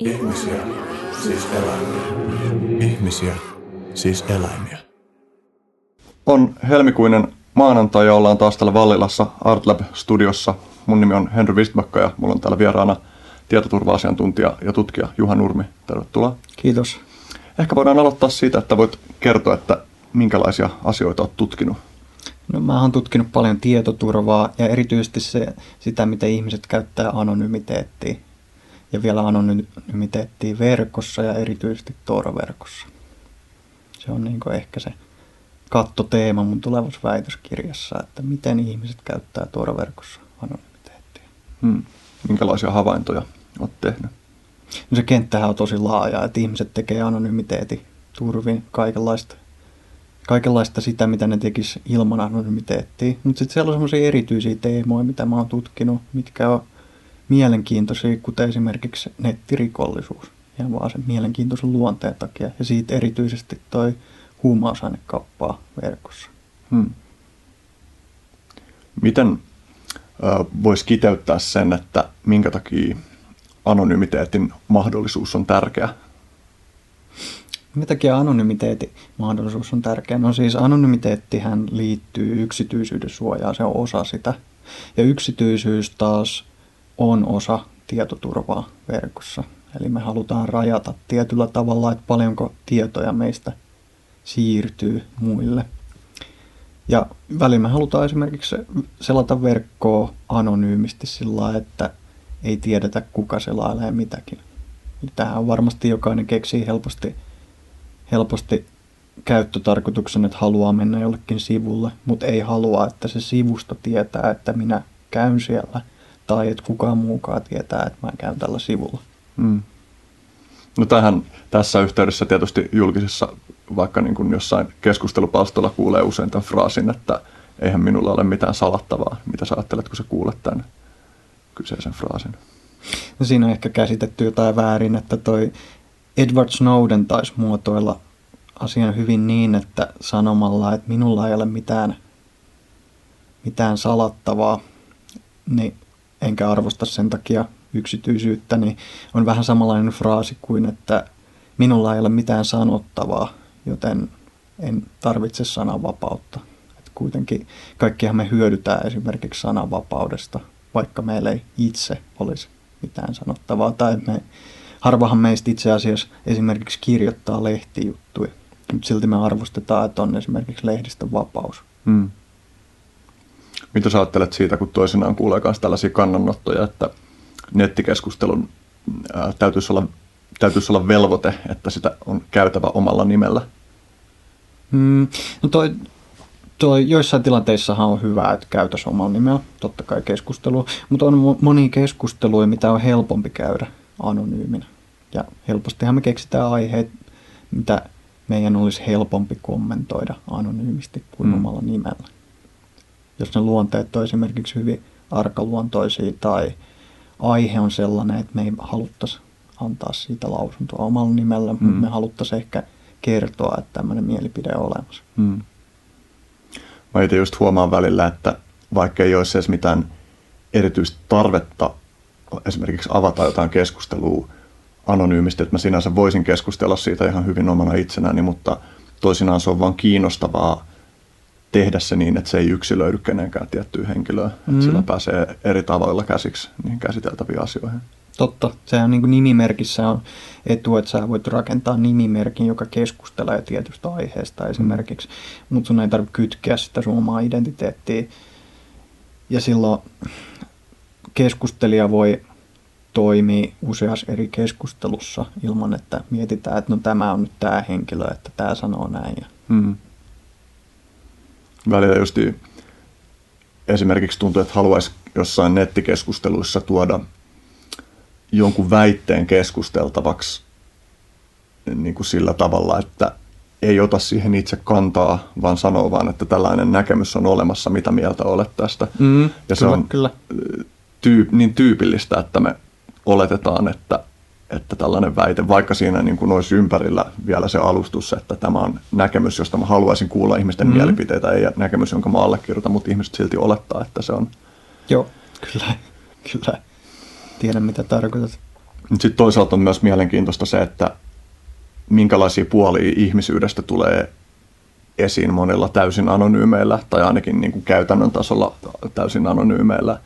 Ihmisiä, siis eläimiä. Ihmisiä, siis eläimiä. On helmikuinen maanantai ja ollaan taas täällä Vallilassa Artlab-studiossa. Mun nimi on Henry Vistbacka ja mulla on täällä vieraana tietoturva-asiantuntija ja tutkija Juha Nurmi. Tervetuloa. Kiitos. Ehkä voidaan aloittaa siitä, että voit kertoa, että minkälaisia asioita olet tutkinut. No, mä oon tutkinut paljon tietoturvaa ja erityisesti sitä, miten ihmiset käyttää anonymiteettiä. Ja vielä anonymiteettiä verkossa ja erityisesti Tor-verkossa. Se on niin kuin ehkä se kattoteema mun tulevassa väitöskirjassa, että miten ihmiset käyttää Tor-verkossa anonymiteettiä. Minkälaisia havaintoja olet tehnyt? No, se kenttähän on tosi laaja, että ihmiset tekee anonymiteetin turvin kaikenlaista sitä, mitä ne tekis ilman anonymiteettiä. Mutta sitten siellä on sellaisia erityisiä teemoja, mitä mä oon tutkinut, mitkä on mielenkiintoisia, kuten esimerkiksi nettirikollisuus. Ja vaan sen mielenkiintoisen luonteen takia. Ja siitä erityisesti toi huumausainekauppaa verkossa. Miten voisi kiteyttää sen, että minkä takia anonymiteetin mahdollisuus on tärkeä? Minkä takia anonymiteetin mahdollisuus on tärkeä? No siis anonymiteettihän liittyy yksityisyyden suojaan, se on osa sitä. Ja yksityisyys taas on osa tietoturvaa verkossa. Eli me halutaan rajata tietyllä tavalla, että paljonko tietoja meistä siirtyy muille. Ja välillä me halutaan esimerkiksi selata verkkoa anonyymisti sillä lailla, että ei tiedetä kuka selailee mitäkin. Tämähän on varmasti jokainen keksii helposti käyttötarkoituksen, että haluaa mennä jollekin sivulle, mutta ei halua, että se sivusta tietää, että minä käyn siellä, tai että kukaan muukaan tietää, että mä käyn tällä sivulla. No tähän tässä yhteydessä tietysti julkisessa, vaikka niin kuin jossain keskustelupalstolla kuulee usein tämän fraasin, että eihän minulla ole mitään salattavaa. Mitä sä ajattelet, kun sä kuulet tämän kyseisen fraasin? No siinä on ehkä käsitetty jotain väärin, että toi Edward Snowden taisi muotoilla asian hyvin niin, että sanomalla, että minulla ei ole mitään salattavaa, niin enkä arvosta sen takia yksityisyyttä, niin on vähän samanlainen fraasi kuin, että minulla ei ole mitään sanottavaa, joten en tarvitse sananvapautta. Et kuitenkin kaikkihan me hyödytään esimerkiksi sananvapaudesta, vaikka meillä ei itse olisi mitään sanottavaa tai harvahan meistä itse asiassa esimerkiksi kirjoittaa lehtijuttuja, mutta silti me arvostetaan, että on esimerkiksi lehdistön vapaus. Mitä sä ajattelet siitä, kun toisinaan kuulee myös tällaisia kannanottoja, että nettikeskustelun täytyisi olla velvoite, että sitä on käytävä omalla nimellä? No toi joissain tilanteissahan on hyvä, että käytäisi omalla nimellä, totta kai keskustelua, mutta on monia keskusteluja, mitä on helpompi käydä anonyyminä. Ja helpostihan me keksitään aiheet, mitä meidän olisi helpompi kommentoida anonyymisti kuin omalla nimellä. Jos ne luonteet on esimerkiksi hyvin arkaluontoisia tai aihe on sellainen, että me ei haluttaisi antaa siitä lausuntoa omalla nimellä, mutta me haluttaisiin ehkä kertoa, että tämmöinen mielipide on olemassa. Mä itse just huomaan välillä, että vaikka ei olisi edes mitään erityistä tarvetta esimerkiksi avata jotain keskustelua anonyymisti, että mä sinänsä voisin keskustella siitä ihan hyvin omana itsenäni, mutta toisinaan se on vaan kiinnostavaa tehdä se niin, että se ei yksilöidy kenenkään tiettyä henkilöä. Sillä pääsee eri tavoilla käsiksi niihin käsiteltäviin asioihin. Totta. Sehän niin kuin nimimerkissä on etu, että sä voit rakentaa nimimerkin, joka keskustelee tietystä aiheesta esimerkiksi, mutta sun ei tarvitse kytkeä sitä sun omaa identiteettiä. Ja silloin keskustelija voi toimia useassa eri keskustelussa ilman, että mietitään, että no tämä on nyt tämä henkilö, että tämä sanoo näin. Välillä just esimerkiksi tuntuu, että haluaisi jossain nettikeskusteluissa tuoda jonkun väitteen keskusteltavaksi niin kuin sillä tavalla, että ei ota siihen itse kantaa, vaan sanoo vaan, että tällainen näkemys on olemassa, mitä mieltä olet tästä. Ja kyllä, se on niin tyypillistä, että me oletetaan, että tällainen väite, vaikka siinä niin kuin olisi ympärillä vielä se alustus, että tämä on näkemys, josta mä haluaisin kuulla ihmisten mielipiteitä, ei näkemys, jonka mä allekirjoitan, mutta ihmiset silti olettaa, että se on. Joo, kyllä. Tiedän, mitä tarkoitat. Sitten toisaalta on myös mielenkiintoista se, että minkälaisia puolia ihmisyydestä tulee esiin monilla täysin anonyymeillä tai ainakin niin kuin käytännön tasolla täysin anonyymeillä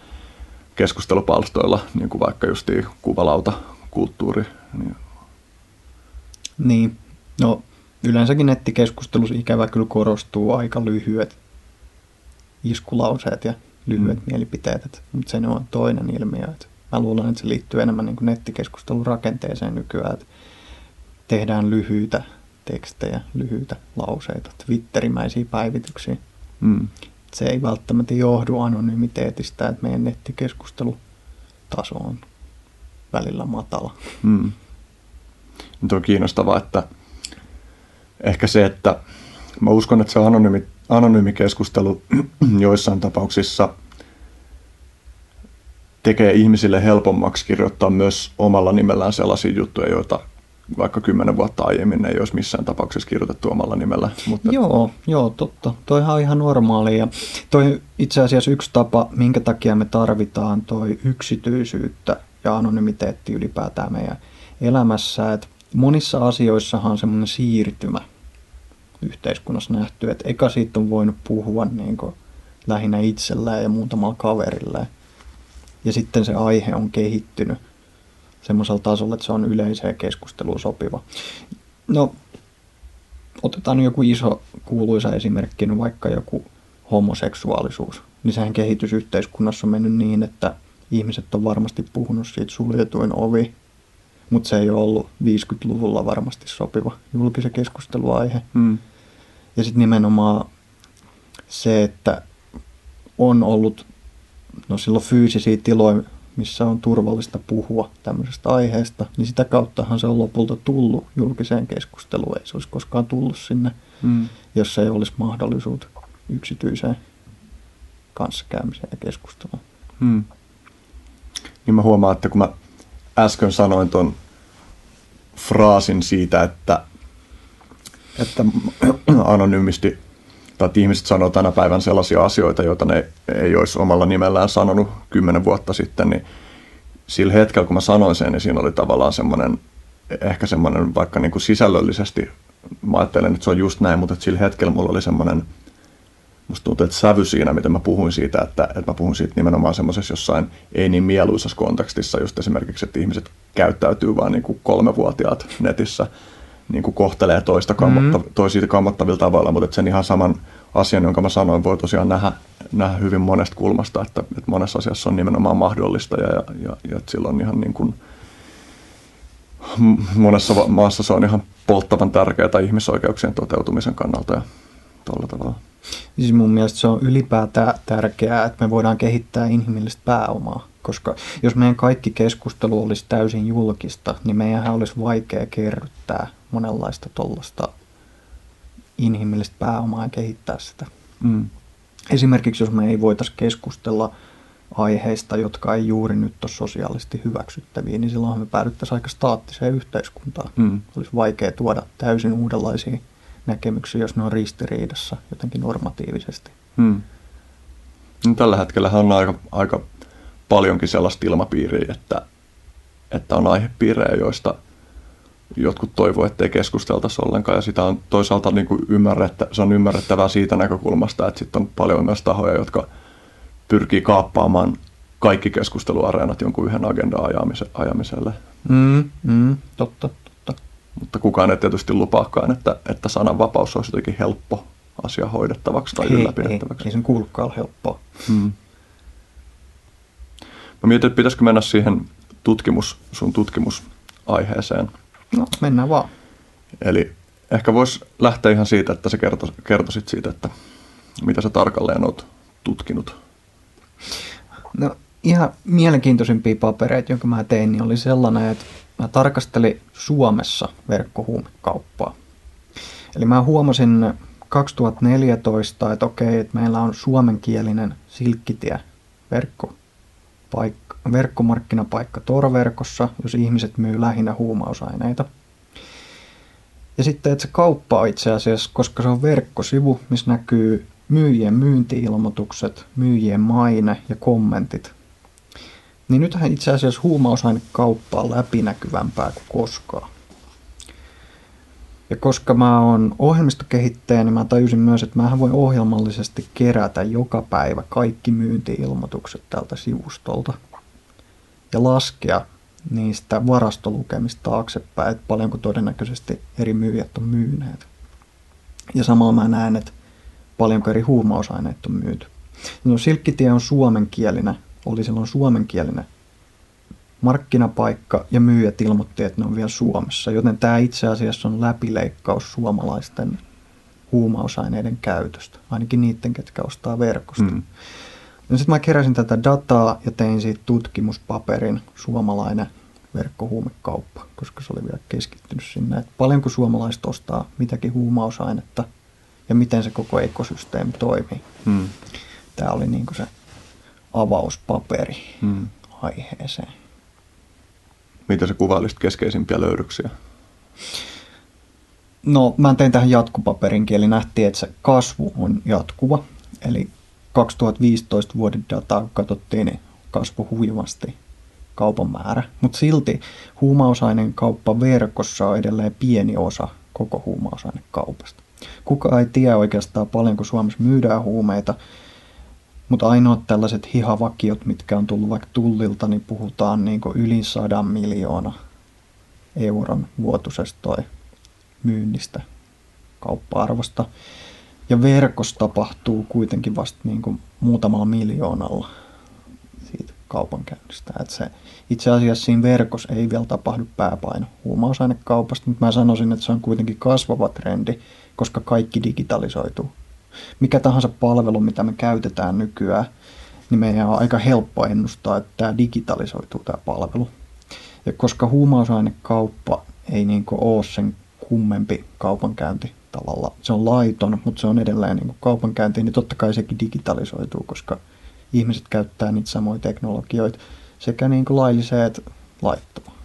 keskustelupalstoilla, niin kuin vaikka justiin kuvalautakulttuuri. Niin, no yleensäkin nettikeskustelussa ikävä kyllä korostuu aika lyhyet iskulauseet ja lyhyet mielipiteet, mutta se on toinen ilmiö. Mä luulen, että se liittyy enemmän niin kuin nettikeskustelun rakenteeseen nykyään, että tehdään lyhyitä tekstejä, lyhyitä lauseita, twitterimäisiä päivityksiä. Mm. Se ei välttämättä johdu anonymiteetistä, että meidän nettikeskustelutaso on välillä matala. Mm. Nyt on kiinnostavaa, että ehkä se, että mä uskon, että se anonyymi keskustelu joissain tapauksissa tekee ihmisille helpommaksi kirjoittaa myös omalla nimellään sellaisia juttuja, joita vaikka 10 vuotta aiemmin ei olisi missään tapauksessa kirjoitettu omalla nimellä. Mutta... Joo, totta. Toihan on ihan normaali. Ja toi itse asiassa yksi tapa, minkä takia me tarvitaan toi yksityisyyttä ja anonymiteetti ylipäätään meidän elämässä. Et monissa asioissahan on semmoinen siirtymä yhteiskunnassa nähty, että eka siitä on voinut puhua niin kuin lähinnä itselleen ja muutamalla kaverille. Ja sitten se aihe on kehittynyt semmoisella tasolla, että se on yleiseen keskusteluun sopiva. No, otetaan joku iso kuuluisa esimerkki, no vaikka joku homoseksuaalisuus. Niin sehän kehitys yhteiskunnassa on mennyt niin, että ihmiset on varmasti puhunut siitä suljetuin ovi, mutta se ei ole ollut 50-luvulla varmasti sopiva julkisen keskusteluaihe. Mm. Ja sitten nimenomaan se, että on ollut no silloin fyysisiä tiloja, missä on turvallista puhua tämmöisestä aiheesta, niin sitä kauttahan se on lopulta tullut julkiseen keskusteluun. Ei se olisi koskaan tullut sinne, jos ei olisi mahdollisuutta yksityiseen kanssakäymiseen ja keskusteluun. Mm. Niin mä huomaan, että kun mä äsken sanoin ton fraasin siitä, että anonyymisti tai että ihmiset sanoo tänä päivän sellaisia asioita, joita ne ei olisi omalla nimellään sanonut 10 vuotta sitten, niin sillä hetkellä, kun mä sanoin sen, niin siinä oli tavallaan semmoinen, ehkä semmoinen vaikka niin kuin sisällöllisesti, mä ajattelen, että se on just näin, mutta sillä hetkellä mulla oli semmoinen, musta tuntuu, että sävy siinä, miten mä puhuin siitä, että mä puhun siitä nimenomaan semmoisessa jossain ei niin mieluisessa kontekstissa, just esimerkiksi, että ihmiset käyttäytyy vaan niin kuin 3-vuotiaat netissä, niin kuin kohtelee toista toisia kammottavilla tavalla, mutta sen ihan saman asian, jonka mä sanoin, voi tosiaan nähdä hyvin monesta kulmasta, että monessa asiassa on nimenomaan mahdollista ja että silloin ihan niin kuin monessa maassa se on ihan polttavan tärkeää ihmisoikeuksien toteutumisen kannalta ja tuolla tavalla. Siis mun mielestä se on ylipäätään tärkeää, että me voidaan kehittää inhimillistä pääomaa, koska jos meidän kaikki keskustelu olisi täysin julkista, niin meidänhän olisi vaikea kerryttää monenlaista tuollaista inhimillistä pääomaa ja kehittää sitä. Mm. Esimerkiksi jos me ei voitaisiin keskustella aiheista, jotka ei juuri nyt ole sosiaalisesti hyväksyttäviä, niin silloin me päädyttäisiin aika staattiseen yhteiskuntaan. Mm. Olisi vaikea tuoda täysin uudenlaisia näkemyksiä, jos ne on ristiriidassa jotenkin normatiivisesti. Mm. No, tällä hetkellä on aika paljonkin sellaista ilmapiiriä, että on aihepiirejä, joista jotkut toivoo, ettei keskusteltaisi ollenkaan, ja sitä on toisaalta niin kuin se on ymmärrettävää siitä näkökulmasta, että sitten on paljon myös tahoja, jotka pyrkii kaappaamaan kaikki keskusteluareenat jonkun yhden agendan ajamiselle. Totta. Mutta kukaan ei tietysti lupaakaan, että sananvapaus olisi jotenkin helppo asia hoidettavaksi tai ylläpidettäväksi. Ei sen kuulukaan ole helppoa. Mm. Mä mietin, että pitäisikö mennä siihen sun tutkimusaiheeseen. No, mennään vaan. Eli ehkä voisi lähteä ihan siitä, että sä kertoisit siitä, että mitä sä tarkalleen oot tutkinut. No, ihan mielenkiintoisimpia papereita, jonka mä tein, niin oli sellainen, että mä tarkastelin Suomessa verkkohuumekauppaa. Eli mä huomasin 2014, että okei, että meillä on suomenkielinen silkkitie verkkomarkkinapaikka Tor-verkossa, jos ihmiset myy lähinnä huumausaineita. Ja sitten, että se kauppa itse asiassa, koska se on verkkosivu, missä näkyy myyjien myynti-ilmoitukset, myyjien maine ja kommentit, niin nythän itse asiassa huumausainekauppa on läpinäkyvämpää kuin koskaan. Ja koska mä oon ohjelmistokehittäjä, niin mä tajusin myös, että mähän voi ohjelmallisesti kerätä joka päivä kaikki myynti-ilmoitukset tältä sivustolta ja laskea niistä varastolukemista taaksepäin, että paljonko todennäköisesti eri myyjät on myyneet. Ja samalla mä näen, että paljonko eri huumausaineet on myyty. No, Silkkitie on suomenkielinen, oli silloin suomenkielinen markkinapaikka, ja myyjät ilmoitti, että ne on vielä Suomessa, joten tämä itse asiassa on läpileikkaus suomalaisten huumausaineiden käytöstä, ainakin niiden, ketkä ostaa verkosta. Sitten mä keräsin tätä dataa ja tein siitä tutkimuspaperin suomalainen verkkohuumekauppa, koska se oli vielä keskittynyt sinne, että paljonko suomalaiset ostaa mitäkin huumausainetta ja miten se koko ekosysteemi toimii. Tämä oli niin kuin se avauspaperi aiheeseen. Mitä sä kuvailisit keskeisimpiä löydöksiä? No, mä tein tähän jatkupaperinkin, eli nähtiin, että se kasvu on jatkuva. Eli 2015 vuoden dataa, kun katsottiin, niin kasvu huimasti kaupan määrä. Mutta silti huumausaineen kauppa verkossa on edelleen pieni osa koko huumausainekaupasta. Kukaan ei tiedä oikeastaan paljonko Suomessa myydään huumeita, mutta ainoat tällaiset hihavakiot, mitkä on tullut vaikka Tullilta, niin puhutaan niin kuin yli 100 miljoonan euron vuotuisesta myynnistä kauppa-arvosta. Ja verkossa tapahtuu kuitenkin vasta niin kuin muutamalla miljoonalla siitä kaupankäynnistä. Et se, itse asiassa siinä verkossa ei vielä tapahdu pääpaino huumausainekaupasta, mutta mä sanoisin, että se on kuitenkin kasvava trendi, koska kaikki digitalisoituu. Mikä tahansa palvelu, mitä me käytetään nykyään, niin meidän on aika helppo ennustaa, että tämä digitalisoituu tämä palvelu. Ja koska huumausainekauppa ei niin kuin ole sen kummempi kaupankäynti tavalla, se on laiton, mutta se on edelleen niin kuin kaupankäynti, niin totta kai sekin digitalisoituu, koska ihmiset käyttää niitä samoja teknologioita sekä niin kuin lailliseen että laittomaan.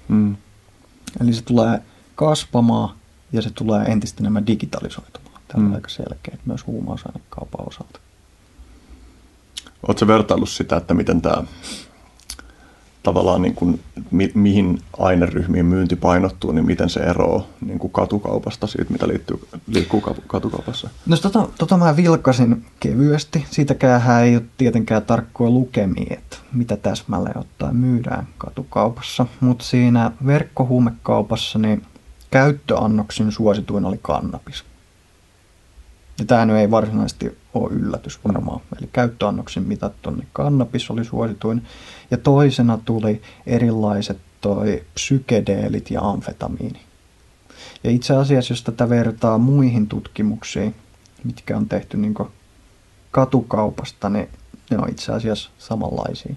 Eli se tulee kasvamaan ja se tulee entistä enemmän digitalisoitumaan. Tämä on aika selkeä, myös huumausainekaupan osalta. Oletko vertaillut sitä, että miten tämä tavallaan niin kuin, mihin aineryhmiin myynti painottuu, niin miten se eroaa niin kuin katukaupasta siitä, mitä liikkuu katukaupassa? No tota mä vilkasin kevyesti. Siitäkään ei ole tietenkään tarkkoja lukemia, että mitä täsmälleen ottaen myydään katukaupassa. Mutta siinä verkkohuumekaupassa niin käyttöannoksin suosituin oli kannabis. Ja tämä ei varsinaisesti ole yllätys varmaan. Eli käyttöannoksin mitattu, niin kannabis oli suosituin. Ja toisena tuli erilaiset psykedeelit ja amfetamiini. Ja itse asiassa, jos tätä vertaa muihin tutkimuksiin, mitkä on tehty niin kuin katukaupasta, niin ne on itse asiassa samanlaisia.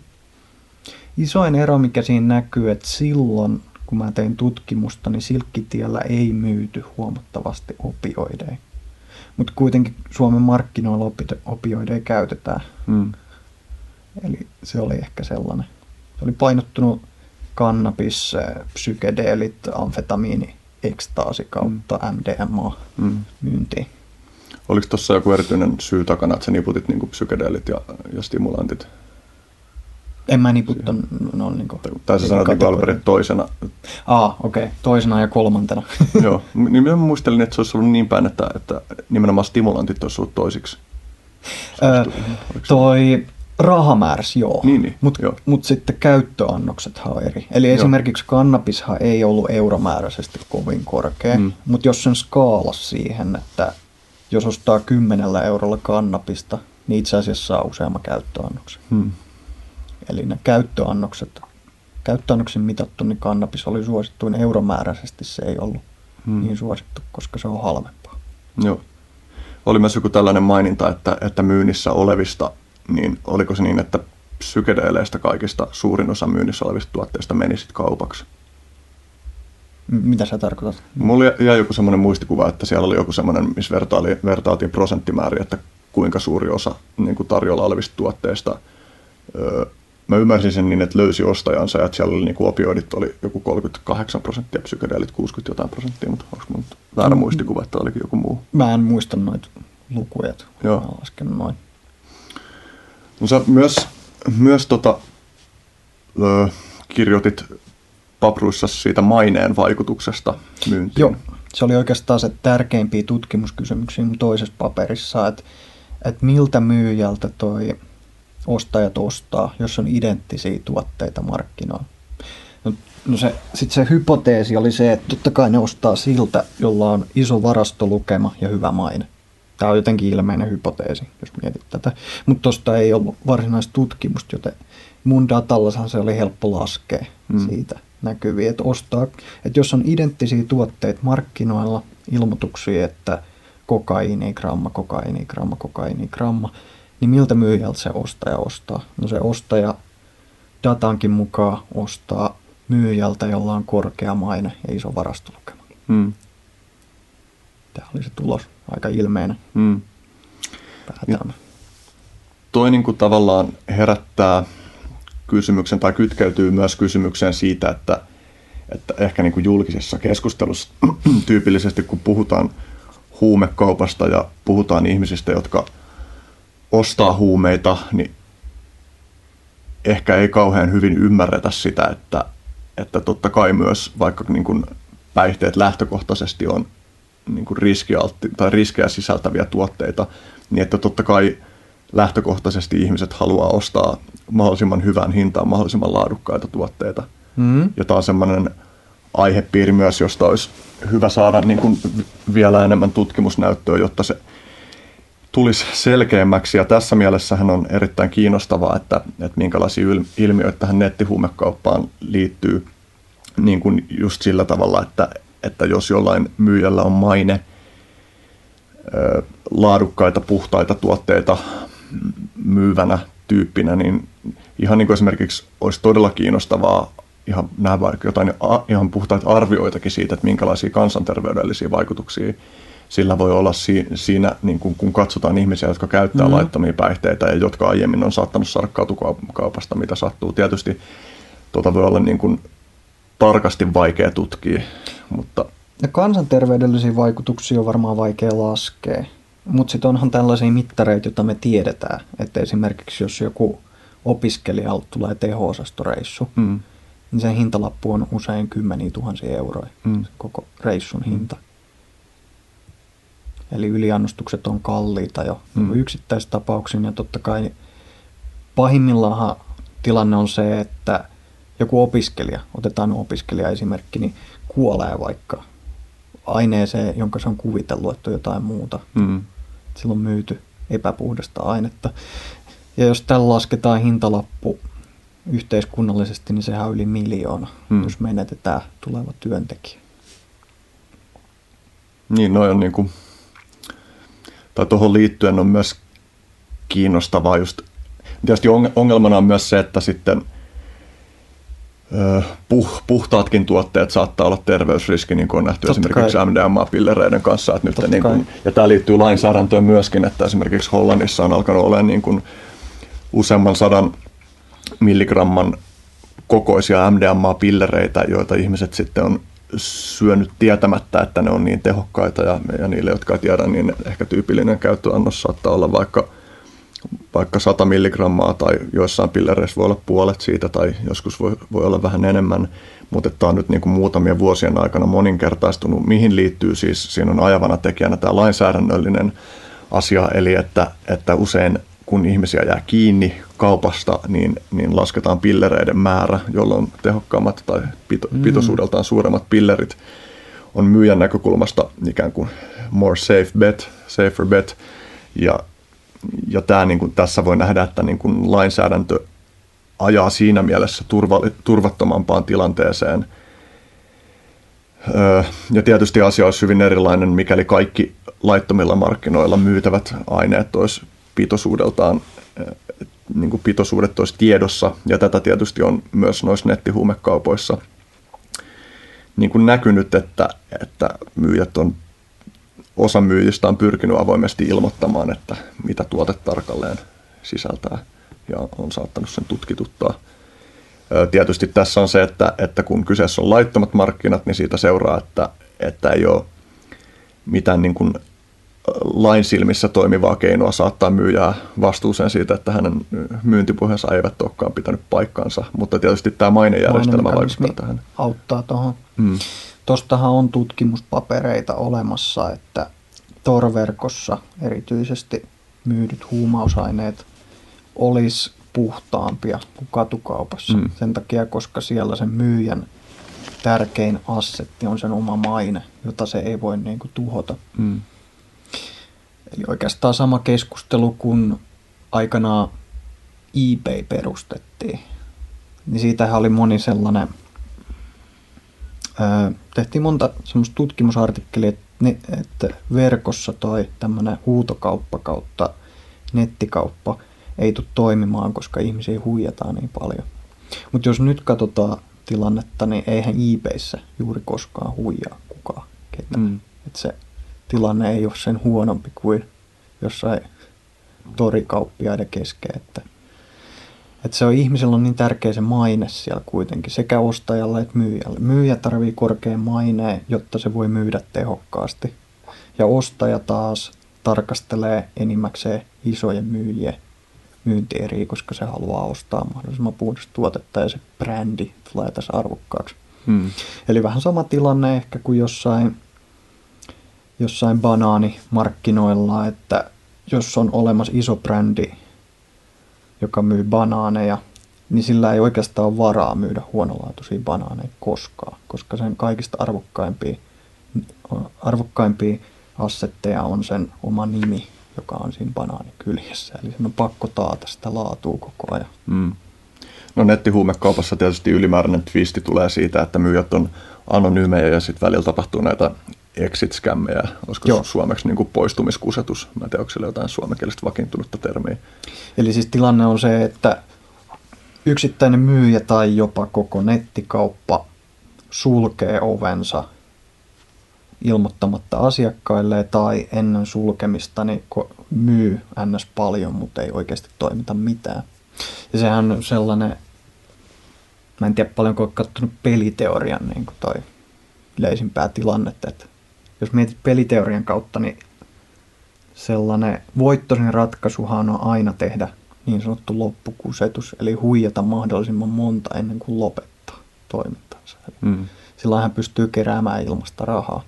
Isoin ero, mikä siinä näkyy, että silloin, kun mä tein tutkimusta, niin Silkkitiellä ei myyty huomattavasti opioideja. Mutta kuitenkin Suomen markkinoilla opioideja käytetään. Eli se oli ehkä sellainen. Se oli painottunut kannabis, psykedeelit, amfetamiini, ekstaasi kautta MDMA myyntiin. Oliko tuossa joku erityinen syy takana, että sä niputit niinku psykedeelit ja stimulantit? En mä niputtanut. Tai sä sanoit niinku Albert toisena. Okei. Toisena ja kolmantena. Joo. Niin mä muistelin, että se olisi ollut niin päin, että nimenomaan stimulantit olisi ollut toisiksi. Toi rahamääräs, joo. Niin, mut sitten käyttöannoksethan on eri. Eli esimerkiksi kannabishan ei ollut euromääräisesti kovin korkea, mutta jos sen skaalas siihen, että jos ostaa 10 eurolla kannabista, niin itse asiassa saa useamma käyttöannoksen. Eli ne käyttöannoksen mitattu, niin kannabis oli suosittuin. Euromääräisesti se ei ollut niin suosittu, koska se on halvempaa. Joo. Oli myös joku tällainen maininta, että myynnissä olevista, niin oliko se niin, että psykedeleistä kaikista suurin osa myynnissä olevista tuotteista menisit kaupaksi? Mitä sä tarkoitat? Mulla jäi joku semmoinen muistikuva, että siellä oli joku semmoinen, missä vertaatiin prosenttimääriä, että kuinka suuri osa niin kuin tarjolla olevista tuotteista. Mä ymmärsin sen niin, että löysi ostajansa ja että siellä oli, niin kuin opioidit oli joku 38% ja psykedeelit 60%, mutta onko mun väärä muistikuva, että olikin joku muu? Mä en muista noita lukuja, mä lasken noin. No sä myös kirjoitit Papruissasi siitä maineen vaikutuksesta myyntiin. Joo, se oli oikeastaan se tärkeimpiä tutkimuskysymyksiä mun toisessa paperissa, että miltä myyjältä toi ostajat ostaa, jos on identtisiä tuotteita markkinoilla. No sitten se hypoteesi oli se, että totta kai ne ostaa siltä, jolla on iso varastolukema ja hyvä maine. Tämä on jotenkin ilmeinen hypoteesi, jos mietit tätä. Mutta tuosta ei ollut varsinaista tutkimusta, joten mun datallahan se oli helppo laskea siitä näkyviä. Että ostaa, että jos on identtisiä tuotteita markkinoilla, ilmoituksia, että kokaiini, gramma, niin miltä myyjältä se ostaja ostaa? No se ostaja datankin mukaan ostaa myyjältä, jolla on korkea maine ja iso varastolukema. Tämä oli se tulos, aika ilmeinen. Toi niin kuin tavallaan herättää kysymyksen tai kytkeytyy myös kysymykseen siitä, että ehkä niin kuin julkisessa keskustelussa tyypillisesti kun puhutaan huumekaupasta ja puhutaan ihmisistä, jotka ostaa huumeita, niin ehkä ei kauhean hyvin ymmärretä sitä, että totta kai myös vaikka niin kuin päihteet lähtökohtaisesti on niin kuin riskejä sisältäviä tuotteita, niin että totta kai lähtökohtaisesti ihmiset haluaa ostaa mahdollisimman hyvän hintaan mahdollisimman laadukkaita tuotteita. Ja tämä on sellainen aihepiiri myös, josta olisi hyvä saada niin kuin vielä enemmän tutkimusnäyttöä, jotta se tulisi selkeämmäksi. Ja tässä mielessähän on erittäin kiinnostavaa, että minkälaisia ilmiöitä tähän nettihuumekauppaan liittyy niin kuin just sillä tavalla, että jos jollain myyjällä on maine laadukkaita, puhtaita tuotteita myyvänä tyyppinä, niin ihan niin kuin esimerkiksi olisi todella kiinnostavaa ihan nähdä jotain ihan puhtaita arvioitakin siitä, että minkälaisia kansanterveydellisiä vaikutuksia sillä voi olla siinä, niin kun katsotaan ihmisiä, jotka käyttää laittomia päihteitä ja jotka aiemmin on saattanut saada katukaupasta, mitä sattuu. Tietysti tuota voi olla niin kuin tarkasti vaikea tutkia. Mutta ja kansanterveydellisiä vaikutuksia on varmaan vaikea laskea, mutta sitten onhan tällaisia mittareita, joita me tiedetään. Että esimerkiksi jos joku opiskelija tulee teho-osastoreissu, niin sen hintalappu on usein 10 000 euroa, koko reissun hinta. Eli yliannostukset on kalliita jo yksittäistapauksiin, ja totta kai pahimmillaan tilanne on se, että joku opiskelija, otetaan opiskelijaesimerkki, niin kuolee vaikka aineeseen, jonka se on kuvitellut, että on jotain muuta. Sillä on myyty epäpuhdasta ainetta. Ja jos tällä lasketaan hintalappu yhteiskunnallisesti, niin sehän on yli 1 miljoona, jos menetetään tuleva työntekijä. Niin, noi on niinku, tai tuohon liittyen on myös kiinnostavaa just, tietysti ongelmana on myös se, että sitten puhtaatkin tuotteet saattaa olla terveysriski, niin kuin on nähty totta esimerkiksi kai MDMA-pillereiden kanssa. Että nyt niin kuin, ja tämä liittyy lainsäädäntöön myöskin, että esimerkiksi Hollannissa on alkanut olemaan niin kuin useamman 100 milligramman kokoisia MDMA-pillereitä, joita ihmiset sitten on syönyt tietämättä, että ne on niin tehokkaita, ja niille, jotka ei tiedä, niin ehkä tyypillinen käyttöannos saattaa olla vaikka 100 milligrammaa tai joissain pillereissä voi olla puolet siitä tai joskus voi olla vähän enemmän, mutta tämä on nyt niin kuin muutamien vuosien aikana moninkertaistunut, mihin liittyy siis, siinä on ajavana tekijänä tämä lainsäädännöllinen asia, eli että usein kun ihmisiä jää kiinni kaupasta, niin lasketaan pillereiden määrä, jolloin tehokkaammat tai pitoisuudeltaan suuremmat pillerit on myyjän näkökulmasta ikään kuin more safer bet, ja tämä, niin kuin tässä voi nähdä, että niin kuin lainsäädäntö ajaa siinä mielessä turvattomampaan tilanteeseen. Ja tietysti asia olisi hyvin erilainen, mikäli kaikki laittomilla markkinoilla myytävät aineet olisi pitoisuudeltaan, niin kuin pitoisuudet olisi tiedossa. Ja tätä tietysti on myös noissa nettihuumekaupoissa niin kuin näkynyt, että myyjät on, osa myyjistä on pyrkinyt avoimesti ilmoittamaan, että mitä tuote tarkalleen sisältää, ja on saattanut sen tutkituttaa. Tietysti tässä on se, että kun kyseessä on laittomat markkinat, niin siitä seuraa, että ei ole mitään niin kuin lain silmissä toimivaa keinoa saattaa myyjää vastuuseen siitä, että hänen myyntipuheensa eivät olekaan pitänyt paikkaansa, mutta tietysti tämä mainejärjestelmä vaikuttaa tähän. Auttaa tuohon. Tuostahan on tutkimuspapereita olemassa, että torverkossa erityisesti myydyt huumausaineet olisi puhtaampia kuin katukaupassa. Sen takia, koska siellä sen myyjän tärkein assetti on sen oma maine, jota se ei voi niin kuin tuhota. Eli oikeastaan sama keskustelu, kun aikanaan eBay perustettiin, niin siitähän oli moni sellainen, tehtiin monta semmoista tutkimusartikkeliä, että verkossa tai tämmöinen huutokauppa kautta nettikauppa ei tule toimimaan, koska ihmisiä huijataan niin paljon. Mutta jos nyt katsotaan tilannetta, niin eihän eBayssä juuri koskaan huijaa kukaan ketään. Että se tilanne ei ole sen huonompi kuin jossain torikauppiaiden kesken. Että se on ihmisellä on niin tärkeä se maine siellä kuitenkin, sekä ostajalle että myyjälle. Myyjä tarvitsee korkean maineen, jotta se voi myydä tehokkaasti. Ja ostaja taas tarkastelee enimmäkseen isojen myyjien myyntieriä, koska se haluaa ostaa mahdollisimman puhdasta tuotetta ja se brändi tulee tässä arvokkaaksi. Eli vähän sama tilanne ehkä kuin jossain banaanimarkkinoilla, että jos on olemassa iso brändi, joka myy banaaneja, niin sillä ei oikeastaan ole varaa myydä huonolaatuisia banaaneja koskaan, koska sen kaikista arvokkaimpia assetteja on sen oma nimi, joka on siinä banaanikyljessä. Eli sen on pakko taata sitä laatua koko ajan. No nettihuumekaupassa tietysti ylimääräinen twisti tulee siitä, että myyjät on anonyymejä ja sitten välillä tapahtuu näitä exit-skämmejä. Olisiko suomeksi niin kuin poistumiskusetus? Mä en tiedä, onko siellä jotain suomenkielistä vakiintunutta termiä. Eli siis tilanne on se, että yksittäinen myyjä tai jopa koko nettikauppa sulkee ovensa ilmoittamatta asiakkaille tai ennen sulkemista niin myy ns. Paljon, mutta ei oikeasti toimita mitään. Ja sehän on sellainen, mä en tiedä paljonko olet katsonut peliteorian niin kuin toi yleisimpää tilannetta, että jos mietit peliteorian kautta, niin sellainen voittoisin ratkaisuhan on aina tehdä niin sanottu loppukusetus, eli huijata mahdollisimman monta ennen kuin lopettaa toimintansa. Silloin hän pystyy keräämään ilmasta rahaa.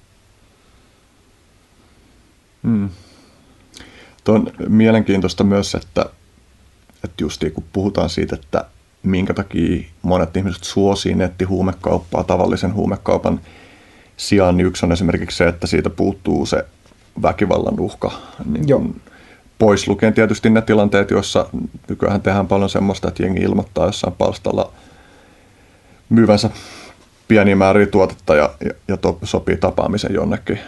Tuo on mielenkiintoista myös, että justiin kun puhutaan siitä, että minkä takia monet ihmiset suosii nettihuumekauppaa tavallisen huumekaupan sijaan, niin yksi on esimerkiksi se, että siitä puuttuu se väkivallan uhka. Niin pois lukien tietysti ne tilanteet, joissa nykyään tehdään paljon semmoista, että jengi ilmoittaa jossain palstalla myyvänsä pieniä määriä tuotetta ja sopii tapaamisen jonnekin.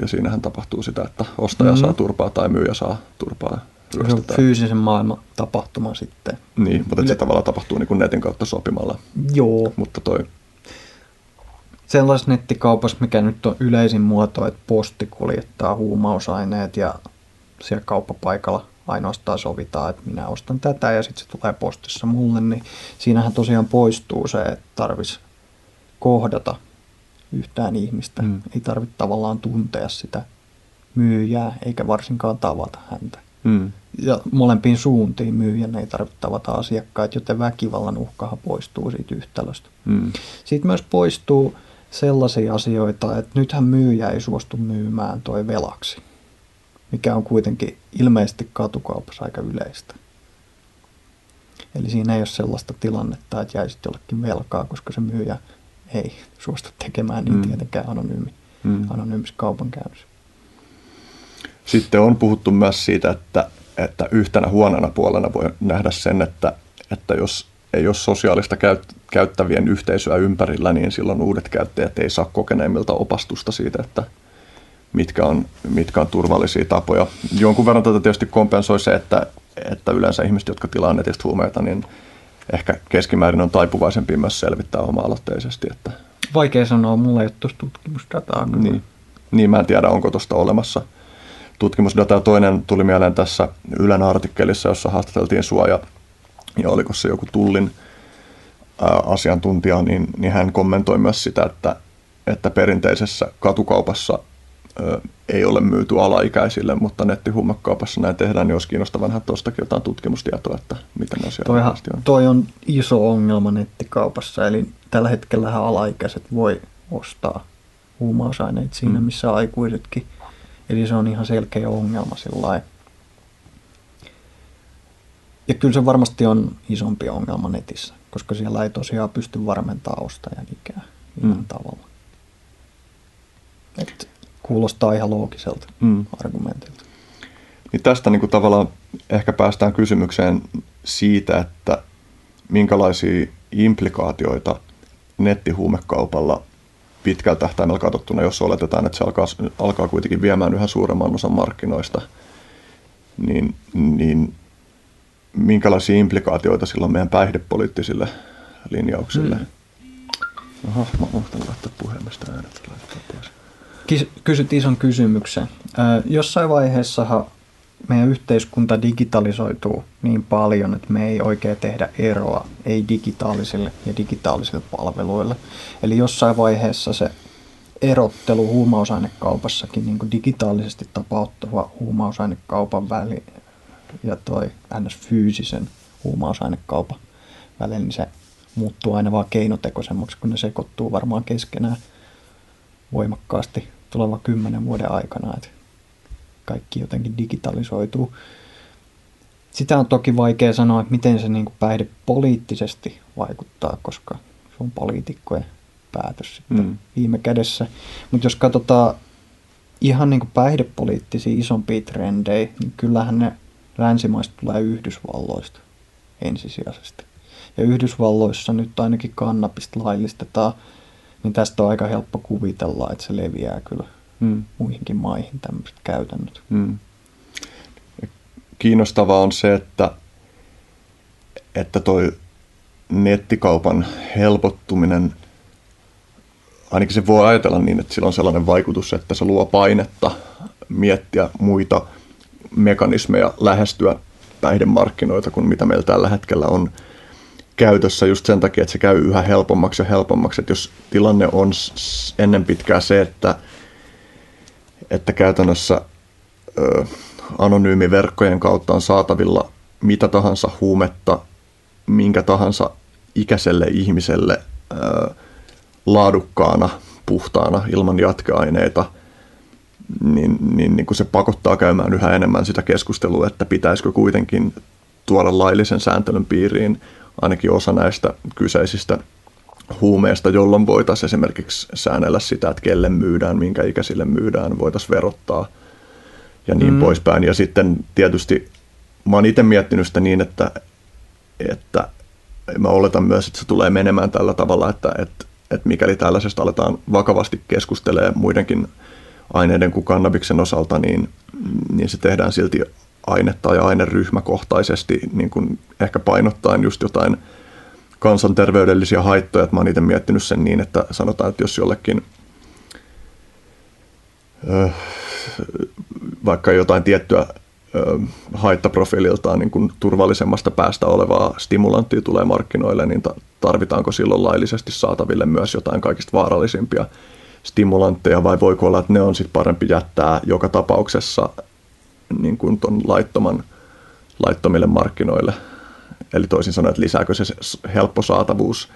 Ja siinähän tapahtuu sitä, että ostaja saa turpaa tai myyjä saa turpaa. Fyysisen maailman tapahtuma sitten. Niin, mutta se tavallaan tapahtuu niin kuin netin kautta sopimalla. Joo. Mutta sellais nettikaupassa, mikä nyt on yleisin muoto, että posti kuljettaa huumausaineet ja siellä kauppapaikalla ainoastaan sovitaan, että minä ostan tätä ja sitten se tulee postissa mulle, niin siinähän tosiaan poistuu se, että tarvitsisi kohdata yhtään ihmistä. Ei tarvitse tavallaan tuntea sitä myyjää eikä varsinkaan tavata häntä. Ja molempiin suuntiin myyjän ei tarvitse tavata asiakkaita, joten väkivallan uhkahan poistuu siitä yhtälöstä. Sitten myös poistuu sellaisia asioita, että nythän myyjä ei suostu myymään toi velaksi, mikä on kuitenkin ilmeisesti katukaupassa aika yleistä. Eli siinä ei ole sellaista tilannetta, että jäisit jollekin velkaa, koska se myyjä ei suostu tekemään niin tietenkään anonyymissä kaupankäynnissä. Sitten on puhuttu myös siitä, että yhtenä huonona puolena voi nähdä sen, että jos ei ole sosiaalista käyttävien yhteisöä ympärillä, niin silloin uudet käyttäjät ei saa kokeneemmilta opastusta siitä, että mitkä on turvallisia tapoja. Jonkun verran tätä tietysti kompensoi se, että yleensä ihmiset, jotka tilaa netistä huumeita, niin ehkä keskimäärin on taipuvaisempia myös selvittää oma-aloitteisesti. Että vaikea sanoa, mulla ei ole tuossa tutkimusdataa. Niin, mä en tiedä, onko tuosta olemassa tutkimusdata. Toinen tuli mieleen tässä Ylen artikkelissa, jossa haastateltiin sua ja oliko se joku Tullin asiantuntija, niin hän kommentoi myös sitä, että perinteisessä katukaupassa ei ole myyty alaikäisille, mutta nettihuumekaupassa näin tehdään, niin olisi kiinnostavaa nähdä tuostakin jotain tutkimustietoa, että miten asia on. Toi on iso ongelma nettikaupassa, eli tällä hetkellä alaikäiset voi ostaa huumausaineet siinä, missä aikuisetkin. Eli se on ihan selkeä ongelma sillain. Ja kyllä se varmasti on isompi ongelma netissä, koska siellä ei tosiaan pysty varmentamaan ostajan ikää millään tavalla. Et kuulostaa ihan loogiselta argumentilta. Niin tästä niin kuin tavallaan ehkä päästään kysymykseen siitä, että minkälaisia implikaatioita nettihuumekaupalla pitkällä tähtäimellä katsottuna, jos oletetaan, että se alkaa kuitenkin viemään yhä suuremman osan markkinoista, niin minkälaisia implikaatioita sillä on meidän päihdepoliittisille linjauksille? Aha, mä muhtan laittaa puhelimesta äänet. Kysyt ison kysymyksen. Jossain vaiheessahan meidän yhteiskunta digitalisoituu niin paljon, että me ei oikein tehdä eroa ei digitaalisille ja digitaalisille palveluille. Eli jossain vaiheessa se erottelu huumausainekaupassakin, niin kuin digitaalisesti tapahtuva huumausainekaupan väli ja toi NS-fyysisen huumausainekaupan välillä, niin se muuttuu aina vaan keinotekoisemmaksi, kun ne sekoittuu varmaan keskenään voimakkaasti tuleva 10 vuoden aikana, että kaikki jotenkin digitalisoituu. Sitä on toki vaikea sanoa, että miten se niin kuin päihdepoliittisesti vaikuttaa, koska se on poliitikkojen päätös sitten viime kädessä. Mutta jos katsotaan ihan niin kuin päihdepoliittisia isompia trendejä, niin kyllähän ne länsimaista tulee Yhdysvalloista ensisijaisesti. Ja Yhdysvalloissa nyt ainakin kannabista laillistetaan, niin tästä on aika helppo kuvitella, että se leviää kyllä muihinkin maihin tämmöiset käytännöt. Kiinnostavaa on se, että toi nettikaupan helpottuminen, ainakin se voi ajatella niin, että sillä on sellainen vaikutus, että se luo painetta miettiä muita mekanismeja lähestyä päihdemarkkinoita kuin mitä meillä tällä hetkellä on käytössä just sen takia, että se käy yhä helpommaksi ja helpommaksi. Että jos tilanne on ennen pitkää se, että käytännössä anonyymiverkkojen kautta on saatavilla mitä tahansa huumetta, minkä tahansa ikäiselle ihmiselle laadukkaana, puhtaana, ilman jatkeaineita, niin kun se pakottaa käymään yhä enemmän sitä keskustelua, että pitäisikö kuitenkin tuoda laillisen sääntelyn piiriin ainakin osa näistä kyseisistä huumeista, jolloin voitaisiin esimerkiksi säännellä sitä, että kelle myydään, minkä ikäisille myydään, voitaisiin verottaa ja niin poispäin. Ja sitten tietysti mä oon itse miettinyt sitä niin, että mä oletan myös, että se tulee menemään tällä tavalla, että mikäli tällaisesta aletaan vakavasti keskustelemaan muidenkin aineiden kuin kannabiksen osalta, niin se tehdään silti aine- tai aineryhmäkohtaisesti, niin kuin ehkä painottaen just jotain kansanterveydellisiä haittoja. Mä oon itse miettinyt sen niin, että sanotaan, että jos jollekin vaikka jotain tiettyä haittaprofiililtaan niin kuin turvallisemmasta päästä olevaa stimulanttia tulee markkinoille, niin tarvitaanko silloin laillisesti saataville myös jotain kaikista vaarallisimpia stimulantteja, vai voiko olla, että ne on sitten parempi jättää joka tapauksessa niin kuin ton laittomille markkinoille. Eli toisin sanoen, että lisääkö se helppo saatavuus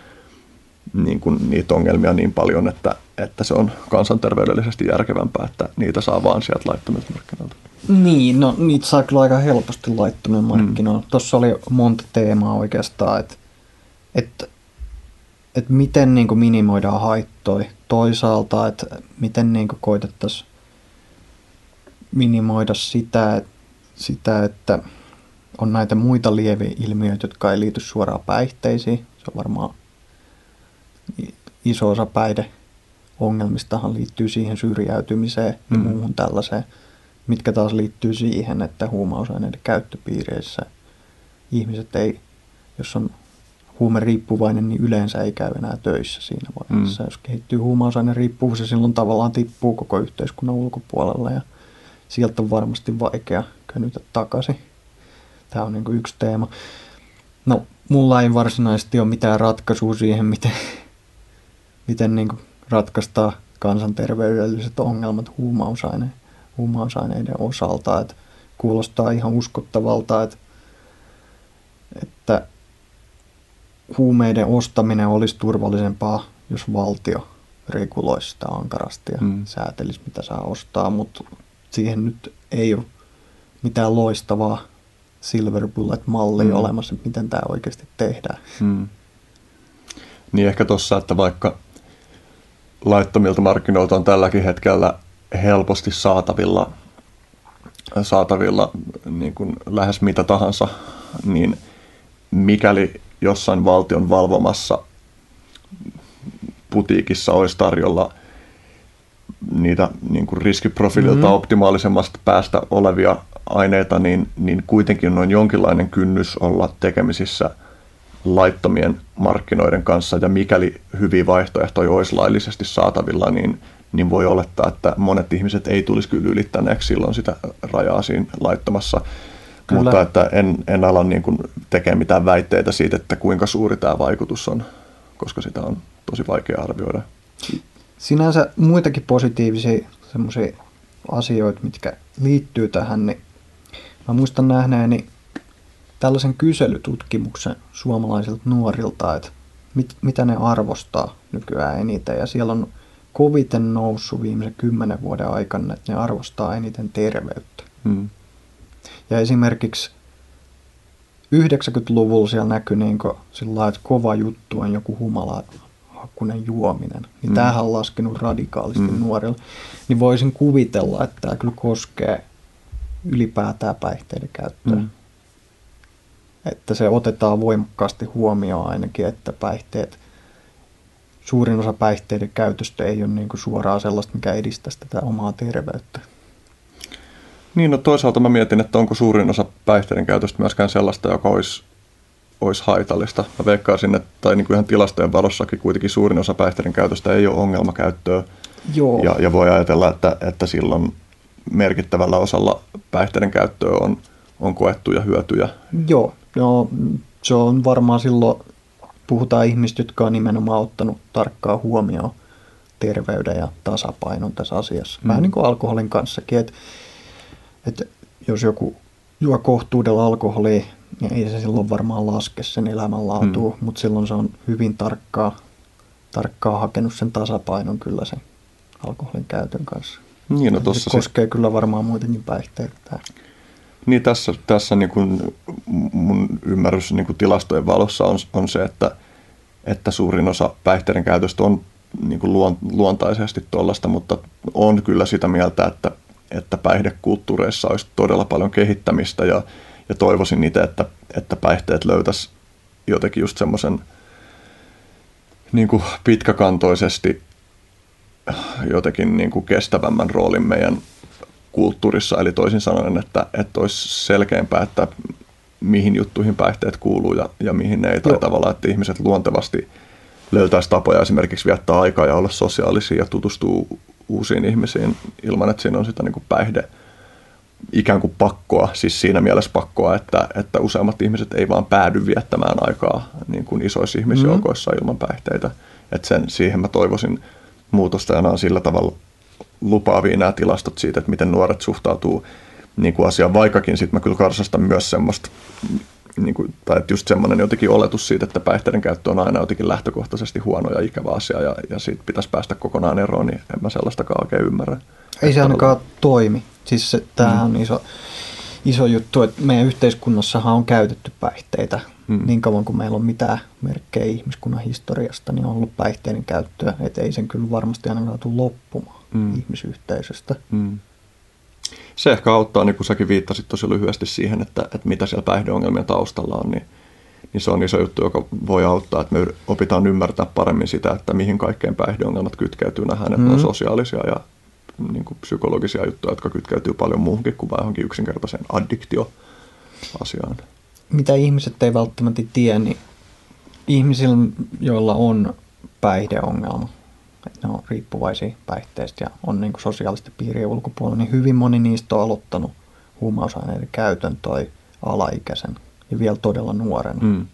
niin kuin niitä ongelmia niin paljon, että se on kansanterveydellisesti järkevämpää, että niitä saa vaan sieltä laittomilta markkinoilta. Niin, no niitä saa kyllä aika helposti laittomilta markkinoilla. Tuossa oli monta teemaa oikeastaan, että miten niin kuin minimoidaan haittoja. Toisaalta, että miten niin kuin koitettaisiin minimoida sitä, että on näitä muita lieviä ilmiöitä, jotka ei liity suoraan päihteisiin. Se on varmaan iso osa päihdeongelmistahan liittyy siihen syrjäytymiseen ja muuhun tällaiseen, mitkä taas liittyy siihen, että huumausaineiden käyttöpiireissä ihmiset ei, jos on huumeriippuvainen, niin yleensä ei käy enää töissä siinä vaiheessa. Jos kehittyy huumausaineriippuvuus, ja silloin tavallaan tippuu koko yhteiskunnan ulkopuolella ja sieltä on varmasti vaikea könytä takaisin. Tämä on niin kuin yksi teema. No, mulla ei varsinaisesti ole mitään ratkaisua siihen, miten niin kuin ratkaistaan kansanterveydelliset ongelmat huumausaineiden osalta. Että kuulostaa ihan uskottavalta, että huumeiden ostaminen olisi turvallisempaa, jos valtio reguloisi sitä ankarasti ja säätelisi, mitä saa ostaa, mutta siihen nyt ei ole mitään loistavaa silver bullet-mallia olemassa, että miten tämä oikeasti tehdään. Niin ehkä tuossa, että vaikka laittomilta markkinoilta on tälläkin hetkellä helposti saatavilla niin kuin lähes mitä tahansa, niin mikäli jossain valtion valvomassa putiikissa olisi tarjolla niitä niin kuin riskiprofiililta optimaalisemmasta päästä olevia aineita, niin kuitenkin on jonkinlainen kynnys olla tekemisissä laittomien markkinoiden kanssa, ja mikäli hyviä vaihtoehtoja olisi laillisesti saatavilla, niin voi olettaa, että monet ihmiset ei tulisi kyllä ylittäneeksi silloin sitä rajaa siinä laittomassa. Kyllä. Mutta että en ala niin kuin tekemään mitään väitteitä siitä, että kuinka suuri tämä vaikutus on, koska sitä on tosi vaikea arvioida. Sinänsä muitakin positiivisia semmoisia asioita, mitkä liittyy tähän, niin mä muistan nähneeni tällaisen kyselytutkimuksen suomalaisilta nuorilta, että mitä ne arvostaa nykyään eniten. Ja siellä on koviten noussut viimeisen 10 vuoden aikana, että ne arvostaa eniten terveyttä. Ja esimerkiksi 90-luvulla siellä näkyi niin sillä lailla, että kova juttu on joku humalahakuinen juominen. Niin tämähän on laskenut radikaalisti nuorilla. Niin voisin kuvitella, että tämä kyllä koskee ylipäätään päihteiden käyttöä. Että se otetaan voimakkaasti huomioon ainakin, että suurin osa päihteiden käytöstä ei ole niin kuin suoraan sellaista, mikä edistäisi tätä omaa terveyttä. Niin, no toisaalta mä mietin, että onko suurin osa päihteiden käytöstä myöskään sellaista, joka olisi haitallista. Mä veikkaisin, että tai niin kuin ihan tilastojen valossakin kuitenkin suurin osa päihteiden käytöstä ei ole ongelmakäyttöä. Joo. Ja voi ajatella, että silloin merkittävällä osalla päihteiden käyttöä on koettuja hyötyjä. Joo, no, se on varmaan silloin, puhutaan ihmistä, jotka on nimenomaan ottanut tarkkaan huomioon terveyden ja tasapainon tässä asiassa. Vähän niin kuin alkoholin kanssakin, että jos joku juo kohtuudella alkoholia, niin ei se silloin varmaan laske sen elämänlaatua, mutta silloin se on hyvin tarkkaan hakenut sen tasapainon kyllä sen alkoholin käytön kanssa. Niin, no, se koskee kyllä varmaan muutenkin päihteitä. Niin tässä niin kuin mun ymmärrys niin kuin tilastojen valossa on se, että suurin osa päihteiden käytöstä on niin kuin luontaisesti tuollaista, mutta on kyllä sitä mieltä, että päihdekulttuureissa olisi todella paljon kehittämistä ja toivoisin itse, että päihteet löytäisi jotenkin just semmoisen niin kuin pitkäkantoisesti jotenkin niin kuin kestävämmän roolin meidän kulttuurissa, eli toisin sanoen, että olisi selkeämpää, että mihin juttuihin päihteet kuuluu ja mihin ei, tai tavallaan, että ihmiset luontevasti löytäisi tapoja esimerkiksi viettää aikaa ja olla sosiaalisia ja tutustua uusiin ihmisiin ilman, että siinä on sitä niin kuin päihde ikään kuin pakkoa, siis siinä mielessä pakkoa, että useammat ihmiset ei vaan päädy viettämään aikaa niin kuin isoissa ihmisjoukoissa ilman päihteitä. Että siihen mä toivoisin muutosta, ja nämä on sillä tavalla lupaavia nämä tilastot siitä, että miten nuoret suhtautuu niin kuin asiaan, vaikkakin sitten mä kyllä karsastan myös semmoista, niin kuin, tai että just semmoinen jotenkin oletus siitä, että päihteiden käyttö on aina jotenkin lähtökohtaisesti huono ja ikävä asia, ja siitä pitäisi päästä kokonaan eroon, niin en mä sellaistakaan oikein ymmärrä. Ei se ainakaan toimi. Siis tämähän on iso juttu, että meidän yhteiskunnassahan on käytetty päihteitä. Niin kauan kuin meillä on mitään merkkejä ihmiskunnan historiasta, niin on ollut päihteiden käyttöä, että ei sen kyllä varmasti ainakaan tule loppumaan ihmisyhteisöstä. Se ehkä auttaa, niin kuin säkin viittasit tosi lyhyesti siihen, että mitä siellä päihdeongelmien taustalla on, niin se on iso juttu, joka voi auttaa, että me opitaan ymmärtää paremmin sitä, että mihin kaikkeen päihdeongelmat kytkeytyy. Nähdään, että on sosiaalisia ja niin kuin psykologisia juttuja, jotka kytkeytyy paljon muuhunkin kuin vain johonkin yksinkertaiseen addiktioasiaan. Mitä ihmiset ei välttämättä tiedä, niin ihmisillä, joilla on päihdeongelma, että ne on riippuvaisia päihteistä ja on niin kuin sosiaalista piiriä ulkopuolella, niin hyvin moni niistä on aloittanut huumausaineiden käytön tai alaikäisen ja vielä todella nuorena.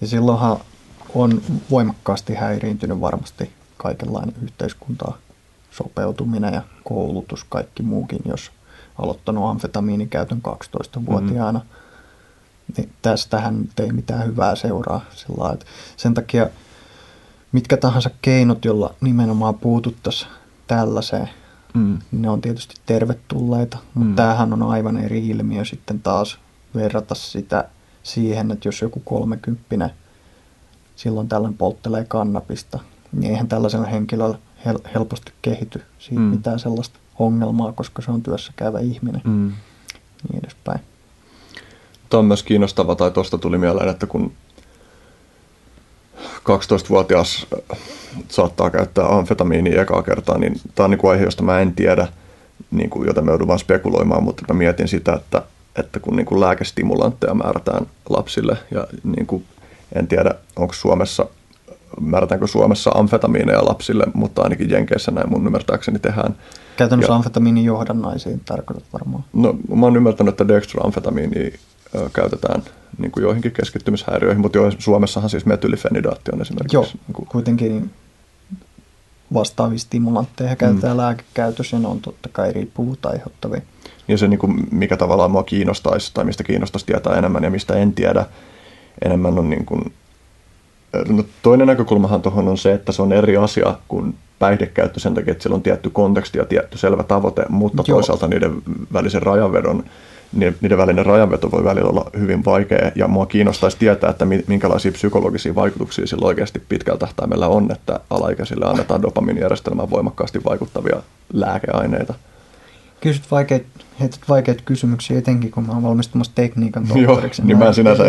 Ja silloinhan on voimakkaasti häiriintynyt varmasti kaikenlainen yhteiskuntaa sopeutuminen ja koulutus, kaikki muukin, jos aloittanut amfetamiinikäytön 12-vuotiaana, niin tästähän nyt ei mitään hyvää seuraa. Sillä sen takia mitkä tahansa keinot, joilla nimenomaan puututtaisiin tällaiseen, ne on tietysti tervetulleita, mutta tämähän on aivan eri ilmiö sitten taas verrata sitä siihen, että jos joku 30 silloin tällöin polttelee kannabista, niin eihän tällaisella henkilöllä helposti kehity siitä mitään sellaista ongelmaa, koska se on työssä käyvä ihminen, niin edespäin. Tämä on myös kiinnostava, tai tuosta tuli mieleen, että kun 12-vuotias saattaa käyttää amfetamiinia ekaa kertaa, niin tämä on niin kuin aihe, josta mä en tiedä, niin kuin, jota me joudun vaan spekuloimaan, mutta mä mietin sitä, että kun niin kuin lääkestimulantteja määrätään lapsille, ja niin kuin, en tiedä, onko Suomessa, määrätäänkö Suomessa amfetamiineja lapsille, mutta ainakin Jenkeissä näin mun ymmärtääkseni tehdään. Käytännössä amfetamiinin johdannaisiin tarkoitat varmaan. No, mä oon ymmärtänyt, että dextroamfetamiinia käytetään niin kuin joihinkin keskittymishäiriöihin, mutta Suomessahan siis metylifenidaatti on esimerkiksi. Joo, niin kuin kuitenkin vastaavia stimulantteja käytetään lääkekäytössä, ja ne on totta kai riippuvuutta aiheuttavia. Ja se, niin kuin, mikä tavallaan mua kiinnostaisi, tai mistä kiinnostaisi tietää enemmän ja mistä en tiedä enemmän, on niin kuin, no, toinen näkökulmahan tuohon on se, että se on eri asia kuin päihdekäyttö sen takia, että sillä on tietty konteksti ja tietty selvä tavoite, mutta toisaalta niiden välinen rajanveto voi välillä olla hyvin vaikea, ja mua kiinnostaisi tietää, että minkälaisia psykologisia vaikutuksia sillä oikeasti pitkällä tähtäimellä on, että alaikäisille annetaan dopamiinijärjestelmään voimakkaasti vaikuttavia lääkeaineita. Kysyt vaikeat kysymyksiä, etenkin kun mä oon valmistumassa tekniikan tohtoriksi. Joo, niin mä sinänsä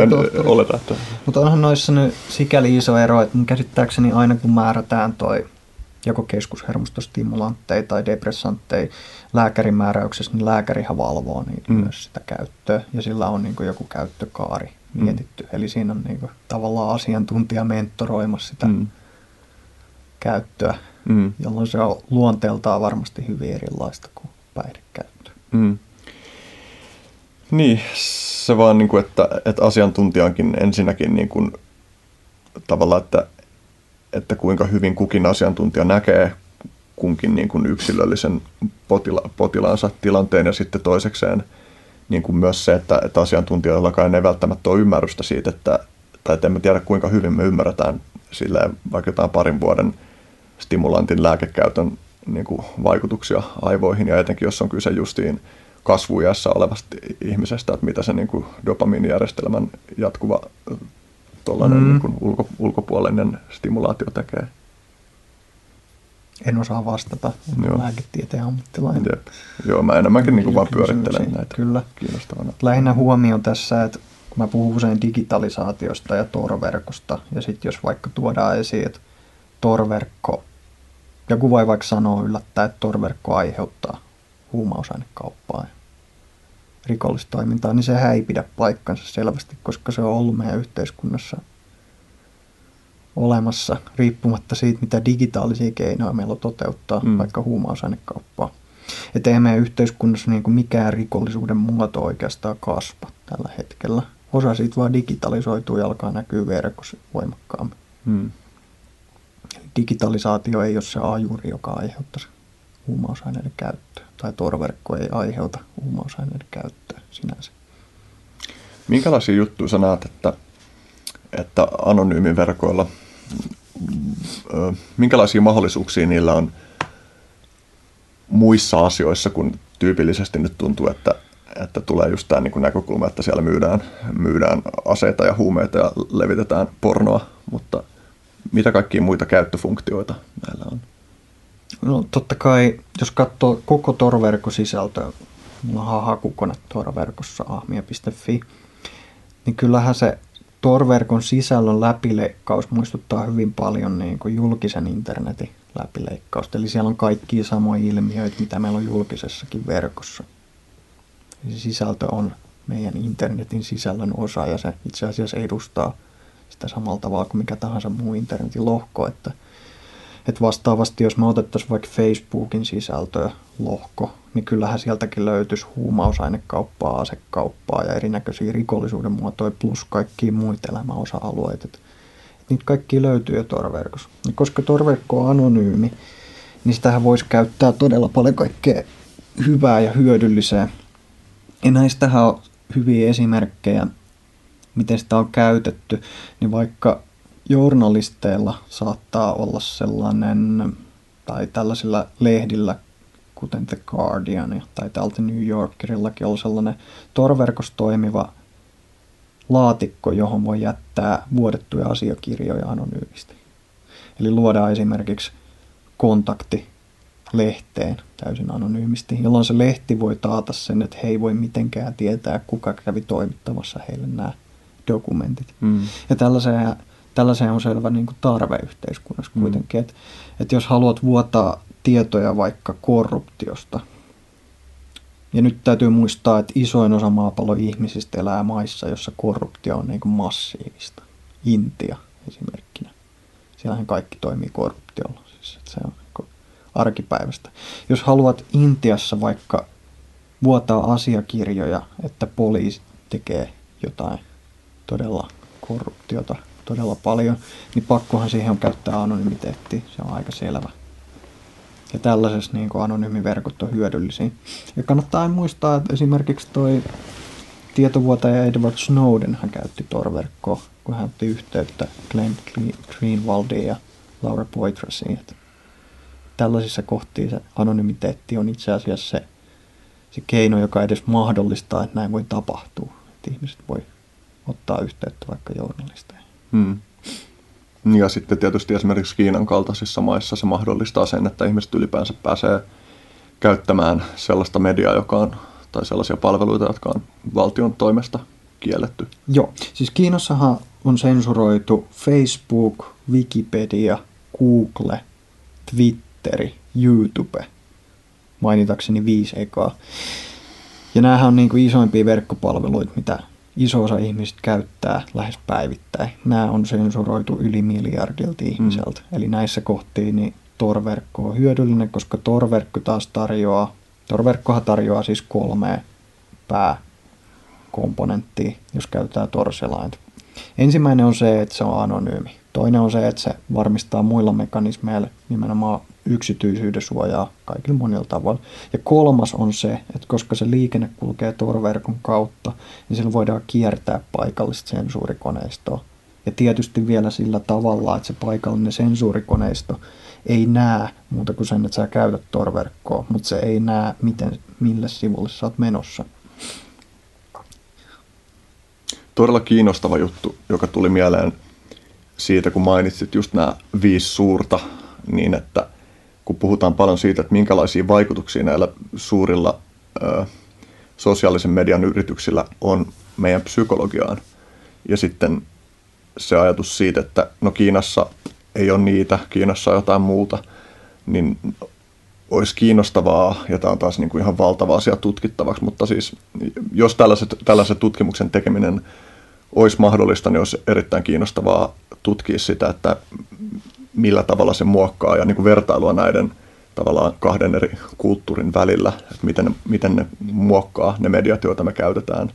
oletan. Mutta onhan noissa nyt sikäli iso ero, että käsittääkseni aina kun määrätään toi joko keskushermostostimulantteja tai depressantteja lääkärin määräyksessä, niin lääkärihän valvoo niitä myös sitä käyttöä, ja sillä on niin kuin joku käyttökaari mietitty. Eli siinä on niin kuin tavallaan asiantuntija mentoroimassa sitä käyttöä, jolloin se on luonteeltaan varmasti hyvin erilaista kuin päihdekäyttö. Niin, se vaan, niin kuin, että asiantuntijankin ensinnäkin niin kuin, tavallaan, että kuinka hyvin kukin asiantuntija näkee kunkin niin kuin yksilöllisen potilaansa tilanteen, ja sitten toisekseen niin kuin myös se, että asiantuntijoillakaan ei välttämättä ole ymmärrystä siitä, tai emme tiedä kuinka hyvin me ymmärretään sillä vaikka jotain parin vuoden stimulantin lääkekäytön niin kuin vaikutuksia aivoihin, ja etenkin jos on kyse justiin kasvuiässä olevasta ihmisestä, että mitä se niin kuin dopamiinijärjestelmän jatkuva tuollainen niin kuin ulkopuolinen stimulaatio tekee. En osaa vastata, lääketieteen ammattilainen. Joo, mä enemmänkin niin kuin vaan pyörittelen näitä. Kyllä. Kiinnostavana. Lähinnä huomio tässä, että kun mä puhun usein digitalisaatiosta ja Tor-verkosta, ja sitten jos vaikka tuodaan esiin, että Tor-verkko, joku voi vaikka sanoa yllättää, että Tor-verkko aiheuttaa huumausainekauppaa ja rikollistoimintaa, niin sehän ei pidä paikkansa selvästi, koska se on ollut meidän yhteiskunnassa olemassa, riippumatta siitä, mitä digitaalisia keinoja meillä on toteuttaa vaikka huumausainekauppaa. Että ei meidän yhteiskunnassa niin kuin mikään rikollisuuden muoto oikeastaan kasva tällä hetkellä. Osa siitä vaan digitalisoituu ja alkaa näkyä verkossa voimakkaammin. Digitalisaatio ei ole se ajuri, joka aiheuttaisi huumausaineiden käyttöä, tai Tor-verkko ei aiheuta huumausaineiden käyttöä sinänsä. Minkälaisia juttuja sä näet, että anonyymin verkoilla, minkälaisia mahdollisuuksia niillä on muissa asioissa, kun tyypillisesti nyt tuntuu, että tulee just tämä näkökulma, että siellä myydään aseita ja huumeita ja levitetään pornoa, mutta mitä kaikkia muita käyttöfunktioita näillä on? No totta kai, jos katsoo koko Tor-verkon sisältöä, mulla on hakukone Tor-verkossa ahmia.fi, niin kyllähän se Tor-verkon sisällön läpileikkaus muistuttaa hyvin paljon niin kuin julkisen internetin läpileikkausta. Eli siellä on kaikkia samoja ilmiöitä, mitä meillä on julkisessakin verkossa. Eli se sisältö on meidän internetin sisällön osa, ja se itse asiassa edustaa sitä samalla tavalla kuin mikä tahansa muu internetin lohko. Että vastaavasti, jos me otettaisiin vaikka Facebookin sisältöä lohko, niin kyllähän sieltäkin löytyisi huumausainekauppaa, asekauppaa ja erinäköisiä rikollisuuden muotoja plus kaikkia muita elämäosa-alueita. Niitä kaikki löytyy jo Tor-verkossa. Ja koska Tor-verkko on anonyymi, niin sitähän voisi käyttää todella paljon kaikkea hyvää ja hyödyllisää. Ja näistähän on hyviä esimerkkejä, miten sitä on käytetty, niin vaikka journalisteilla saattaa olla sellainen, tai tällaisilla lehdillä, kuten The Guardian tai täältä New Yorkerillakin on sellainen torverkossa toimiva laatikko, johon voi jättää vuodettuja asiakirjoja anonyymisti. Eli luodaan esimerkiksi kontakti lehteen täysin anonyymisti, jolloin se lehti voi taata sen, että he ei voi mitenkään tietää, kuka kävi toimittamassa heille nämä dokumentit. Mm. Ja tällaiseen on selvä niin kuin tarve yhteiskunnassa kuitenkin, että jos haluat vuotaa tietoja vaikka korruptiosta. Ja nyt täytyy muistaa, että isoin osa maapallon ihmisistä elää maissa, jossa korruptio on niin kuin massiivista. Intia esimerkkinä. Siellähän kaikki toimii korruptiolla. Siis, että se on niin kuin arkipäivästä. Jos haluat Intiassa vaikka vuotaa asiakirjoja, että poliisi tekee jotain todella korruptiota todella paljon, niin pakkohan siihen on käyttää anonymiteettiä. Se on aika selvä. Ja tällaisessa niin kuin anonyymiverkot on hyödyllisiä. Ja kannattaa muistaa, että esimerkiksi toi tietovuotaja Edward Snowden hän käytti Tor-verkkoa, kun hän otti yhteyttä Glenn Greenwaldiin ja Laura Poitrasiin. Tällaisissa kohtiin se anonymiteetti on itse asiassa se keino, joka edes mahdollistaa, että näin voi tapahtua. Että ihmiset voi ottaa yhteyttä vaikka journalisteen. Hmm. Ja sitten tietysti esimerkiksi Kiinan kaltaisissa maissa se mahdollistaa sen, että ihmiset ylipäänsä pääsee käyttämään sellaista mediaa, joka on, tai sellaisia palveluita, jotka on valtion toimesta kielletty. Joo, siis Kiinassahan on sensuroitu Facebook, Wikipedia, Google, Twitteri, YouTube, mainitakseni 5 ekaa. Ja näähän on niin kuin isoimpia verkkopalveluita, mitä iso osa ihmisistä käyttää lähes päivittäin. Nämä on sensuroitu yli 1 miljardilta ihmiseltä. Eli näissä kohtiin niin Tor-verkko on hyödyllinen, koska Tor-verkkohan tarjoaa siis 3 pääkomponenttia, jos käytetään Tor-selainta. Ensimmäinen on se, että se on anonyymi. Toinen on se, että se varmistaa muilla mekanismeilla nimenomaan yksityisyyden suojaa kaikilla monilla tavalla. Ja kolmas on se, että koska se liikenne kulkee Tor-verkon kautta, niin sillä voidaan kiertää paikallista sensuurikoneistoa. Ja tietysti vielä sillä tavalla, että se paikallinen sensuurikoneisto ei näe muuta kuin sen, että sä käytät Tor-verkkoa, mutta se ei näe, mille sivulle sä oot menossa. Todella kiinnostava juttu, joka tuli mieleen siitä, kun mainitsit just nämä 5 suurta, niin että kun puhutaan paljon siitä, että minkälaisia vaikutuksia näillä suurilla sosiaalisen median yrityksillä on meidän psykologiaan. Ja sitten se ajatus siitä, että no Kiinassa ei ole niitä, Kiinassa on jotain muuta, niin olisi kiinnostavaa, ja tämä on taas niin kuin ihan valtava asia tutkittavaksi, mutta siis jos tällaisen tutkimuksen tekeminen olisi mahdollista, niin olisi erittäin kiinnostavaa tutkia sitä, että millä tavalla se muokkaa ja niin kuin vertailua näiden tavallaan 2 eri kulttuurin välillä, että miten ne muokkaa ne mediat, joita me käytetään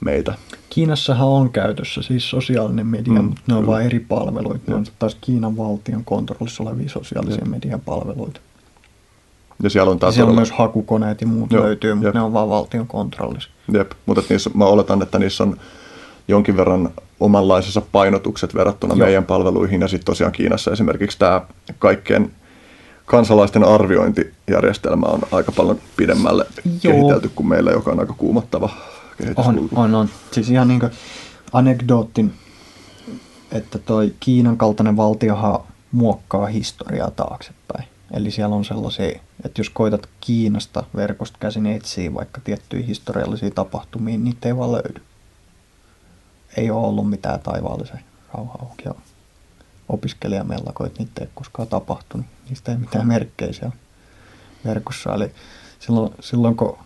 meitä. Kiinassahan on käytössä siis sosiaalinen media, mutta ne on vain eri palveluita. Ne on taas Kiinan valtion kontrollissa olevia sosiaalisia mediapalveluita. Ja siellä on, myös hakukoneet ja muut löytyy, mutta ne on vain valtion kontrollissa. Jep, mutta mä oletan, että niissä on jonkin verran omanlaisensa painotukset verrattuna meidän palveluihin. Ja sitten tosiaan Kiinassa esimerkiksi tämä kaikkien kansalaisten arviointijärjestelmä on aika paljon pidemmälle kehitelty kuin meillä, joka on aika kuumottava kehityskulku. On. Siis ihan niin kuin anekdoottin, että toi Kiinan kaltainen valtiohan muokkaa historiaa taaksepäin. Eli siellä on sellaisia, että jos koitat Kiinasta verkosta käsin etsiä vaikka tiettyjä historiallisia tapahtumia, niin niitä ei vaan löydy. Ei ole ollut mitään taivaallisen rauha-aukia. Opiskelijamellakoit, niitä ei koskaan tapahtunut. Niistä ei mitään merkkejä siellä verkossa. Eli silloin kun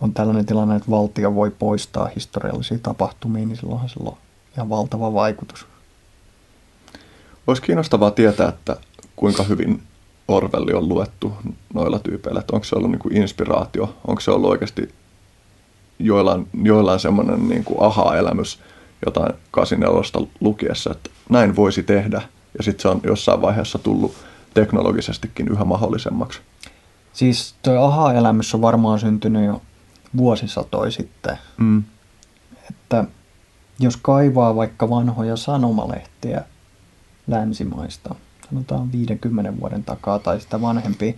on tällainen tilanne, että valtio voi poistaa historiallisia tapahtumia, niin silloinhan sillä on ihan valtava vaikutus. Olisi kiinnostavaa tietää, että kuinka hyvin Orwell on luettu noilla tyypeillä. Että onko se ollut niin kuin inspiraatio? Onko se ollut oikeasti joillain semmoinen niin kuin aha-elämys jotain 84 lukiessa, että näin voisi tehdä. Ja sitten se on jossain vaiheessa tullut teknologisestikin yhä mahdollisemmaksi. Siis tuo aha-elämys on varmaan syntynyt jo vuosisatoja sitten. Mm. Että jos kaivaa vaikka vanhoja sanomalehtiä länsimaista, sanotaan 50 vuoden takaa tai sitä vanhempia,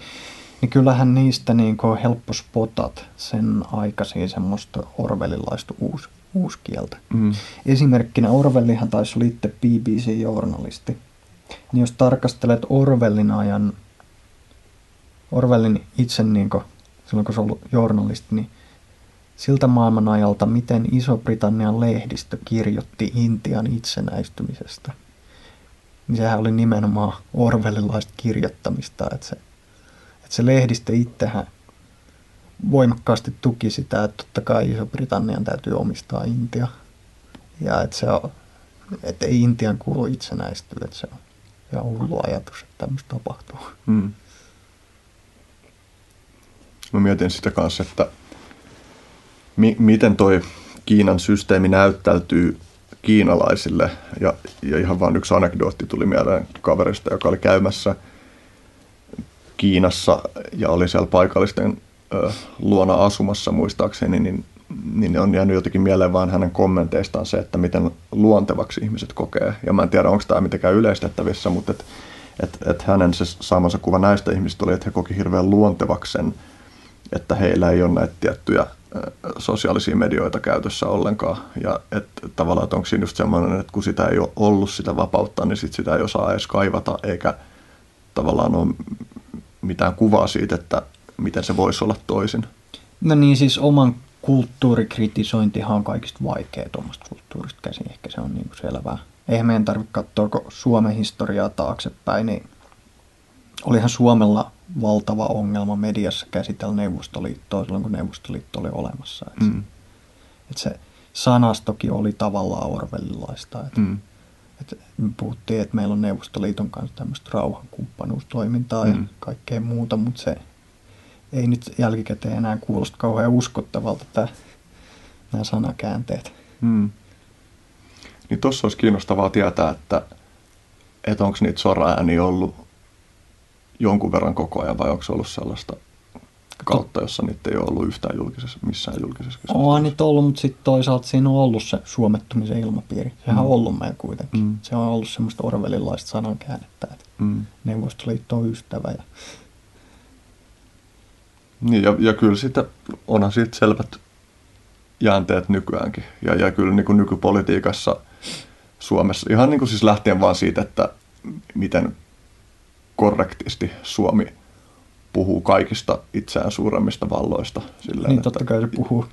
niin kyllähän niistä niin kuin helppo spotat sen aikaisia semmoista orwellilaista uuskieltä. Mm. Esimerkkinä Orwellihan taisi olla itse BBC-journalisti. Niin jos tarkastelet Orwellin ajan, Orwellin itse niin kuin, silloin kun se on ollut journalisti, niin siltä maailman ajalta, miten Iso-Britannian lehdistö kirjoitti Intian itsenäistymisestä, niin sehän oli nimenomaan orwellilaista kirjoittamista, että se lehdistö itsehän voimakkaasti tuki sitä, että totta kai Iso-Britannian täytyy omistaa Intia, ja että ei Intian kuulu itsenäistyä, että se on ihan hullu ajatus, että tämmöistä tapahtuu. Mm. Mä mietin sitä kanssa, että miten toi Kiinan systeemi näyttäytyy kiinalaisille. Ja ihan vaan yksi anekdootti tuli mieleen kaverista, joka oli käymässä Kiinassa ja oli siellä paikallisten luona asumassa muistaakseni, niin on jäänyt jotenkin mieleen vaan hänen kommenteistaan se, että miten luontevaksi ihmiset kokee. Ja mä en tiedä, onko tämä mitenkään yleistettävissä, mutta et hänen se saamansa kuva näistä ihmisistä oli, että he koki hirveän luontevaksi sen, että heillä ei ole näitä tiettyjä sosiaalisia medioita käytössä ollenkaan. Ja että tavallaan, että onko siinä just semmoinen, että kun sitä ei ole ollut sitä vapautta, niin sit sitä ei osaa edes kaivata, eikä tavallaan ole mitään kuvaa siitä, että miten se voisi olla toisin. No niin, siis oman kulttuurikritisointihan on kaikista vaikea tuommoista kulttuurista käsin. Ehkä se on niin kuin selvää. Eihän meidän tarvitse katsoa, kun Suomen historiaa taaksepäin, niin olihan Suomella valtava ongelma mediassa käsitellä Neuvostoliittoa silloin, kun Neuvostoliitto oli olemassa. Että se sanastokin oli tavallaan orwellilaista. Että me puhuttiin, että meillä on Neuvostoliiton kanssa tämmöistä rauhankumppanuustoimintaa ja kaikkea muuta, mutta se ei nyt jälkikäteen enää kuulosta kauhean uskottavalta nämä sanakäänteet. Mm. Niin tuossa olisi kiinnostavaa tietää, että onko niitä soraääniä ollut jonkun verran koko ajan, vai onko se ollut sellaista kautta, jossa niitä ei ole ollut yhtään julkisessa, missään julkisessa keskustelussa? On niitä ollut, mutta sitten toisaalta siinä on ollut se suomettumisen ilmapiiri. Sehän on ollut meillä kuitenkin. Se on ollut semmoista orwellilaista sanankäännettä, että Neuvostoliitto on ystävä. Niin, ja kyllä sitä, onhan siitä selvät jäänteet nykyäänkin. Ja kyllä niin kuin nykypolitiikassa Suomessa, ihan niin kuin siis lähtien vaan siitä, että miten korrektisti Suomi puhuu kaikista itseään suuremmista valloista. Silleen, niin, totta kai se puhuu.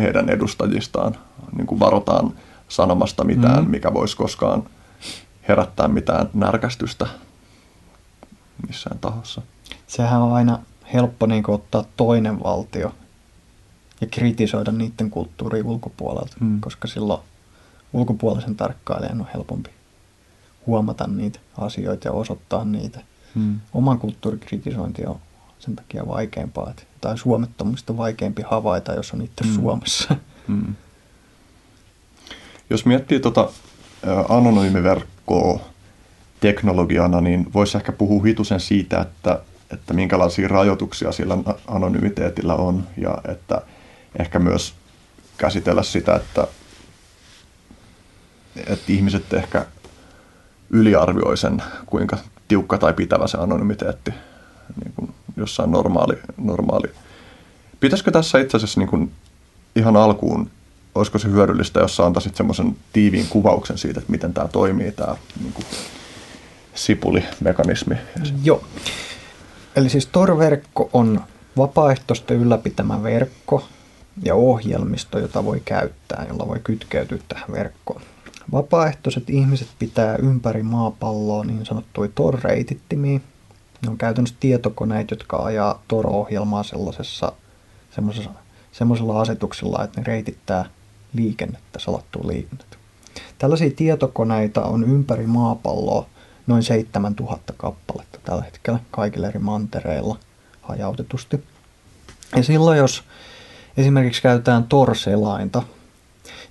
Heidän edustajistaan niin kuin varotaan sanomasta mitään, mikä voisi koskaan herättää mitään närkästystä missään tahossa. Sehän on aina helppo niin kuin ottaa toinen valtio ja kritisoida niiden kulttuuria ulkopuolelta, koska silloin ulkopuolisen tarkkailijan on helpompi huomata niitä asioita ja osoittaa niitä. Oman kulttuurikritisointi on sen takia vaikeampaa, että jotain suomettomista on vaikeampi havaita, jos on itse Suomessa. Jos miettii tuota anonyymiverkkoa teknologiana, niin voisi ehkä puhua hitusen siitä, että minkälaisia rajoituksia sillä anonymiteetillä on, ja että ehkä myös käsitellä sitä, että ihmiset ehkä yliarvioi sen, kuinka tiukka tai pitävä se anonymiteetti niin kuin jossain normaali. Pitäisikö tässä itse asiassa niin kuin ihan alkuun, olisiko se hyödyllistä, jos sä antaisit semmoisen tiiviin kuvauksen siitä, että miten tämä toimii, tämä niin kuin sipulimekanismi? Joo. Eli siis Tor-verkko on vapaaehtoisten ylläpitämä verkko ja ohjelmisto, jota voi käyttää, jolla voi kytkeytyä tähän verkkoon. Vapaaehtoiset ihmiset pitää ympäri maapalloa niin sanottuja Tor-reitittimiä. Ne on käytännössä tietokoneet, jotka ajaa Tor-ohjelmaa semmoisella asetuksella, että ne reitittää liikennettä, salattua liikennettä. Tällaisia tietokoneita on ympäri maapalloa noin 7000 kappaletta tällä hetkellä kaikilla eri mantereilla hajautetusti. Ja silloin, jos esimerkiksi käytetään Tor-selainta,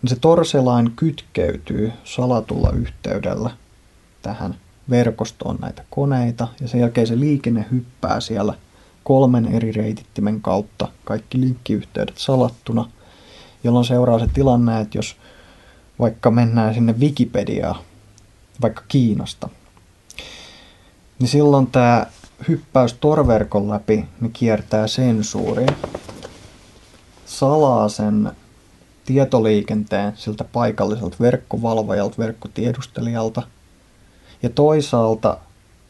niin se Tor-selain kytkeytyy salatulla yhteydellä tähän verkostoon näitä koneita ja sen jälkeen se liikenne hyppää siellä kolmen eri reitittimen kautta, kaikki linkkiyhteydet salattuna, jolloin seuraa se tilanne, että jos vaikka mennään sinne Wikipediaan, vaikka Kiinasta, niin silloin tämä hyppäys Tor-verkon läpi niin kiertää sensuuria, salaa sen tietoliikenteen siltä paikalliselta verkkovalvojalta, verkkotiedustelijalta. Ja toisaalta,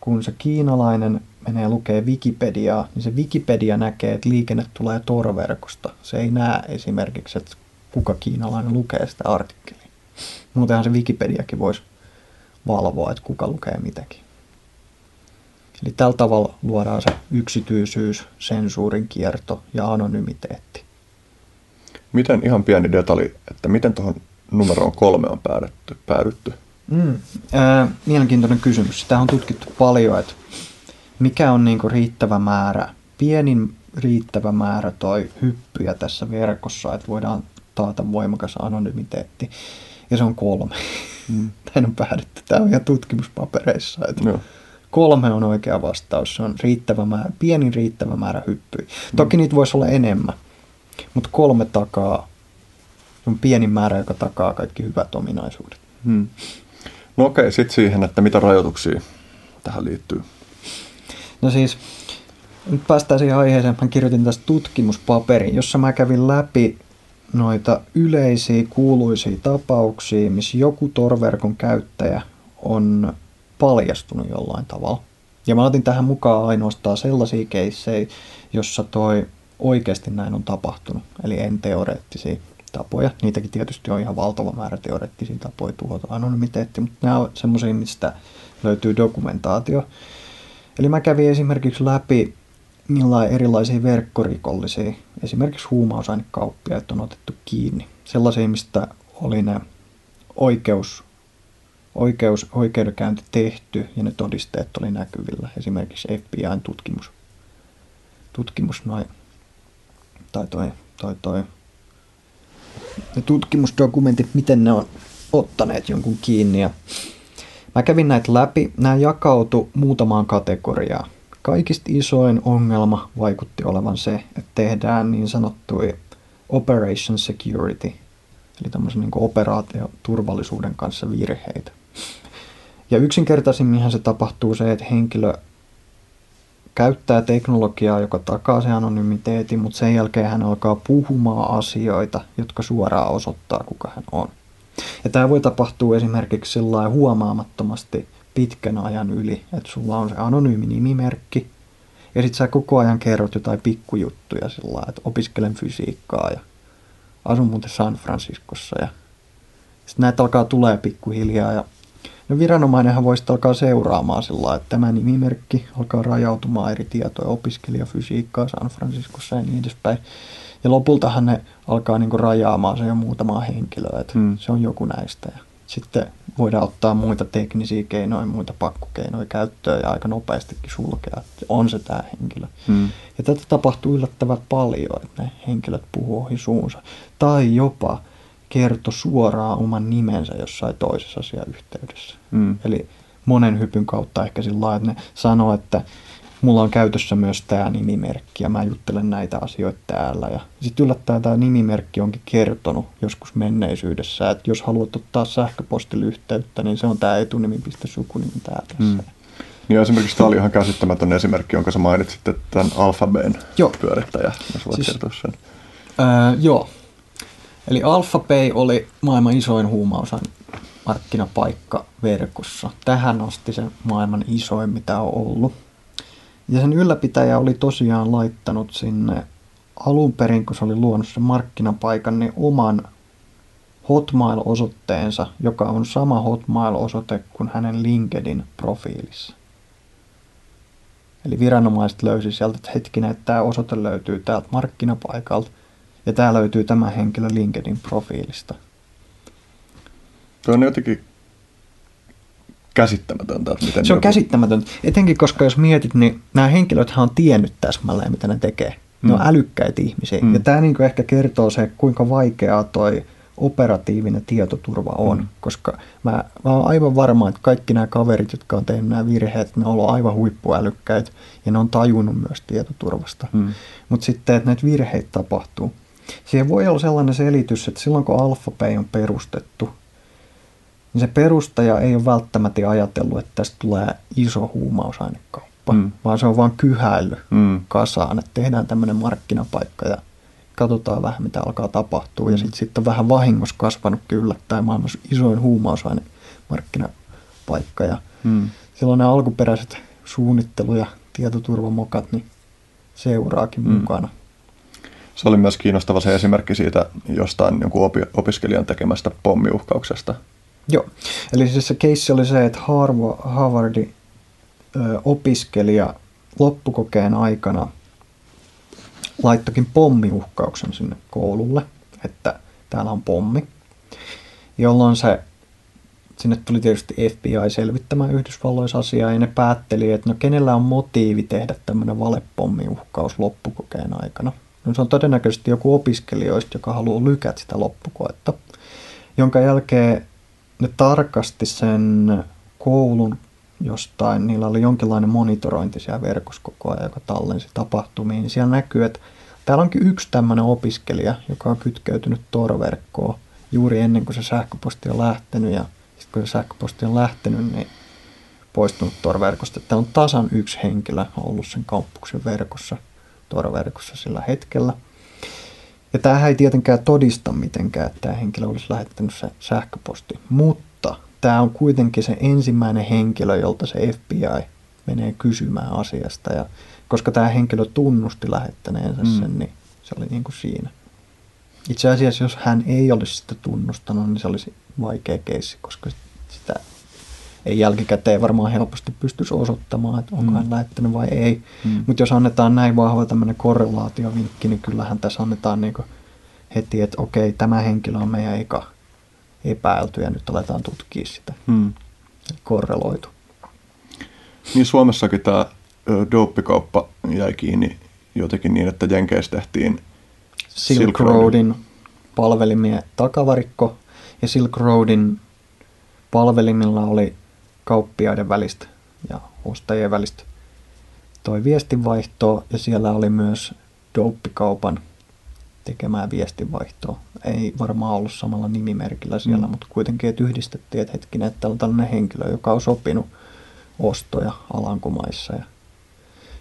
kun se kiinalainen menee lukee Wikipediaa, niin se Wikipedia näkee, että liikenne tulee Tor-verkosta. Se ei näe esimerkiksi, että kuka kiinalainen lukee sitä artikkelia. Muutenhan se Wikipediakin voisi valvoa, että kuka lukee mitäkin. Eli tällä tavalla luodaan se yksityisyys, sensuurin kierto ja anonymiteetti. Miten, ihan pieni detalji, että miten tuohon numeroon 3 on päädytty? Mielenkiintoinen kysymys. Sitä on tutkittu paljon, että mikä on niinku riittävä määrä, pienin riittävä määrä toi hyppyjä tässä verkossa, että voidaan taata voimakas anonymiteetti. Ja se on 3. Tähän on päädytty. Tämä on ihan tutkimuspapereissa. 3 on oikea vastaus. Se on riittävä määrä, pienin riittävä määrä hyppyjä. Toki niitä voisi olla enemmän, mutta 3 takaa. Se on pienin määrä, joka takaa kaikki hyvät ominaisuudet. No okei, sitten siihen, että mitä rajoituksia tähän liittyy. No siis, nyt päästään siihen aiheeseen. Mä kirjoitin tästä tutkimuspaperin, jossa mä kävin läpi noita yleisiä kuuluisia tapauksia, missä joku Tor-verkon käyttäjä on paljastunut jollain tavalla. Ja mä otin tähän mukaan ainoastaan sellaisia keissejä, jossa toi oikeasti näin on tapahtunut, eli en teoreettisia tapoja. Niitäkin tietysti on ihan valtava määrä teoreettisia tapoja tuhota anonymiteetti, mutta nämä on semmoisia, mistä löytyy dokumentaatio. Eli mä kävin esimerkiksi läpi, millaisia erilaisia verkkorikollisia, esimerkiksi huumausainekauppiaat on otettu kiinni. Sellaisia, mistä oli ne oikeudenkäynti tehty ja ne todisteet oli näkyvillä. Esimerkiksi FBI:n tutkimusdokumentit, miten ne on ottaneet jonkun kiinni. Ja mä kävin näitä läpi. Nämä jakautu muutamaan kategoriaan. Kaikista isoin ongelma vaikutti olevan se, että tehdään niin sanottuja operation security, eli tämmöisen niin kuin operaatioturvallisuuden kanssa virheitä. Ja yksinkertaisimminhan se tapahtuu se, että henkilö käyttää teknologiaa, joka takaa se anonymiteetin, mutta sen jälkeen hän alkaa puhumaan asioita, jotka suoraan osoittaa, kuka hän on. Ja tämä voi tapahtua esimerkiksi huomaamattomasti pitkän ajan yli, että sulla on se anonyymi nimimerkki, ja sitten sä koko ajan kerrot jotain pikkujuttuja sillä lailla, että opiskelen fysiikkaa ja asun muuten San Franciscossa. Ja sitten näitä alkaa tulee pikkuhiljaa, ja no viranomainenhan voi sitten alkaa seuraamaan sillä lailla, että tämä nimimerkki alkaa rajautumaan eri tietoja, opiskelija, fysiikkaa San Franciscossa ja niin edespäin. Ja lopultahan ne alkaa niinku rajaamaan sen jo muutamaa henkilöä, että se on joku näistä. Ja sitten voidaan ottaa muita teknisiä keinoja, muita pakkokeinoja käyttöön ja aika nopeastikin sulkea, että on se tämä henkilö. Ja tätä tapahtuu yllättävän paljon, että ne henkilöt puhuu ohi suunsa. Tai jopa kertoi suoraan oman nimensä jossain toisessa asiayhteydessä. Eli monen hypyn kautta ehkä sillä lailla, että ne sanoo, että mulla on käytössä myös tämä nimimerkki ja mä juttelen näitä asioita täällä. Ja sitten yllättäen tämä nimimerkki onkin kertonut joskus menneisyydessä, että jos haluat ottaa sähköpostille yhteyttä, niin se on tämä etunimi.sukunimi täällä. Niin esimerkiksi tämä oli ihan käsittämätön esimerkki, jonka sä mainitsit tämän Alphabeen pyörittäjä. Jos voit kertoa sen. Eli Alphapay oli maailman isoin huumausainemarkkinapaikka verkossa. Tähän asti se maailman isoin, mitä on ollut. Ja sen ylläpitäjä oli tosiaan laittanut sinne alun perin, kun se oli luonut sen markkinapaikan, niin oman Hotmail-osoitteensa, joka on sama Hotmail-osoite kuin hänen LinkedIn-profiilissa. Eli viranomaiset löysi sieltä, että hetkinen, että tämä osoite löytyy täältä markkinapaikalta. Ja tää löytyy tämä henkilö LinkedIn profiilista. Tuo on jotenkin käsittämätöntä. Miten se on käsittämätöntä. Etenkin koska jos mietit, niin nämä henkilöthän on tiennyt täsmälleen, mitä ne tekee. Ne on älykkäitä ihmisiä. Ja tämä niinku ehkä kertoo se, kuinka vaikeaa toi operatiivinen tietoturva on, koska mä oon aivan varma, että kaikki nämä kaverit, jotka on tehnyt nämä virheet, ne on ollut aivan huippuälykkäitä ja ne on tajunnut myös tietoturvasta. Mutta sitten, että näitä virheitä tapahtuu. Siihen voi olla sellainen selitys, että silloin kun AlphaPay on perustettu, niin se perustaja ei ole välttämättä ajatellut, että tästä tulee iso huumausainekauppa, vaan se on vaan kyhäily kasaan, että tehdään tämmöinen markkinapaikka ja katsotaan vähän, mitä alkaa tapahtua. Ja sitten on vähän vahingossa kasvanutkin yllättäen maailmassa isoin huumausainemarkkinapaikka. Ja silloin nämä alkuperäiset suunnittelu- ja tietoturvamokat niin seuraakin mukana. Se oli myös kiinnostava se esimerkki siitä jostain jonkun opiskelijan tekemästä pommiuhkauksesta. Joo, eli siis se keissi oli se, että Harvardin opiskelija loppukokeen aikana laittokin pommiuhkauksen sinne koululle, että täällä on pommi, jolloin sinne tuli tietysti FBI selvittämään Yhdysvalloissa asiaa, ja ne päätteli, että no kenellä on motiivi tehdä tämmöinen valepommiuhkaus loppukokeen aikana. No se on todennäköisesti joku opiskelijoista, joka haluaa lykätä sitä loppukoetta, jonka jälkeen ne tarkasti sen koulun jostain, niillä oli jonkinlainen monitorointi siellä verkossa koko ajan, joka tallensi tapahtumiin, niin siellä näkyy, että täällä onkin yksi tämmöinen opiskelija, joka on kytkeytynyt Tor-verkkoon juuri ennen kuin se sähköposti on lähtenyt, ja sitten kun se sähköposti on lähtenyt, niin poistunut Tor-verkosta. Täällä on tasan yksi henkilö ollut sen kampuksen verkossa, Tor-verkossa sillä hetkellä. Ja tämähän ei tietenkään todista mitenkään, että tämä henkilö olisi lähettänyt sen sähköpostin, mutta tämä on kuitenkin se ensimmäinen henkilö, jolta se FBI menee kysymään asiasta. Ja koska tämä henkilö tunnusti lähettäneensä sen, niin se oli niin kuin siinä. Itse asiassa, jos hän ei olisi sitä tunnustanut, niin se olisi vaikea keissi, koska sitä ei jälkikäteen varmaan helposti pystyisi osoittamaan, että onko hän lähettänyt vai ei. Mutta jos annetaan näin vahva tämmöinen korrelaatiovinkki, niin kyllähän tässä annetaan niin kuin heti, että okei, tämä henkilö on meidän eka epäilty ja nyt aletaan tutkia sitä. Korreloitu. Niin Suomessakin tämä dooppikauppa jäi kiinni jotenkin niin, että Jenkeissä tehtiin Silk Roadin palvelimien takavarikko ja Silk Roadin palvelimilla oli kauppiaiden välistä ja ostajien välistä toi viestinvaihtoa ja siellä oli myös dooppikaupan tekemään viestinvaihtoa. Ei varmaan ollut samalla nimimerkillä siellä, mutta kuitenkin että yhdistettiin, että hetkinen, että täällä on tällainen henkilö, joka on sopinut ostoja Alankomaissa. Ja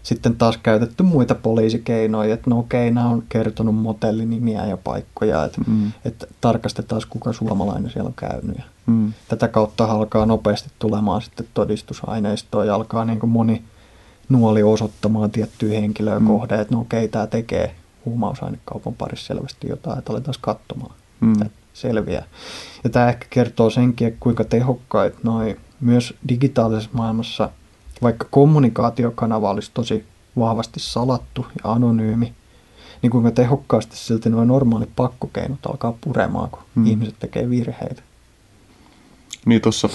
sitten taas käytetty muita poliisikeinoja, että no okei, nämä on kertonut motellinimiä ja paikkoja, että tarkastetaan kuka suomalainen siellä on käynyt. Ja tätä kautta alkaa nopeasti tulemaan sitten todistusaineistoa ja alkaa niin kuin moni nuoli osoittamaan tiettyä henkilöä kohde, että no okei, tämä tekee huumausainekaupan parissa selvästi jotain, että aletaan katsomaan, että selviää. Ja tämä ehkä kertoo senkin, kuinka tehokkaita noi myös digitaalisessa maailmassa, vaikka kommunikaatiokanava olisi tosi vahvasti salattu ja anonyymi, niin kuinka tehokkaasti silti nuo normaalit pakkokeinot alkaa puremaan, kun ihmiset tekee virheitä. Niin tuossa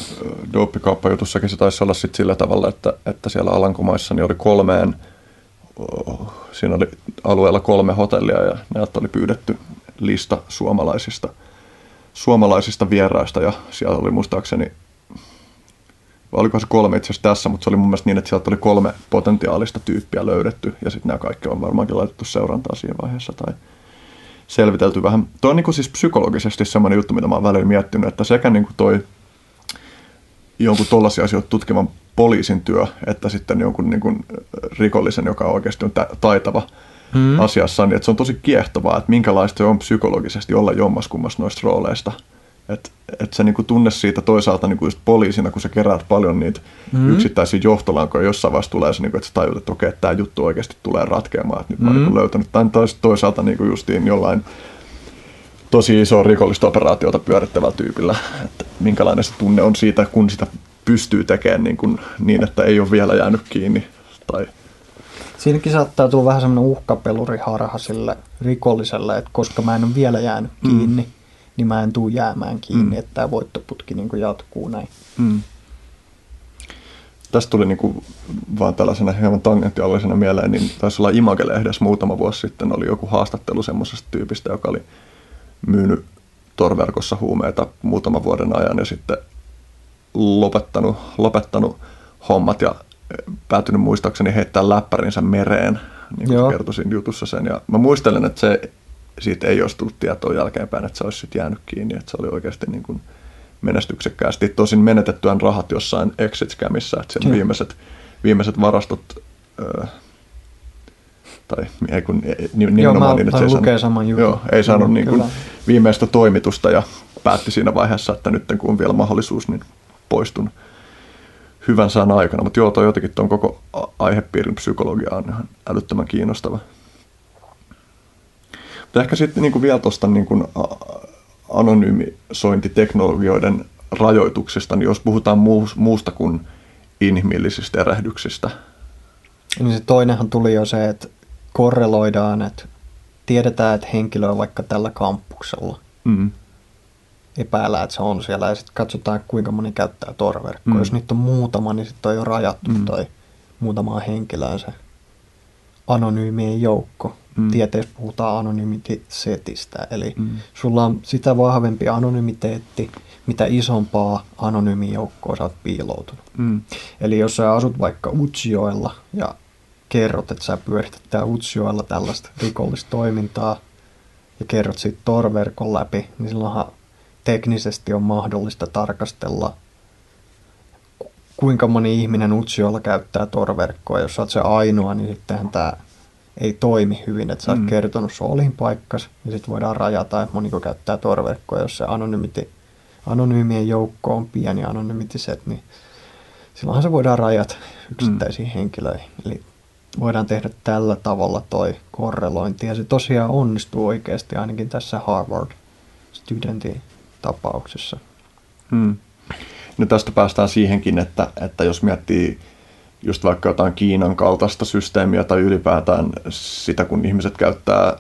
dooppikauppajutussakin se taisi olla sit sillä tavalla, että siellä Alankomaissa niin oli siinä oli alueella 3 hotellia ja näiltä oli pyydetty lista suomalaisista vieraista ja siellä oli muistaakseni, oliko se 3 itse asiassa tässä, mutta se oli mun mielestä niin, että sieltä oli 3 potentiaalista tyyppiä löydetty ja sitten nämä kaikki on varmaankin laitettu seurantaa siinä vaiheessa tai selvitelty vähän. Tuo on niin kuin siis psykologisesti sellainen juttu, mitä mä oon välillä miettinyt, että sekä niin kuin toi jonkun tollaisia asioita tutkivan poliisin työ, että sitten jonkun niin kuin rikollisen, joka oikeasti on taitava asiassa, niin että se on tosi kiehtovaa, että minkälaista se on psykologisesti olla jommaskummassa noista rooleista. Että se niin kuin tunne siitä toisaalta niin kuin just poliisina, kun sä keräät paljon niitä yksittäisiä johtolankoja, jossain vaiheessa tulee se, niin kuin, että sä tajut, että okei, tämä juttu oikeasti tulee ratkeamaan, että nyt mä oon niin kuin löytänyt tämän toisaalta niin kuin justiin jollain tosi isoa rikollista operaatiota pyörittävällä tyypillä, että minkälainen se tunne on siitä, kun sitä pystyy tekemään niin, että ei ole vielä jäänyt kiinni. Tai siinäkin saattaa tulla vähän semmoinen uhkapeluriharha sille rikolliselle, että koska mä en ole vielä jäänyt kiinni, niin mä en tule jäämään kiinni, että tämä voittoputki niin kuin jatkuu näin. Tästä tuli niin kuin vaan tällaisena hieman tangentiaalisena mieleen, niin taisi olla Image-lehdessä muutama vuosi sitten oli joku haastattelu semmoisesta tyypistä, joka oli myynyt torverkossa huumeita muutaman vuoden ajan ja sitten lopettanut hommat ja päätynyt muistaakseni heittää läppärinsä mereen, niin kuin kertoi siinä jutussa sen. Ja mä muistelen, että se siitä ei olisi tullut tietoa jälkeenpäin, että se olisi sitten jäänyt kiinni, että se oli oikeasti niin kuin menestyksekkäästi. Tosin menetettyään rahat jossain exit-skämissä, että sen viimeiset varastot... Tai ei kun nimenomaan niin, että ei saanut niin kuin viimeistä toimitusta ja päätti siinä vaiheessa, että nyt kun on vielä mahdollisuus, niin poistun hyvän sään aikana. Mutta joo, toi jotenkin tuon koko aihepiirin psykologia on ihan älyttömän kiinnostava. Mutta ehkä sitten niin kuin vielä tuosta niin kuin anonymisointiteknologioiden rajoituksista, niin jos puhutaan muusta kuin inhimillisistä erehdyksistä. Niin se toinenhan tuli jo se, että korreloidaan, että tiedetään, että henkilö on vaikka tällä kampuksella. Mm. Epäillään, että se on siellä ja sitten katsotaan, kuinka moni käyttää torverkkoa. Mm. Jos niitä on muutama, niin sitten on jo rajattu tai muutamaan henkilöön se anonyymien joukko. Mm. Tieteessä puhutaan anonymiteetistä, eli sulla on sitä vahvempi anonymiteetti, mitä isompaa anonyymiin joukkoa sä oot piiloutunut. Mm. Eli jos sä asut vaikka Utsjoella ja kerrot, että sä pyörität täällä Utsjoella tällaista rikollista toimintaa ja kerrot siitä torverkon läpi, niin silloinhan teknisesti on mahdollista tarkastella, kuinka moni ihminen Utsjoella käyttää torverkkoa. Jos sä oot se ainoa, niin sittenhän tää ei toimi hyvin, että sä oot kertonut sun olinpaikkas, ja sitten voidaan rajata, että moniko käyttää torverkkoa, jos se anonyymien joukko on pieni, anonymitiset, niin silloinhan se voidaan rajata yksittäisiin henkilöihin. Eli voidaan tehdä tällä tavalla toi korrelointi, ja se tosiaan onnistuu oikeasti ainakin tässä Harvard-studentin tapauksessa. Mm. No tästä päästään siihenkin, että jos miettii just vaikka jotain Kiinan kaltaista systeemiä tai ylipäätään sitä, kun ihmiset käyttää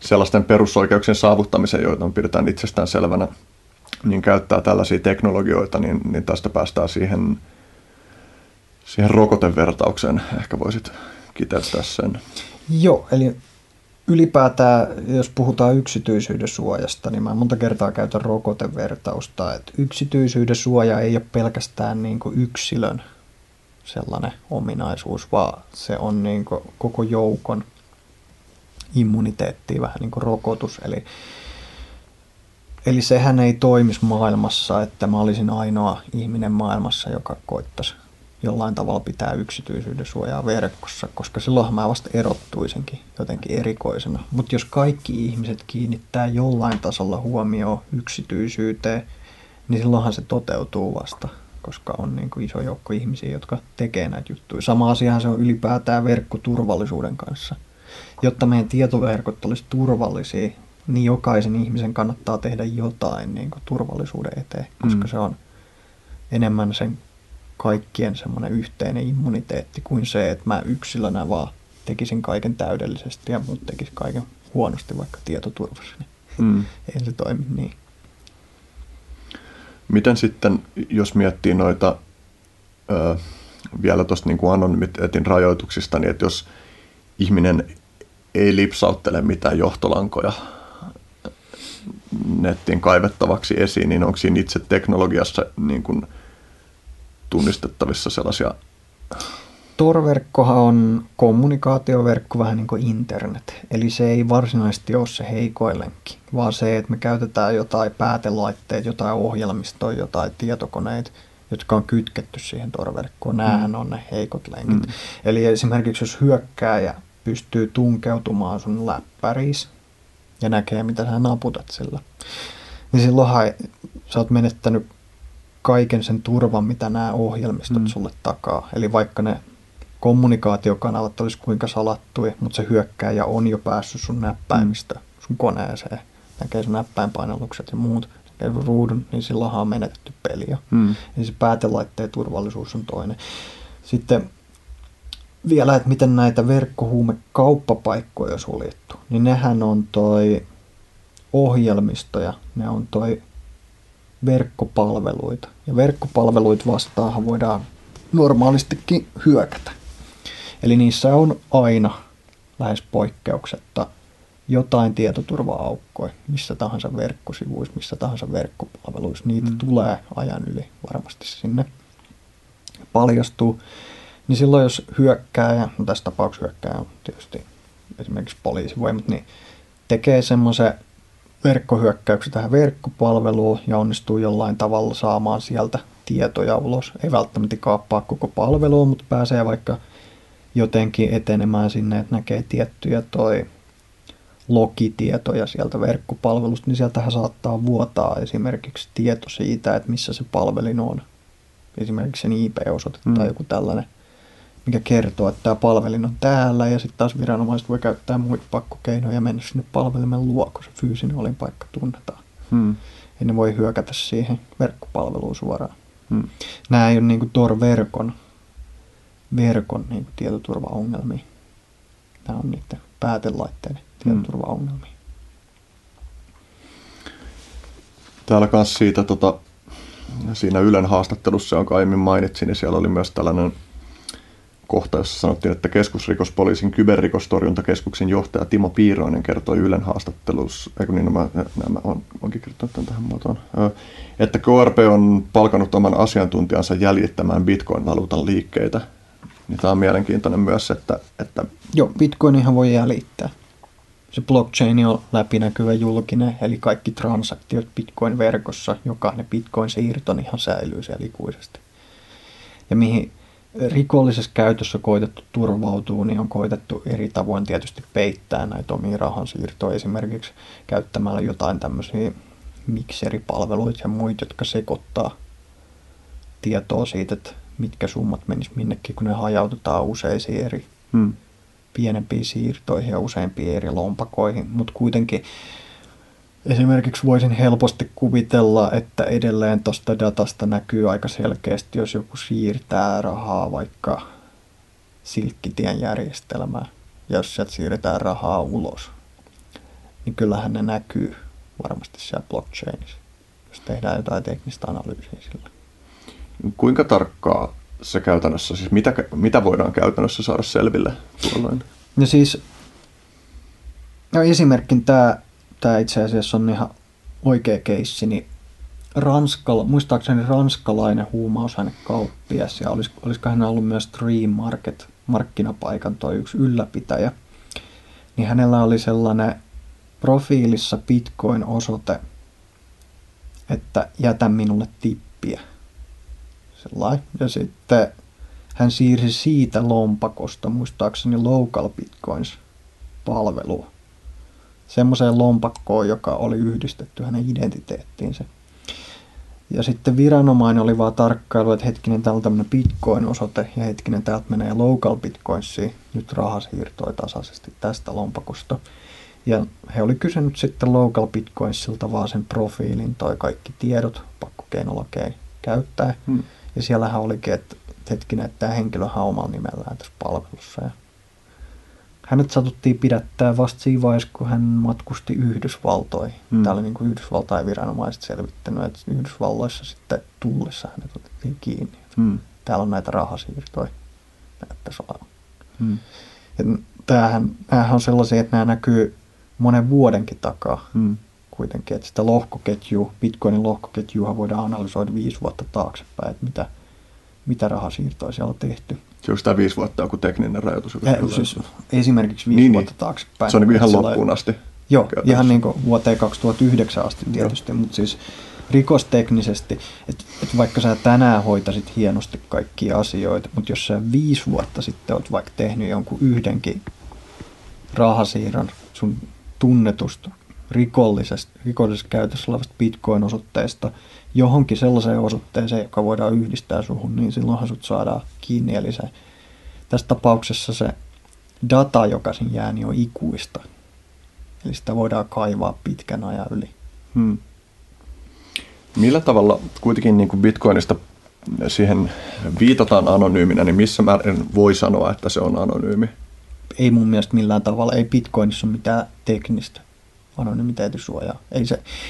sellaisten perusoikeuksien saavuttamiseen, joita me pidetään itsestään selvänä, niin käyttää tällaisia teknologioita, niin tästä päästään siihen rokotevertaukseen. Ehkä voisit kiteyttää sen. Joo, eli ylipäätään, jos puhutaan yksityisyyden suojasta, niin mä monta kertaa käytän rokotevertausta, että yksityisyyden suoja ei ole pelkästään niin kuin yksilön sellainen ominaisuus, vaan se on niin kuin koko joukon immuniteettiin vähän niin kuin rokotus. Eli sehän ei toimisi maailmassa, että mä olisin ainoa ihminen maailmassa, joka koittaisi jollain tavalla pitää yksityisyyden suojaa verkossa, koska silloinhan mä vasta erottuisinkin jotenkin erikoisena. Mutta jos kaikki ihmiset kiinnittää jollain tasolla huomioon yksityisyyteen, niin silloinhan se toteutuu vasta, koska on niin kuin iso joukko ihmisiä, jotka tekee näitä juttuja. Sama asiahan se on ylipäätään verkkoturvallisuuden kanssa. Jotta meidän tietoverkot olisi turvallisia, niin jokaisen ihmisen kannattaa tehdä jotain niin kuin turvallisuuden eteen, koska se on enemmän sen kaikkien semmoinen yhteinen immuniteetti kuin se, että mä yksilönä vaan tekisin kaiken täydellisesti ja muut tekis kaiken huonosti vaikka tietoturvassa. Ei se toimi niin. Miten sitten, jos miettii noita vielä tuosta niin kuin anonymiteetin rajoituksista, niin että jos ihminen ei lipsauttele mitään johtolankoja nettiin kaivettavaksi esiin, niin onko siinä itse teknologiassa niin kuin tunnistettavissa sellaisia? Tor-verkkohan on kommunikaatioverkko, vähän niin kuin internet. Eli se ei varsinaisesti ole se heikoin lenkki, vaan se, että me käytetään jotain päätelaitteita, jotain ohjelmistoa, jotain tietokoneita, jotka on kytketty siihen torverkkoon. Nämähän on ne heikot lenkit. Eli esimerkiksi jos hyökkääjä pystyy tunkeutumaan sun läppäriis ja näkee, mitä sä naputat sillä, niin silloinhan sä oot menettänyt kaiken sen turvan, mitä nämä ohjelmistot sulle takaa. Eli vaikka ne kommunikaatiokanavat olisi kuinka salattui, mutta se hyökkääjä on jo päässyt sun näppäimistä sun koneeseen, näkee sun näppäinpainallukset ja muut, ruudun, niin silloinhan on menetetty peliä. Eli se päätelaitteen turvallisuus on toinen. Sitten vielä, että miten näitä verkkohuumekauppapaikkoja on suljettu, niin nehän on toi ohjelmistoja, ne on toi verkkopalveluita. Ja verkkopalveluita vastaahan voidaan normaalistikin hyökätä. Eli niissä on aina lähes poikkeuksetta jotain tietoturva-aukkoja missä tahansa verkkosivuissa, missä tahansa verkkopalveluissa. Niitä tulee ajan yli varmasti sinne paljastuu. Niin silloin jos hyökkääjä, no tässä tapauksessa hyökkääjä on tietysti esimerkiksi poliisivoimat, niin tekee semmoisen verkkohyökkäyksen tähän verkkopalveluun ja onnistuu jollain tavalla saamaan sieltä tietoja ulos. Ei välttämättä kaappaa koko palvelua, mutta pääsee vaikka jotenkin etenemään sinne, että näkee tiettyjä logitietoja sieltä verkkopalvelusta, niin sieltähän saattaa vuotaa esimerkiksi tieto siitä, että missä se palvelin on. Esimerkiksi sen IP-osoite tai joku tällainen, mikä kertoo, että tämä palvelin on täällä ja sitten taas viranomaiset voi käyttää muita pakkokeinoja ja mennä sinne palvelimen luo, kun se fyysinen olinpaikka tunnetaan. Ja ne voi hyökätä siihen verkkopalveluun suoraan. Nämä ei ole niin kuin Tor-verkon niin kuin tietoturvaongelmia. Nämä on niiden päätelaitteiden tietoturvaongelmia. Täällä kanssa siitä siinä Ylen haastattelussa, jonka aiemmin mainitsin, niin siellä oli myös tällainen kohta, jossa sanottiin, että keskusrikospoliisin kyberrikostorjuntakeskuksen johtaja Timo Piirainen kertoi Ylen haastattelussa, onkin kertonut tähän muotoon, että KRP on palkannut oman asiantuntijansa jäljittämään bitcoin-valuutan liikkeitä. Tämä on mielenkiintoinen myös, että... Joo, bitcoinihan voi jäljittää. Se blockchain on läpinäkyvä julkinen, eli kaikki transaktiot bitcoin-verkossa, jokainen bitcoin-siirto ihan säilyy siellä ikuisesti. Ja mihin rikollisessa käytössä koitettu turvautuu, niin on koitettu eri tavoin tietysti peittää näitä omia rahansiirtoja, esimerkiksi käyttämällä jotain tämmöisiä mikseripalveluita ja muita, jotka sekoittaa tietoa siitä, että mitkä summat menis minnekin, kun ne hajautetaan useisiin eri pienempiin siirtoihin ja useampiin eri lompakoihin, mutta kuitenkin esimerkiksi voisin helposti kuvitella, että edelleen tuosta datasta näkyy aika selkeästi, jos joku siirtää rahaa vaikka Silkkitien järjestelmään, ja jos sieltä siirretään rahaa ulos, niin kyllähän ne näkyy varmasti siellä blockchainissa, jos tehdään jotain teknistä analyysiä sillä. Kuinka tarkkaa se käytännössä, siis mitä voidaan käytännössä saada selville tuolloin? No siis, esimerkkinä tämä itse asiassa on ihan oikea keissi, niin muistaakseni ranskalainen huumausainekauppias, ja olisikohan hän ollut myös Dream Market, markkinapaikan toi yksi ylläpitäjä, niin hänellä oli sellainen profiilissa bitcoin-osoite, että jätä minulle tippiä. Sellainen. Ja sitten hän siirsi siitä lompakosta, muistaakseni Local Bitcoins-palveluun, semmoiseen lompakkoon, joka oli yhdistetty hänen identiteettiinsä. Ja sitten viranomainen oli vaan tarkkailu, että hetkinen, täällä on tämmöinen Bitcoin-osoite ja hetkinen, täältä menee Local Bitcoinsiin, nyt rahasiirtoi tasaisesti tästä lompakosta. Ja he oli kysynyt sitten Local Bitcoinsilta vaan sen profiilin tai kaikki tiedot pakkokeinolakein käyttäen. Ja siellähän olikin, että hetkinen, että tämä henkilöhän omalla nimellään tässä palvelussa. Ja hänet satuttiin pidättää vasta siinä vaiheessa, kun hän matkusti Yhdysvaltoihin. Täällä oli niin kuin Yhdysvaltain viranomaiset selvittänyt, että Yhdysvalloissa sitten tullessa hänet otettiin kiinni. Täällä on näitä rahasiirtoja. Näyttäisi olevan. Tämähän on sellaisia, että nämä näkyy monen vuodenkin takaa. Kuitenkin, että sitä lohkoketjua, Bitcoinin lohkoketjua voidaan analysoida 5 vuotta taaksepäin, että mitä rahasiirtoja siellä on tehty. Se onko tämä 5 vuotta joku tekninen rajoitus? Siis esimerkiksi 5 vuotta taaksepäin. Se on niin ihan loppuun asti. Joo, ihan niin kuin vuoteen 2009 asti tietysti, mutta siis rikosteknisesti, että vaikka sä tänään hoitasit hienosti kaikkia asioita, mutta jos sä 5 vuotta sitten olet vaikka tehnyt jonkun yhdenkin rahasiirron sun tunnetusta, rikollisessa käytössä olevasta bitcoin-osoitteesta johonkin sellaiseen osoitteeseen, joka voidaan yhdistää suhun, niin silloinhan sut saadaan kiinni. Eli tässä tapauksessa se data, joka sinne jää, niin on ikuista. Eli sitä voidaan kaivaa pitkän ajan yli. Millä tavalla kuitenkin niin kuin bitcoinista siihen viitataan anonyyminä, niin missä määrin voi sanoa, että se on anonyymi? Ei mun mielestä millään tavalla. Ei bitcoinissa ole mitään teknistä anonymiteettisuojaa.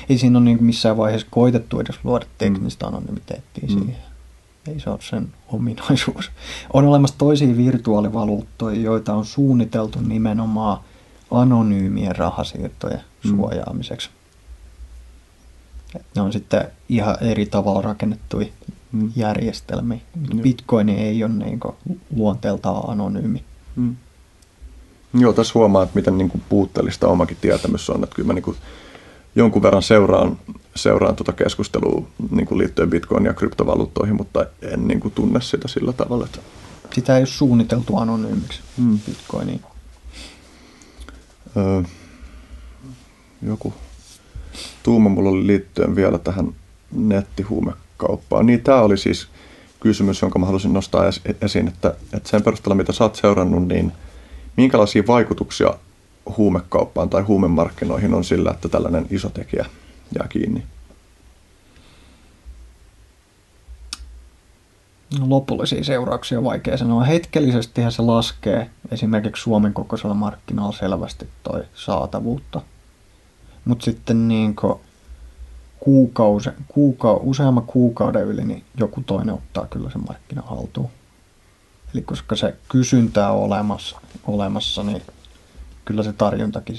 Ei siinä ole niin missään vaiheessa koitettu edes luoda teknistä anonymiteettiä siihen. Ei se ole sen ominaisuus. On olemassa toisia virtuaalivaluuttoja, joita on suunniteltu nimenomaan anonyymien rahasiirtojen suojaamiseksi. Ne on sitten ihan eri tavalla rakennettuja järjestelmiä. Bitcoin ei ole niin kuin luonteeltaan anonyymi. Joo, tässä huomaa, että miten niin kuin puutteellista omakin tietämys on. Että kyllä mä niin kuin jonkun verran seuraan tuota keskustelua niin kuin liittyen Bitcoin- ja kryptovaluuttoihin, mutta en niin kuin tunne sitä sillä tavalla. Että... sitä ei ole suunniteltu anonyymiksi Bitcoiniin. Joku tuuma mulla oli liittyen vielä tähän nettihuumekauppaan. Niin, tämä oli siis kysymys, jonka mä halusin nostaa esiin, että sen perusteella, mitä sä oot seurannut, niin minkälaisia vaikutuksia huumekauppaan tai huumemarkkinoihin on sillä, että tällainen iso tekijä jää kiinni? No, lopullisia seurauksia on vaikea sanoa. Hetkellisestihän se laskee esimerkiksi Suomen kokoisella markkinoilla selvästi toi saatavuutta. Mutta sitten niin useamman kuukauden yli niin joku toinen ottaa kyllä sen markkinan haltuun. Eli koska se kysyntä on olemassa, niin kyllä se tarjontakin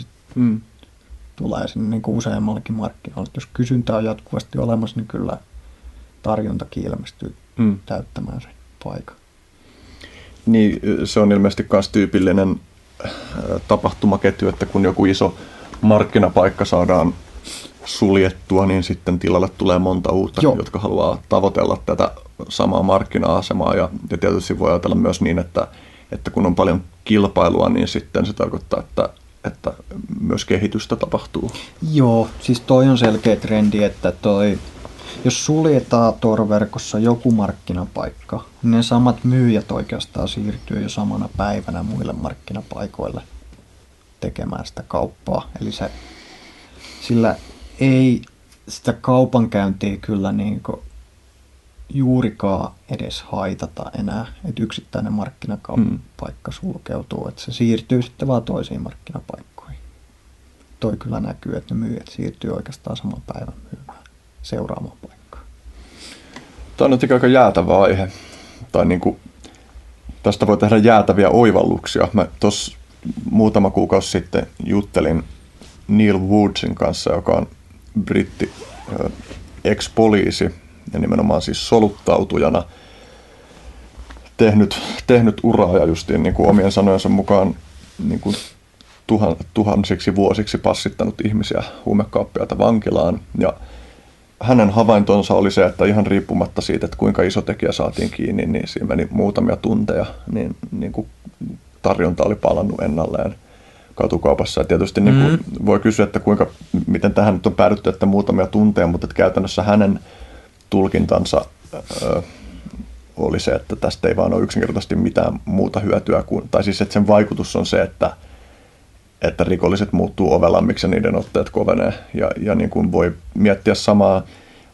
tulee sinne niin useammallakin markkinoilla. Jos kysyntä on jatkuvasti olemassa, niin kyllä tarjontakin ilmestyy täyttämään sen paikan. Niin, se on ilmeisesti myös tyypillinen tapahtumaketju, että kun joku iso markkinapaikka saadaan suljettua, niin sitten tilalle tulee monta uutta, jotka haluaa tavoitella tätä samaa markkina-asemaa. Ja tietysti voi ajatella myös niin, että kun on paljon kilpailua, niin sitten se tarkoittaa, että myös kehitystä tapahtuu. Joo, siis toi on selkeä trendi, että jos suljetaan Tor-verkossa joku markkinapaikka, niin ne samat myyjät oikeastaan siirtyy jo samana päivänä muille markkinapaikoille tekemään sitä kauppaa. Eli sillä ei sitä kaupankäyntiä kyllä niin kuin juurikaan edes haitata enää, että yksittäinen markkinakauppapaikka sulkeutuu, että se siirtyy sitten vaan toisiin markkinapaikkoihin. Toi kyllä näkyy, että ne myyjät siirtyy oikeastaan saman päivän myymään seuraamaan paikkaan. Tämä on nyt aika jäätävä aihe, tai niin kuin, tästä voi tehdä jäätäviä oivalluksia. Mä tuossa muutama kuukausi sitten juttelin Neil Woodsin kanssa, joka on britti ex-poliisi ja nimenomaan siis soluttautujana tehnyt uraa ja justiin niin kuin omien sanojensa mukaan niin kuin tuhansiksi vuosiksi passittanut ihmisiä huumekauppiaita vankilaan. Ja hänen havaintonsa oli se, että ihan riippumatta siitä, että kuinka iso tekijä saatiin kiinni, niin siinä meni muutamia tunteja, niin kuin tarjonta oli palannut ennalleen katukaupassa. Ja tietysti niin kuin voi kysyä, että miten tähän nyt on päädytty, että muutamia tunteja, mutta että käytännössä hänen tulkintansa oli se, että tästä ei vaan ole yksinkertaisesti mitään muuta hyötyä kuin, tai siis että sen vaikutus on se, että rikolliset muuttuu ovelammiksi ja niiden otteet kovenee. Ja niin kuin voi miettiä samaa,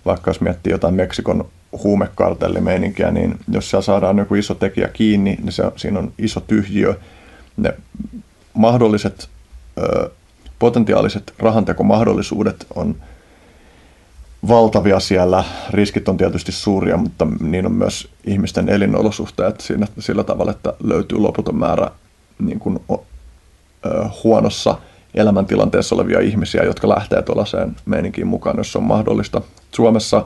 vaikka jos miettii jotain Meksikon huumekartellimeininkiä, niin jos siellä saadaan joku iso tekijä kiinni, niin siinä on iso tyhjiö. Ne mahdolliset, potentiaaliset rahantekomahdollisuudet on valtavia siellä, riskit on tietysti suuria, mutta niin on myös ihmisten elinolosuhteet siinä, sillä tavalla, että löytyy loputon määrä niin kuin huonossa elämäntilanteessa olevia ihmisiä, jotka lähtee tuollaiseen meininkiin mukaan, jos on mahdollista. Suomessa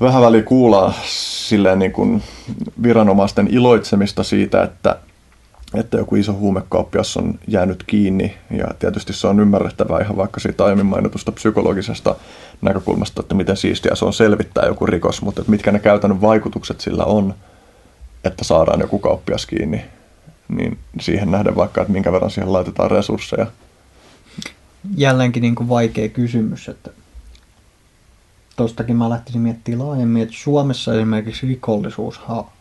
vähän väliä kuullaan silleen niin kuin viranomaisten iloitsemista siitä, että joku iso huumekauppias on jäänyt kiinni, ja tietysti se on ymmärrettävää ihan vaikka siitä aiemmin mainitusta psykologisesta näkökulmasta, että miten siistiä se on selvittää joku rikos, mutta mitkä ne käytännön vaikutukset sillä on, että saadaan joku kauppias kiinni, niin siihen nähden vaikka, että minkä verran siihen laitetaan resursseja. Jälleenkin niin kuin vaikea kysymys, että tuostakin mä lähtisin miettimään laajemmin, että Suomessa esimerkiksi rikollisuus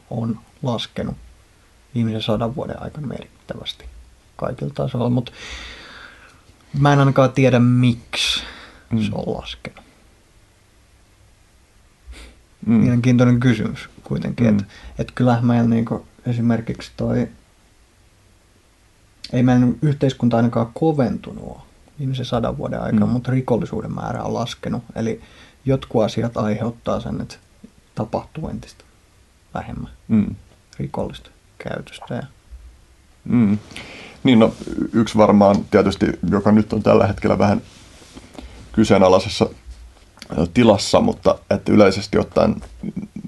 on laskenut viimeisen 100 vuoden aikana merkittävästi kaikilla tasoilla, mutta mä en ainakaan tiedä, miksi se on laskenut. Mielenkiintoinen kysymys kuitenkin, että kyllähän meillä niinku esimerkiksi ei meidän yhteiskunta ainakaan koventunut viimeisen 100 vuoden aikana, mutta rikollisuuden määrä on laskenut. Eli jotkut asiat aiheuttaa sen, että tapahtuu entistä vähemmän rikollista käytöstä. Niin, no, yksi varmaan tietysti, joka nyt on tällä hetkellä vähän kyseenalaisessa tilassa, mutta että yleisesti ottaen,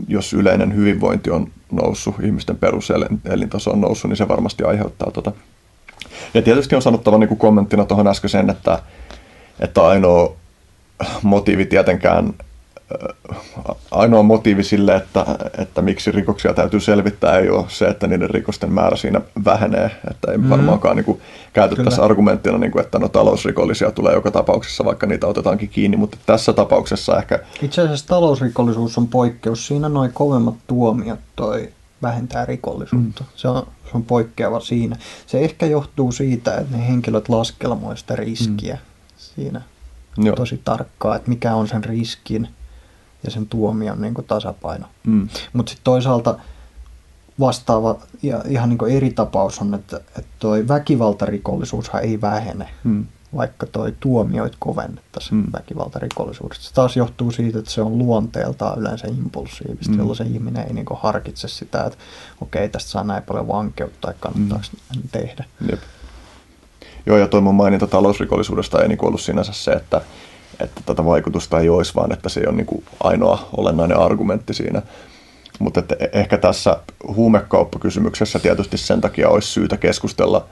jos yleinen hyvinvointi on noussut, ihmisten peruselintaso on noussut, niin se varmasti aiheuttaa tota. Ja tietysti on sanottava niin kuin kommenttina tuohon äskeiseen, että ainoa motiivi sille, että miksi rikoksia täytyy selvittää, ei ole se, että niiden rikosten määrä siinä vähenee. Että ei varmaankaan niin kuin käytettäisi argumenttina, niin kuin, että no, talousrikollisia tulee joka tapauksessa, vaikka niitä otetaankin kiinni, mutta tässä tapauksessa ehkä... Itse asiassa talousrikollisuus on poikkeus. Siinä noin kovemmat tuomiot vähentää rikollisuutta. Se on poikkeava siinä. Se ehkä johtuu siitä, että ne henkilöt laskelmoivat sitä riskiä siinä tosi tarkkaan, että mikä on sen riskin ja sen tuomion niin kuin tasapaino. Mutta sitten toisaalta vastaava ja ihan niin kuin eri tapaus on, että toi väkivaltarikollisuushan ei vähene, vaikka toi tuomioit kovennettaisiin väkivaltarikollisuudesta. Se taas johtuu siitä, että se on luonteeltaan yleensä impulsiivista, jolloin se ihminen ei niin kuin harkitse sitä, että okei, tästä saa näin paljon vankeutta tai kannattaako tehdä. Jep. Joo, ja toi mun maininta talousrikollisuudesta ei niin kuin ollut sinänsä se, että tätä vaikutusta ei olisi, vaan että se on niin kuin ainoa olennainen argumentti siinä. Mutta ehkä tässä huumekauppakysymyksessä tietysti sen takia olisi syytä keskustella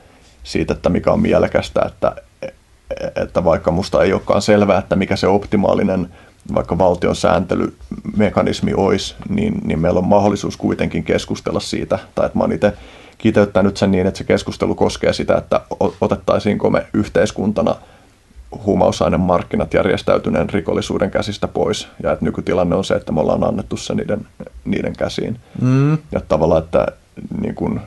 siitä, että mikä on mielekästä, että vaikka musta ei olekaan selvää, että mikä se optimaalinen vaikka valtion sääntelymekanismi olisi, niin meillä on mahdollisuus kuitenkin keskustella siitä, tai että mä oon itse kiteyttänyt sen niin, että se keskustelu koskee sitä, että otettaisiinko me yhteiskuntana huumausainemarkkinat järjestäytyneen rikollisuuden käsistä pois, ja että nykytilanne on se, että me ollaan annettu se niiden käsiin. Ja tavallaan, että niin kun...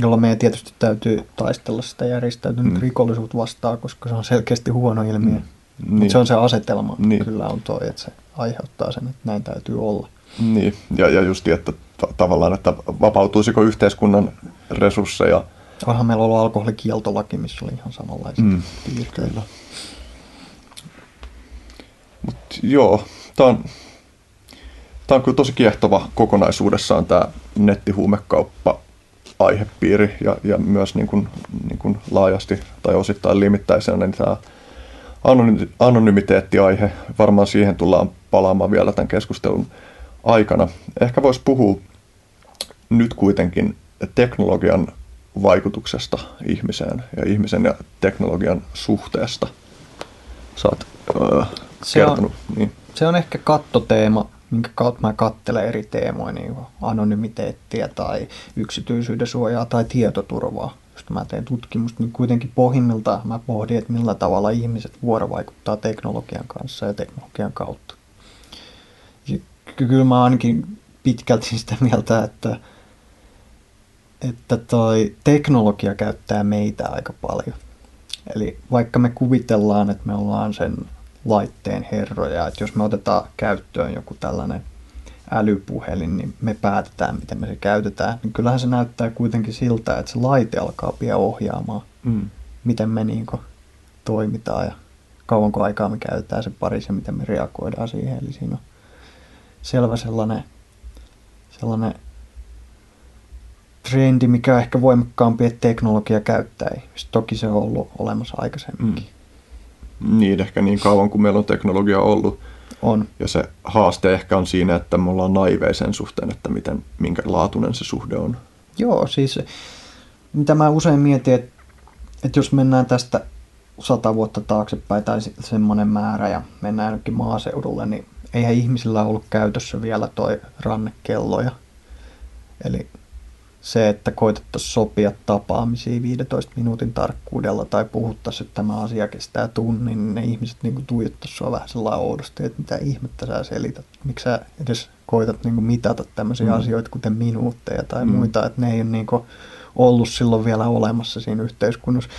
Jolloin meidän tietysti täytyy taistella sitä järjestäytynyt rikollisuutta vastaan, koska se on selkeästi huono ilmiö. Niin. Mutta se on se asetelma, kyllä on tuo, että se aiheuttaa sen, että näin täytyy olla. Niin, ja just että tavallaan, että vapautuisiko yhteiskunnan resursseja. Onhan meillä ollut alkoholikieltolaki, missä oli ihan samanlaiset piirteillä. Mut joo, tää on kyllä tosi kiehtova kokonaisuudessaan tää nettihuumekauppa aihepiiri ja myös niin kun laajasti tai osittain limittäisenä niin tää anonymiteettiaihe. Varmaan siihen tullaan palaamaan vielä tämän keskustelun aikana. Ehkä voisi puhua nyt kuitenkin teknologian vaikutuksesta ihmiseen ja ihmisen ja teknologian suhteesta. Saat kertonut. Se on ehkä kattoteema, minkä kautta mä katselen eri teemoja, niin kuin anonymiteettia tai yksityisyyden suojaa tai tietoturvaa. Just mä teen tutkimusta, niin kuitenkin pohjimmiltaan mä pohdin, että millä tavalla ihmiset vuorovaikuttaa teknologian kanssa ja teknologian kautta. Ja kyllä mä ainakin pitkälti sitä mieltä, että toi teknologia käyttää meitä aika paljon. Eli vaikka me kuvitellaan, että me ollaan sen laitteen herroja, että jos me otetaan käyttöön joku tällainen älypuhelin, niin me päätetään, miten me se käytetään, niin kyllähän se näyttää kuitenkin siltä, että se laite alkaa pian ohjaamaan, miten me niin kuin toimitaan ja kauanko aikaa me käytetään sen parissa ja miten me reagoidaan siihen. Eli siinä on selvä sellainen trendi, mikä on ehkä voimakkaampi, että teknologia käyttää ihmistä. Toki se on ollut olemassa aikaisemminkin. Niin, ehkä niin kauan kuin meillä on teknologia ollut. On. Ja se haaste ehkä on siinä, että me ollaan naiveja sen suhteen, että minkä laatuinen se suhde on. Joo, siis mitä mä usein mietin, että jos mennään tästä 100 vuotta taaksepäin tai semmoinen määrä ja mennään jonnekin maaseudulle, niin eihän ihmisillä ollut käytössä vielä toi rannekelloja. Eli se, että koitettaisiin sopia tapaamisia 15 minuutin tarkkuudella tai puhuttaisiin, että tämä asia kestää tunnin, niin ne ihmiset niin tuijottaisiin sua vähän sellainen oudosti, että mitä ihmettä sä selität. Miksi sä edes koitat niin mitata tämmöisiä asioita, kuten minuutteja tai muita, että ne ei ole niin ollut silloin vielä olemassa siinä yhteiskunnassa.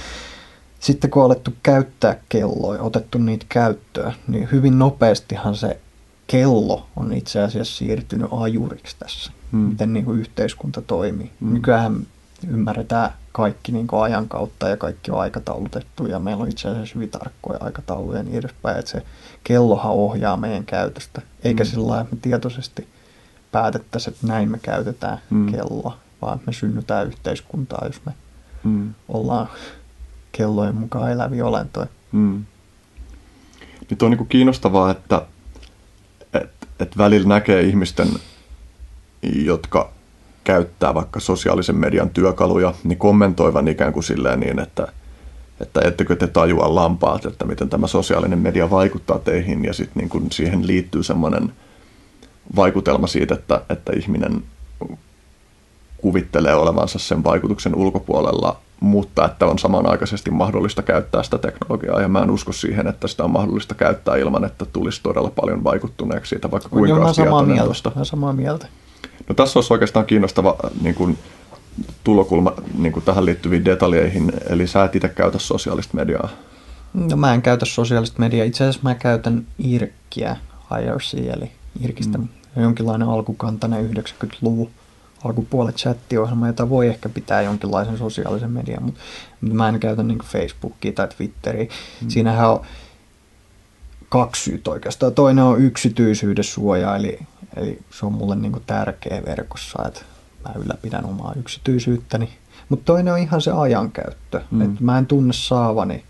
Sitten kun on alettu käyttää kelloja, otettu niitä käyttöön, niin hyvin nopeastihan se kello on itse asiassa siirtynyt ajuriksi tässä, miten niin kuin yhteiskunta toimii. Nykyään ymmärretään kaikki niin kuin ajan kautta ja kaikki on aikataulutettu ja meillä on itse asiassa hyvin tarkkoja aikatauluja ja niin edespäin, että se kellohan ohjaa meidän käytöstä, eikä sillä lailla, että me tietoisesti päätettäisiin, että näin me käytetään kelloa, vaan me synnytään yhteiskuntaa, jos me ollaan kellojen mukaan eläviä olentoja. Mm. Nyt on niin kuin kiinnostavaa, että välillä näkee ihmisten, jotka käyttää vaikka sosiaalisen median työkaluja, niin kommentoivan ikään kuin silleen niin, että ettekö te tajua lampaat, että miten tämä sosiaalinen media vaikuttaa teihin, ja sitten niin kuin siihen liittyy semmoinen vaikutelma siitä, että ihminen kuvittelee olevansa sen vaikutuksen ulkopuolella, mutta että on samanaikaisesti mahdollista käyttää sitä teknologiaa, ja mä en usko siihen, että sitä on mahdollista käyttää ilman, että tulisi todella paljon vaikuttuneeksi siitä, vaikka kuinka on tietoinen tuosta. Mä samaa mieltä. No, tässä olisi oikeastaan kiinnostava niin kuin tulokulma niin kuin tähän liittyviin detaljeihin, eli sä et itse käytä sosiaalista mediaa. No, mä en käytä sosiaalista mediaa, itse asiassa mä käytän IRCiä, IRC, eli IRCistä jonkinlainen alkukantainen 90-luvun alkupuolet chattiohjelma, jota voi ehkä pitää jonkinlaisen sosiaalisen median, mutta mä en käytä niin Facebookia tai Twitteriä. Siinähän on kaksi syytä oikeastaan. Toinen on yksityisyyden suoja, eli se on mulle niin tärkeä verkossa, että mä ylläpidän omaa yksityisyyttäni. Mutta toinen on ihan se ajankäyttö. Että mä en tunne saavani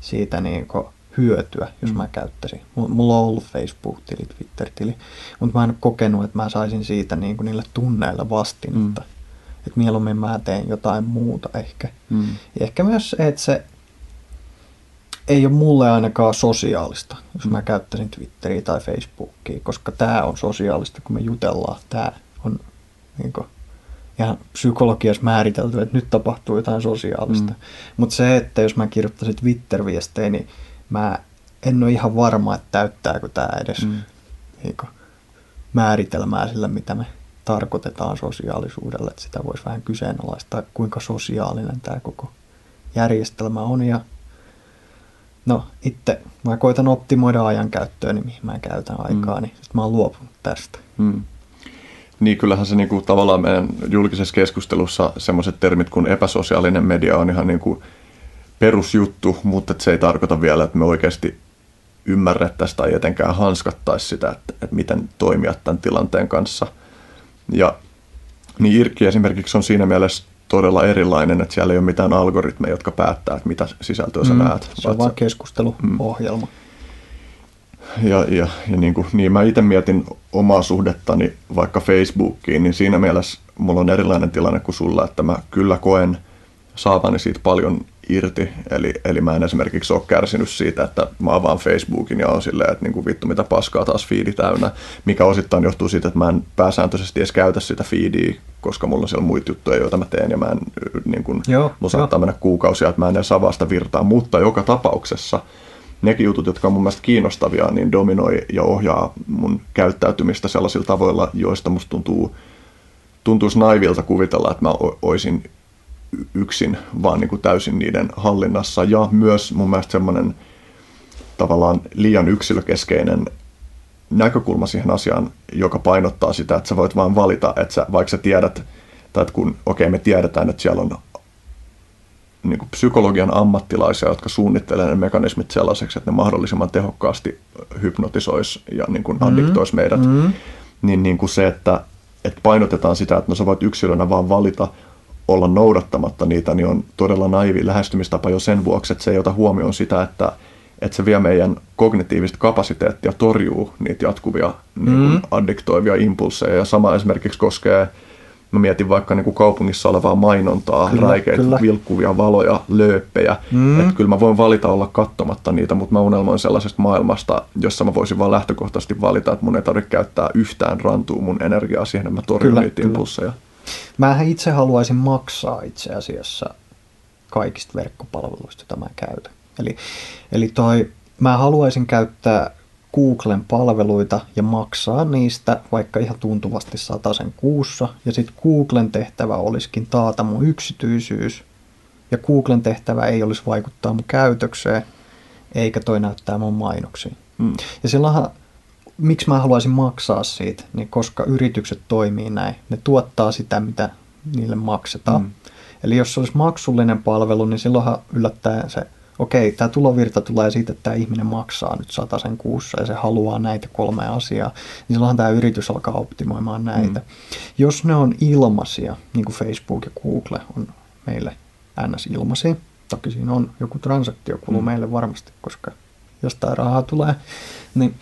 siitä niin hyötyä, jos mä käyttäisin. Mulla on ollut Facebook-tili, Twitter-tili, mutta mä en ole kokenut, että mä saisin siitä niin kuin niillä tunneilla vastinetta. Että mieluummin mä teen jotain muuta ehkä. Ja ehkä myös, että se ei ole mulle ainakaan sosiaalista, jos mä käyttäisin Twitteriä tai Facebookia, koska tää on sosiaalista, kun me jutellaan. Tää on niin kuin ihan psykologiassa määritelty, että nyt tapahtuu jotain sosiaalista. Mutta se, että jos mä kirjoittaisin Twitter-viestejä, niin mä en ole ihan varma, että täyttääkö tämä edes määritelmää sillä, mitä me tarkoitetaan sosiaalisuudella. Että sitä voisi vähän kyseenalaistaa, kuinka sosiaalinen tämä koko järjestelmä on. Ja no, itse mä koitan optimoida ajankäyttöä, niin mihin mä käytän aikaa, niin sitten mä oon luopunut tästä. Niin, kyllähän se niinku, tavallaan meidän julkisessa keskustelussa sellaiset termit kuin epäsosiaalinen media on ihan niin kuin perusjuttu, mutta se ei tarkoita vielä, että me oikeasti ymmärrettäisiin tai etenkään hanskattaisiin sitä, että miten toimia tämän tilanteen kanssa. Ja niin IRC esimerkiksi on siinä mielessä todella erilainen, että siellä ei ole mitään algoritmeja, jotka päättää, että mitä sisältöä sä näet. Se on vaan keskusteluohjelma. Ja niin mä itse mietin omaa suhdettani vaikka Facebookiin, niin siinä mielessä mulla on erilainen tilanne kuin sulla, että mä kyllä koen saavani siitä paljon irti, eli mä en esimerkiksi ole kärsinyt siitä, että mä avaan Facebookin ja on silleen, että niinku vittu mitä paskaa taas fiidi täynnä, mikä osittain johtuu siitä, että mä en pääsääntöisesti edes käytä sitä fiidiä, koska mulla on siellä muita juttuja, joita mä teen ja mä en mulla saattaa mennä kuukausia, että mä en edes avaa sitä virtaa, mutta joka tapauksessa nekin jutut, jotka on mun mielestä kiinnostavia, niin dominoi ja ohjaa mun käyttäytymistä sellaisilla tavoilla, joista musta tuntuisi naivilta kuvitella, että mä oisin yksin, vaan niin kuin täysin niiden hallinnassa. Ja myös mun mielestä semmoinen tavallaan liian yksilökeskeinen näkökulma siihen asiaan, joka painottaa sitä, että sä voit vaan valita, että sä, vaikka sä tiedät, tai että kun me tiedetään, että siellä on niin kuin psykologian ammattilaisia, jotka suunnittelee ne mekanismit sellaiseksi, että ne mahdollisimman tehokkaasti hypnotisois ja niin kuin addiktois meidät, niin, niin kuin se, että painotetaan sitä, että no sä voit yksilönä vaan valita olla noudattamatta niitä, niin on todella naivi lähestymistapa jo sen vuoksi, että se ei ota huomioon sitä, että se vie meidän kognitiivista kapasiteettia torjuu niitä jatkuvia niin addiktoivia impulseja. Ja sama esimerkiksi koskee, mä mietin vaikka niin kuin kaupungissa olevaa mainontaa, räikeitä vilkkuvia valoja, lööppejä. Että kyllä mä voin valita olla katsomatta niitä, mutta mä unelmoin sellaisesta maailmasta, jossa mä voisin vaan lähtökohtaisesti valita, että mun ei tarvitse käyttää yhtään rantua mun energiaa siihen, että mä torjun niitä impulseja. Mähän itse haluaisin maksaa itse asiassa kaikista verkkopalveluista, joita mä käytän. Eli mä haluaisin käyttää Googlen palveluita ja maksaa niistä vaikka ihan tuntuvasti satasen kuussa. Ja sitten Googlen tehtävä olisikin taata mun yksityisyys. Ja Googlen tehtävä ei olisi vaikuttaa mun käytökseen, eikä toi näyttää mun mainoksiin. Ja silloinhan miksi mä haluaisin maksaa siitä, niin koska yritykset toimii näin. Ne tuottaa sitä, mitä niille maksetaan. Eli jos se olisi maksullinen palvelu, niin silloinhan yllättäen se, okei, tämä tulovirta tulee siitä, että tämä ihminen maksaa nyt satasen kuussa ja se haluaa näitä kolmea asiaa, niin silloinhan tämä yritys alkaa optimoimaan näitä. Jos ne on ilmaisia, niin kuin Facebook ja Google on meille ns. Ilmaisia, toki siinä on joku transaktiokulu meille varmasti, koska jostain rahaa tulee, niin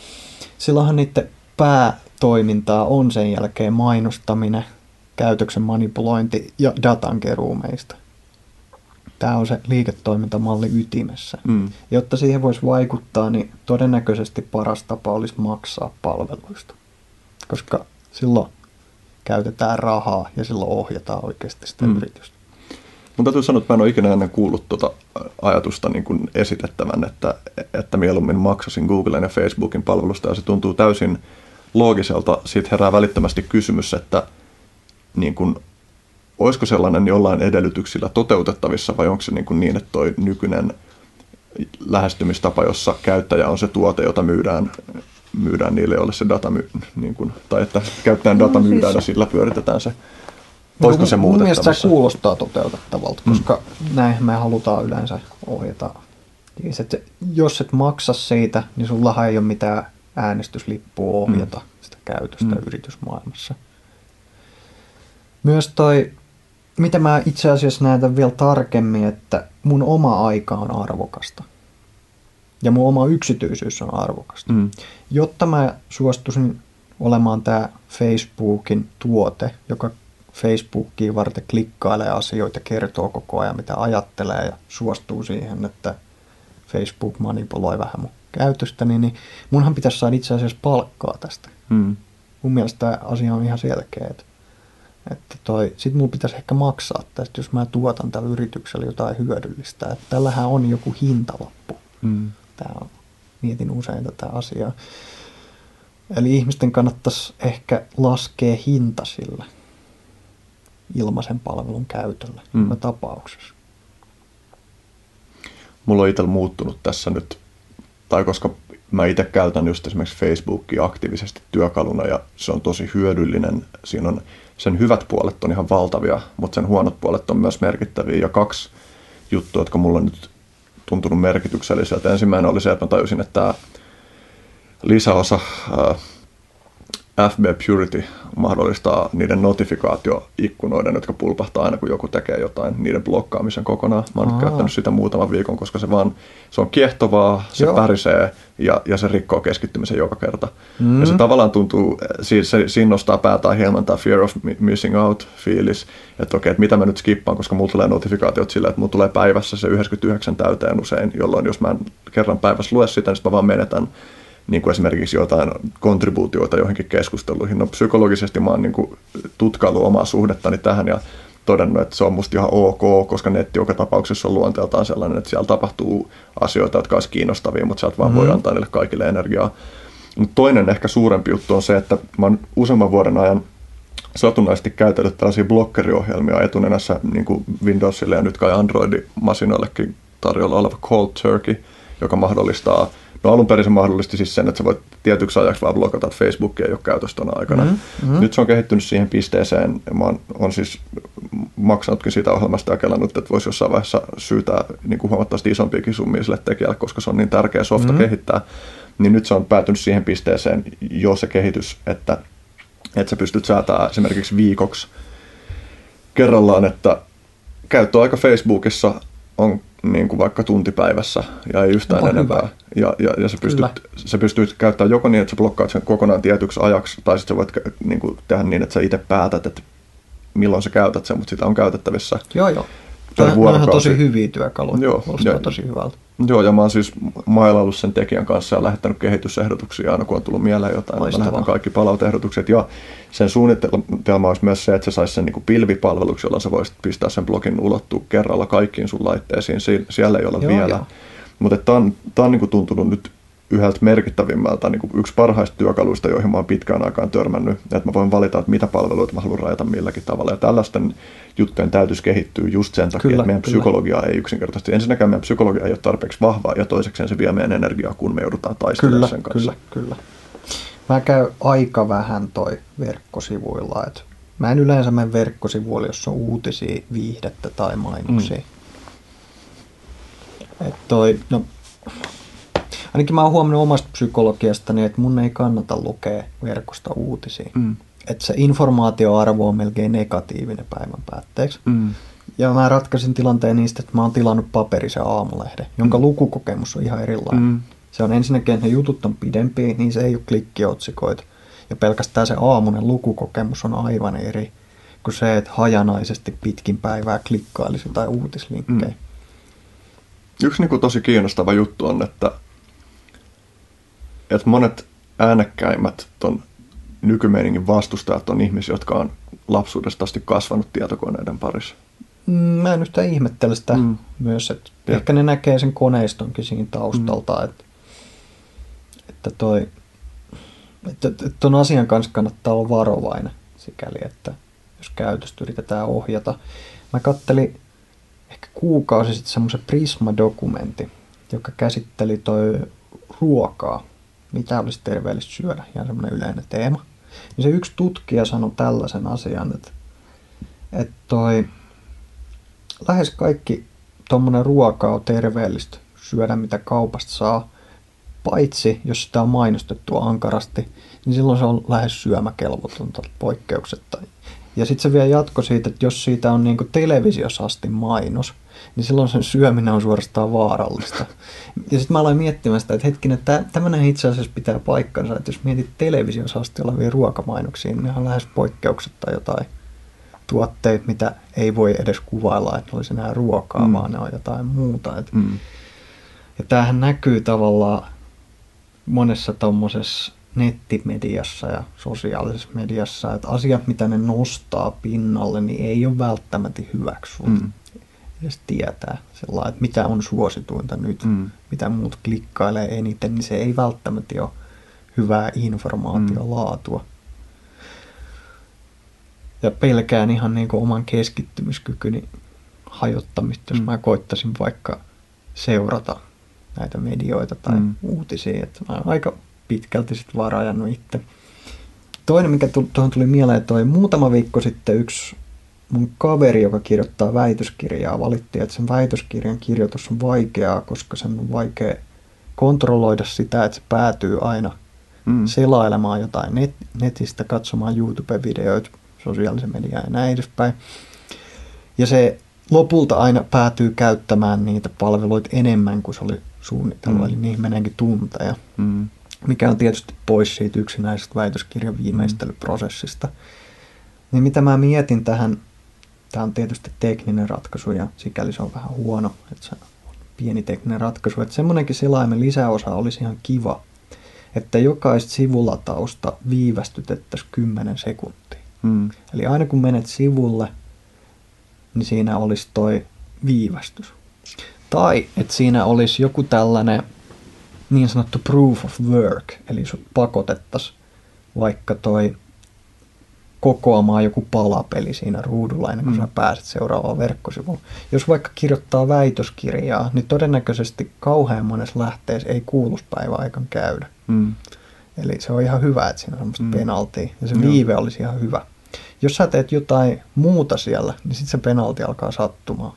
silloinhan niiden päätoimintaa on sen jälkeen mainostaminen, käytöksen manipulointi ja datan keruu meistä. Tämä on se liiketoimintamalli ytimessä. Jotta siihen voisi vaikuttaa, niin todennäköisesti paras tapa olisi maksaa palveluista, koska silloin käytetään rahaa ja silloin ohjataan oikeasti sitä yritystä. Mun täytyy sanoa, että mä en ole ikinä ennen kuullut tuota ajatusta niin kuin esitettävän, että mieluummin maksasin Googlen ja Facebookin palvelusta, ja se tuntuu täysin loogiselta. Siitä herää välittömästi kysymys, että niin kuin, olisiko sellainen jollain edellytyksillä toteutettavissa, vai onko se niin, että toi nykyinen lähestymistapa, jossa käyttäjä on se tuote, jota myydään niille, joille se data niin kuin, tai että käyttäen data myydään ja sillä pyöritetään se. Olisiko se muutettavissa? Mun mielestä se kuulostaa toteutettavalta, koska näinhän me halutaan yleensä ohjata. Jos et maksa siitä, niin sullahan ei ole mitään äänestyslippua ohjata sitä käytöstä yritysmaailmassa. Myös toi, mitä mä itse asiassa näen vielä tarkemmin, että mun oma aika on arvokasta. Ja mun oma yksityisyys on arvokasta. Jotta mä suostuisin olemaan tää Facebookin tuote, joka Facebookiin varten klikkailee asioita, kertoo koko ajan mitä ajattelee ja suostuu siihen, että Facebook manipuloi vähän mun käytöstäni, niin munhan pitäisi saada itse asiassa palkkaa tästä. Mun mielestä tämä asia on ihan selkeä, että sit mun pitäisi ehkä maksaa tästä, jos mä tuotan tällä yrityksellä jotain hyödyllistä. Että tällähän on joku hintalappu. Mietin usein tätä asiaa. Eli ihmisten kannattaisi ehkä laskea hinta sillä ilmaisen palvelun käytöllä tapauksessa. Mulla on itsellä muuttunut tässä nyt, tai koska mä itse käytän just esimerkiksi Facebookia aktiivisesti työkaluna, ja se on tosi hyödyllinen. Siinä on, sen hyvät puolet on ihan valtavia, mutta sen huonot puolet on myös merkittäviä. Ja kaksi juttua, jotka mulla on nyt tuntunut merkitykselliseltä. Ensimmäinen oli se, että mä tajusin, että tämä lisäosa FB Purity mahdollistaa niiden notifikaatioikkunoiden, jotka pulpahtaa aina, kun joku tekee jotain, niiden blokkaamisen kokonaan. Mä oon käyttänyt sitä muutaman viikon, koska se on kiehtovaa, se pärisee ja se rikkoo keskittymisen joka kerta. Ja se tavallaan tuntuu, siinä nostaa päätään hieman tämä fear of missing out -fiilis, että okei, että mitä mä nyt skippaan, koska mulla tulee notifikaatiot silleen, että mulla tulee päivässä se 99 täyteen usein, jolloin jos mä en kerran päivässä lue sitä, niin sit mä vaan menetän niin kuin esimerkiksi jotain kontribuutioita johonkin keskusteluihin. No, psykologisesti mä oon niin kuin tutkailu omaa suhdettani tähän ja todennut, että se on musta ihan ok, koska netti joka tapauksessa on luonteeltaan sellainen, että siellä tapahtuu asioita, jotka olisi kiinnostavia, mutta sä et vaan voi antaa niille kaikille energiaa. Mut toinen ehkä suurempi juttu on se, että mä oon useamman vuoden ajan satunnaisesti käytellyt tällaisia blokkeriohjelmia etunenässä niin kuin Windowsille ja nyt kai Android-masinoillekin tarjolla oleva Cold Turkey, joka mahdollistaa. No, alun perin se mahdollisti siis sen, että sä voit tietyksi ajaksi vaan blokata, että Facebookia ei ole käytössä tuona aikana. Nyt se on kehittynyt siihen pisteeseen. Mä oon siis maksanutkin siitä ohjelmasta ja kelannut, että voisi jossain vaiheessa syytää niin kuin huomattavasti isompiakin summia sille tekijälle, koska se on niin tärkeä softa kehittää. Niin nyt se on päätynyt siihen pisteeseen jo se kehitys, että sä pystyt säätämään esimerkiksi viikoksi kerrallaan, että käyttöaika Facebookissa on niin kuin vaikka tuntipäivässä ja ei yhtään enempää. Ja sä pystyt käyttämään joko niin, että sä blokkaat sen kokonaan tietyksi ajaksi, tai sitten sä voit niin kuin tehdä niin, että sä itse päätät, että milloin sä käytät sen, mutta sitä on käytettävissä. Joo. Nämä on tosi hyviä työkaluja. Joo, tosi hyvältä. Joo, ja mä oon siis mailaillut sen tekijän kanssa ja lähettänyt kehitysehdotuksia aina, kun on tullut mieleen jotain. Mä lähetän kaikki palauteehdotukset. Ja sen suunnitelma olisi myös se, että sä sais sen niin kuin pilvipalveluksi, jolla sä voisit pistää sen blogin ulottua kerralla kaikkiin sun laitteisiin. Siellä ei ole vielä. Mutta tämä on niin kuin tuntunut nyt yhdeltä merkittävimmältä, niin kuin yksi parhaista työkaluista, joihin mä oon pitkään aikaan törmännyt. Että mä voin valita, että mitä palveluita mä haluan rajata milläkin tavalla. Ja tällaisten juttujen täytyisi kehittyä just sen takia, että meidän psykologia ei yksinkertaisesti. Ensinnäkään meidän psykologia ei ole tarpeeksi vahvaa, ja toisekseen se vie meidän energiaa, kun me joudutaan taistelemaan sen kanssa. Kyllä. Mä käyn aika vähän verkkosivuilla. Et mä en yleensä mene verkkosivuille, jos on uutisia, viihdettä tai mainoksia. Ainakin mä oon huomannut omasta psykologiastani, että mun ei kannata lukea verkosta uutisia. Että se informaatioarvo on melkein negatiivinen päivän päätteeksi. Ja mä ratkaisin tilanteen niistä, että mä oon tilannut paperisen aamulehden, jonka lukukokemus on ihan erilainen. Se on ensinnäkin, että ne jutut on pidempiä, niin se ei ole klikkiotsikoita. Ja pelkästään se aamunen lukukokemus on aivan eri kuin se, että hajanaisesti pitkin päivää klikkailisi tai uutislinkkejä. Yksi niin tosi kiinnostava juttu on, että monet äänekkäimmät ton nykymeiningin vastustajat on ihmisiä, jotka on lapsuudesta asti kasvanut tietokoneiden parissa. Mä en yhtään ihmettele sitä myös, että ehkä ne näkee sen koneistonkin siinä taustalta, että ton asian kanssa kannattaa olla varovainen sikäli, että jos käytöstä yritetään ohjata. Mä kattelin ehkä kuukausi sitten semmoisen Prisma-dokumentin, joka käsitteli toi ruokaa, mitä olisi terveellistä syödä, ihan semmoinen yleinen teema. Ja se yksi tutkija sanoi tällaisen asian, että toi lähes kaikki tuommoinen ruoka on terveellistä syödä, mitä kaupasta saa, paitsi jos sitä on mainostettu ankarasti, niin silloin se on lähes syömäkelvotonta poikkeuksetta. Ja sitten se vielä jatko siitä, että jos siitä on niinku televisiossa asti mainos, niin silloin sen syöminen on suorastaan vaarallista. Ja sitten mä aloin miettimään sitä, että hetkinen, tämmöinen itse asiassa pitää paikkansa, että jos mietit televisiossa asti olevia ruokamainoksia, niin ne on lähes poikkeuksetta jotain tuotteet, mitä ei voi edes kuvailla, että ne olisi enää ruokaa, vaan ne on jotain muuta. Ja tämähän näkyy tavallaan monessa tuommoisessa nettimediassa ja sosiaalisessa mediassa, että asiat, mitä ne nostaa pinnalle, niin ei ole välttämättä hyväksyä. Edes tietää sellainen, että mitä on suosituinta nyt, mitä muut klikkailee eniten, niin se ei välttämättä ole hyvää informaatiolaatua. Ja pelkään ihan niin kuin oman keskittymiskykyni hajottamista, jos mä koittaisin vaikka seurata näitä medioita tai uutisia. Että mä oon aika pitkälti sitten vaan rajannut itse. Toinen, mikä tuohon tuli mieleen, toi muutama viikko sitten yksi mun kaveri, joka kirjoittaa väitöskirjaa, valitti, että sen väitöskirjan kirjoitus on vaikeaa, koska sen on vaikea kontrolloida sitä, että se päätyy aina selailemaan jotain netistä, katsomaan YouTube-videoita, sosiaalisen mediaan ja näin edespäin. Ja se lopulta aina päätyy käyttämään niitä palveluita enemmän kuin se oli suunniteltu, eli niihin meneekin tunteja, mikä on tietysti pois siitä yksinäisestä väitöskirjan viimeistelyprosessista. Niin mitä mä mietin tähän, tämä on tietysti tekninen ratkaisu ja sikäli se on vähän huono, että se on pieni tekninen ratkaisu, että semmoinenkin selaimen lisäosa olisi ihan kiva, että jokaista sivulatausta viivästytettäisiin 10 sekuntia. Eli aina kun menet sivulle, niin siinä olisi toi viivästys. Tai että siinä olisi joku tällainen niin sanottu proof of work, eli sut pakotettaisiin vaikka toi kokoamaan joku palapeli siinä ruudulla ennen kuin sä pääset seuraavaan verkkosivuun. Jos vaikka kirjoittaa väitöskirjaa, niin todennäköisesti kauhean monessa lähteessä ei kuuluspäiväaikaan käydä. Eli se on ihan hyvä, että siinä on semmoista penaltia ja se viive olisi ihan hyvä. Jos sä teet jotain muuta siellä, niin sitten se penalti alkaa sattumaan,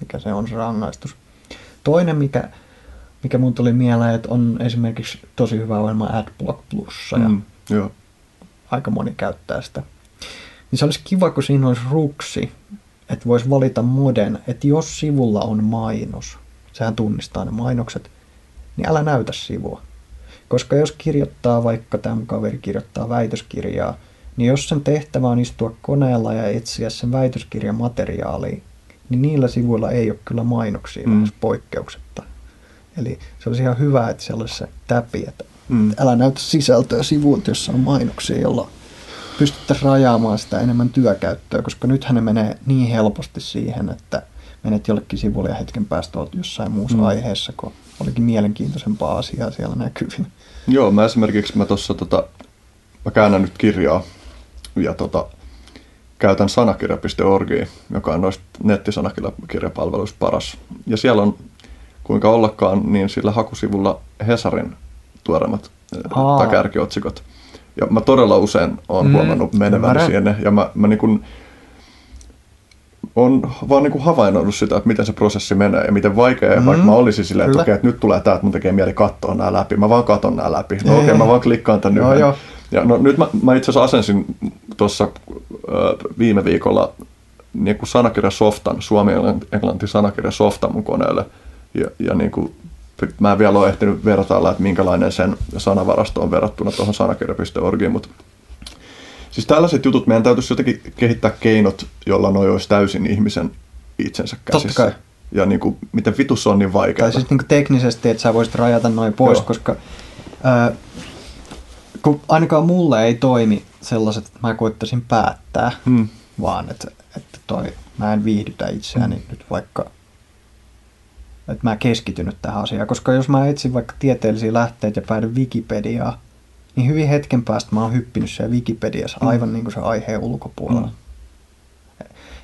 mikä se on se rangaistus. Toinen, mikä mun tuli mieleen, että on esimerkiksi tosi hyvä ohjelma AdBlock Plussa ja aika moni käyttää sitä. Niin se olisi kiva, kun siinä olisi ruksi, että voisi valita moden, että jos sivulla on mainos, sehän tunnistaa ne mainokset, niin älä näytä sivua. Koska jos kirjoittaa, vaikka tämä kaveri kirjoittaa väitöskirjaa, niin jos sen tehtävä on istua koneella ja etsiä sen väitöskirjan materiaalia, niin niillä sivuilla ei ole kyllä mainoksia lähes poikkeuksetta. Eli se olisi ihan hyvä, että siellä olisi se täpi, että älä näytä sisältöä sivuilta, jossa on mainoksia, jolla pystyttäisiin rajaamaan sitä enemmän työkäyttöä, koska nythän ne menee niin helposti siihen, että menet jollekin sivulle ja hetken päästä olet jossain muussa aiheessa, kun olikin mielenkiintoisempaa asiaa siellä näkyvin. Joo, mä esimerkiksi mä käännän nyt kirjaa ja käytän sanakirja.orgia, joka on noista nettisanakirjapalveluista paras. Ja siellä on, kuinka ollakaan, niin sillä hakusivulla Hesarin tuoreimmat kärkiotsikot. Ja mä todella usein olen huomannut meneväni siihen. Ja mä niin kun on vaan niin kuin havainnoinut sitä, että miten se prosessi menee ja miten vaikeaa, vaikka mä olisin silleen, että okei, että nyt tulee tää, että mun tekee mieli katsoa nämä läpi. Mä vaan katon nämä läpi. No okei, mä vaan klikkaan tän yhden. Ja no, nyt mä itse asiassa asensin tuossa viime viikolla niin kuin sanakirjasoftan, suomi-englanti sanakirjasofta mun koneelle. Ja niin kuin, mä en vielä ole ehtinyt vertailla, että minkälainen sen sanavarasto on verrattuna tuohon sanakirja.orgiin, mutta siis tällaiset jutut, meidän täytyisi jotenkin kehittää keinot, jolla noi olisi täysin ihmisen itsensä käsissä. Totta kai. Ja niin kuin, miten vitus on niin vaikeaa. Tai siis niin kuin teknisesti, että sä voisit rajata noin pois, joo, koska kun ainakaan mulle ei toimi sellaiset, että mä koittaisin päättää, vaan että toi, mä en viihdytä itseäni nyt vaikka, että mä keskityn nyt tähän asiaan. Koska jos mä etsin vaikka tieteellisiä lähteitä ja päädyn Wikipediaan, niin hyvin hetken päästä mä oon hyppinyt siellä Wikipediassa aivan niin kuin se aiheen ulkopuolella.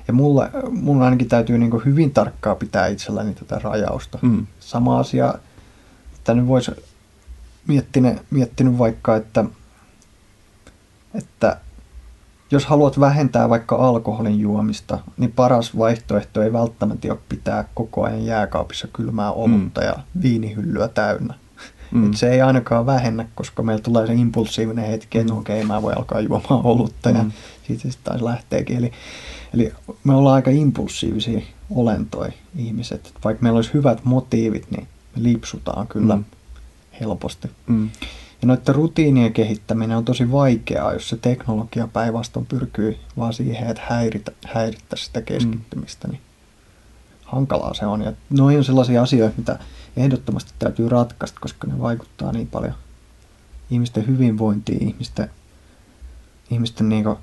Ja mun ainakin täytyy niin kuin hyvin tarkkaan pitää itselläni tätä rajausta. Sama asia, että nyt voisi miettinyt vaikka, että jos haluat vähentää vaikka alkoholin juomista, niin paras vaihtoehto ei välttämättä ole pitää koko ajan jääkaapissa kylmää olutta ja viinihyllyä täynnä. Et se ei ainakaan vähennä, koska meillä tulee se impulsiivinen hetki, että okei, mä voin alkaa juomaan olutta ja siitä se taas lähteekin. Eli me ollaan aika impulsiivisia olentoja ihmiset. Et vaikka meillä olisi hyvät motiivit, niin me lipsutaan kyllä helposti. Ja noiden rutiinien kehittäminen on tosi vaikeaa, jos se teknologia päinvastoin pyrkyy vaan siihen, että häirittäisi sitä keskittymistä. Niin hankalaa se on. Ja noi on sellaisia asioita, mitä ehdottomasti täytyy ratkaista, koska ne vaikuttaa niin paljon ihmisten hyvinvointiin, ihmisten niinku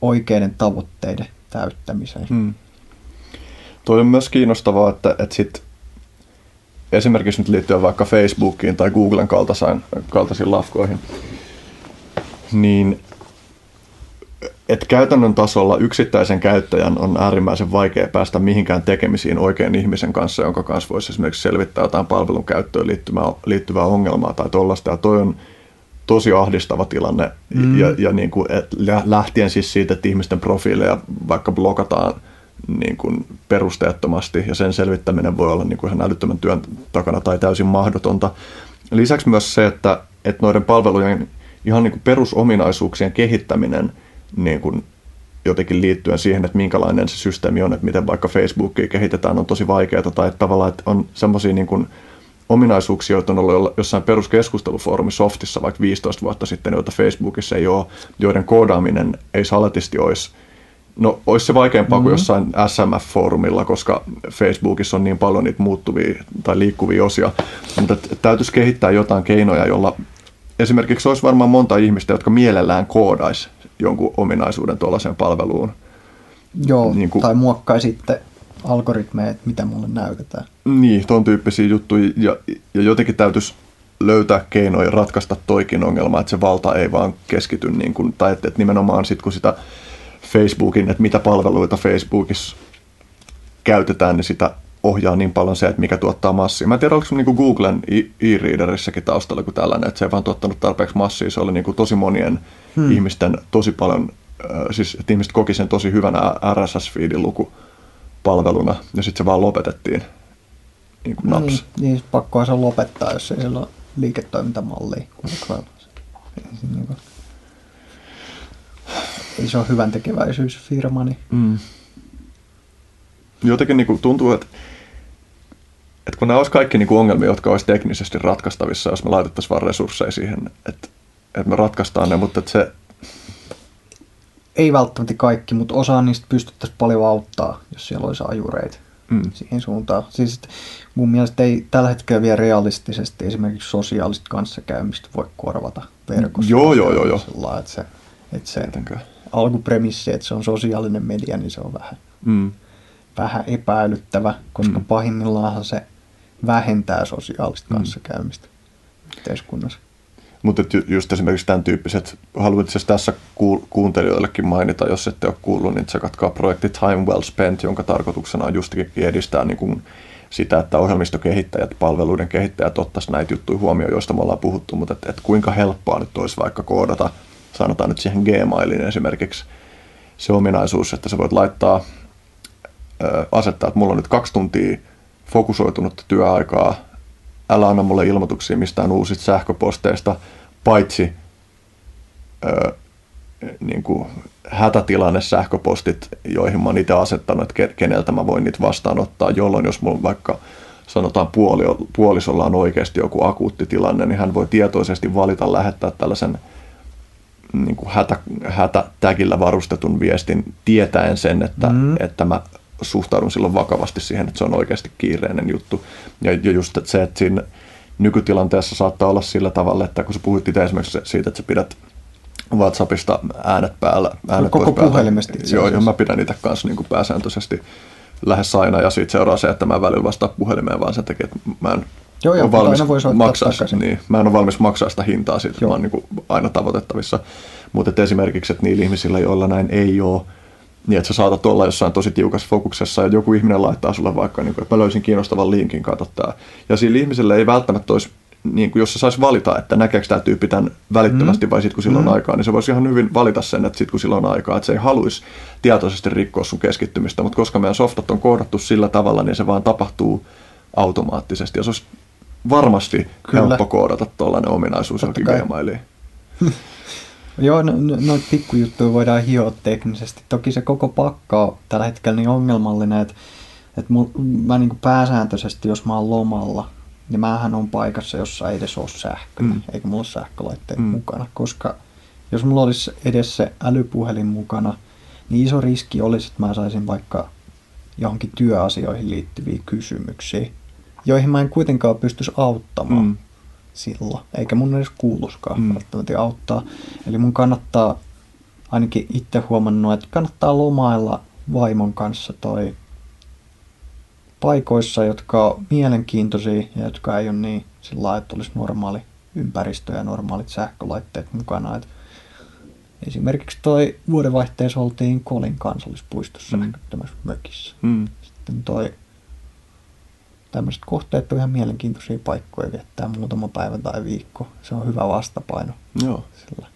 oikeiden tavoitteiden täyttämiseen. Toi on myös kiinnostavaa, että sit esimerkiksi nyt liittyen vaikka Facebookiin tai Googlen kaltaisiin lafkoihin, niin että käytännön tasolla yksittäisen käyttäjän on äärimmäisen vaikea päästä mihinkään tekemisiin oikean ihmisen kanssa, jonka kanssa voisi esimerkiksi selvittää jotain palvelun käyttöön liittyvää ongelmaa tai tollaista. Ja toi on tosi ahdistava tilanne. Ja niin kuin, lähtien siis siitä, että ihmisten profiileja vaikka blokataan niin kuin perusteettomasti ja sen selvittäminen voi olla niin kuin ihan älyttömän työn takana tai täysin mahdotonta. Lisäksi myös se, että noiden palvelujen ihan niin kuin perusominaisuuksien kehittäminen niin kuin jotenkin liittyen siihen, että minkälainen se systeemi on, että miten vaikka Facebookia kehitetään, on tosi vaikeaa, tai että tavallaan että on semmoisia niin kuin ominaisuuksia, joita on ollut jossain peruskeskustelufoorumi softissa vaikka 15 vuotta sitten, joita Facebookissa ei ole, joiden koodaaminen ei salatisti olisi se vaikeampaa kuin jossain SMF-foorumilla, koska Facebookissa on niin paljon niitä muuttuvia tai liikkuvia osia, mutta täytyisi kehittää jotain keinoja, jolla esimerkiksi olisi varmaan monta ihmistä, jotka mielellään koodaisi jonkun ominaisuuden tuollaiseen palveluun. Joo, niin kuin, tai muokkaisitte algoritmeja, että mitä mulle näytetään. Niin, ton tyyppisiä juttuja. Ja jotenkin täytyisi löytää keinoja ratkaista toikin ongelma, että se valta ei vaan keskity, niin kuin, tai että nimenomaan sit, kun sitä Facebookin, että mitä palveluita Facebookissa käytetään, niin sitä ohjaa niin paljon se, että mikä tuottaa massia. Mä en tiedä, oliko niin kuin Googlen e-readerissäkin taustalla kuin tällainen, että se ei vaan tuottanut tarpeeksi massia. Se oli niin kuin tosi monien ihmisten tosi paljon, siis että ihmiset koki sen tosi hyvänä RSS-feedin lukupalveluna, ja sitten se vaan lopetettiin niin kuin naps. Niin, pakkohan se lopettaa, jos ei sillä ole liiketoimintamallia. Ei se ole hyvän tekeväisyysfirma. Niin. Jotenkin niin kuin tuntuu, että kun nämä olisi kaikki niin kuin ongelmia, jotka olisi teknisesti ratkaistavissa, jos me laitettaisiin vaan resursseja siihen, että me ratkaistaan ne, mutta että se... Ei välttämättä kaikki, mutta osa niistä pystyttäisiin paljon auttaa, jos siellä olisi ajureita siihen suuntaan. Siis mun mielestä ei tällä hetkellä vielä realistisesti esimerkiksi sosiaalista kanssakäymistä voi korvata verkossa. Joo. Että se alkupremissi, että se on sosiaalinen media, niin se on vähän epäilyttävä, koska pahimmillaan se vähentää sosiaalista kanssakäymistä yhteiskunnassa. Mutta just esimerkiksi tämän tyyppiset, haluan tässä kuuntelijoillekin mainita, jos ette ole kuullut, niin tsekatkaa projekti Time Well Spent, jonka tarkoituksena on justikin edistää niin kuin sitä, että ohjelmistokehittäjät, palveluiden kehittäjät ottaisivat näitä juttuja huomioon, joista me ollaan puhuttu, mutta että kuinka helppoa nyt olisi vaikka koodata, sanotaan nyt siihen Gmailiin esimerkiksi se ominaisuus, että sä voit asettaa, että mulla on nyt 2 tuntia fokusoitunutta työaikaa, älä anna mulle ilmoituksia mistään uusista sähköposteista, paitsi niin kuin hätätilanne sähköpostit, joihin mä oon itse asettanut, että keneltä mä voin niitä vastaanottaa, jolloin jos mulla vaikka sanotaan puolisolla on oikeasti joku akuutti tilanne, niin hän voi tietoisesti valita lähettää tällaisen niin kuin hätätägillä varustetun viestin tietäen sen, että mä suhtaudun silloin vakavasti siihen, että se on oikeasti kiireinen juttu. Ja just että se, että siinä nykytilanteessa saattaa olla sillä tavalla, että kun sä puhuit itse esimerkiksi siitä, että sä pidät WhatsAppista äänet päällä. Koko puhelimesta itse asiassa. Joo, mä pidän niitä kanssa niin kuin pääsääntöisesti lähes aina, ja siitä seuraa se, että mä en välillä vastaa puhelimeen vaan sen takia, että mä en ole valmis maksaa sitä hintaa siitä, että mä oon niin kuin aina tavoitettavissa. Mutta esimerkiksi, että niillä ihmisillä, joilla näin ei ole, niin että sä saatat olla jossain tosi tiukassa fokuksessa ja joku ihminen laittaa sulle vaikka, niin kuin, että mä löysin kiinnostavan linkin, kato tää. Ja sillä ihmisellä ei välttämättä olisi, niin kuin, jos se saisi valita, että näkeekö tämä tyyppi tämän välittömästi vai sitten kun sillä on aikaa, niin se voisi ihan hyvin valita sen, että sitten kun sillä on aikaa, että se ei haluaisi tietoisesti rikkoa sun keskittymistä, mutta koska meidän softat on kohdattu sillä tavalla, niin se vaan tapahtuu automaattisesti ja se olisi varmasti helppo koodata tuollainen ominaisuus johonkin Gmailiin. Joo, noita pikkujuttuja voidaan hioa teknisesti. Toki se koko pakka on tällä hetkellä niin ongelmallinen, että mä niin kuin pääsääntöisesti, jos mä oon lomalla, niin mähän on paikassa, jossa ei edes ole sähköä, eikä mulla ole sähkölaitteita mukana. Koska jos mulla olisi edes se älypuhelin mukana, niin iso riski olisi, että mä saisin vaikka johonkin työasioihin liittyviä kysymyksiä, joihin mä en kuitenkaan pystyisi auttamaan. Silloin, eikä mun edes kuuluskaan välttämättä auttaa. Eli mun kannattaa, ainakin itse huomannut, että kannattaa lomailla vaimon kanssa toi paikoissa, jotka on mielenkiintoisia ja jotka ei ole niin sillä lailla, että olisi normaali ympäristö ja normaalit sähkölaitteet mukana. Et esimerkiksi toi vuodenvaihteessa oltiin Kolin kansallispuistossa sähköttömässä mökissä. Sitten toi tämmöiset kohteet on ihan mielenkiintoisia paikkoja viettää muutama päivä tai viikko. Se on hyvä vastapaino. Joo. Sillä.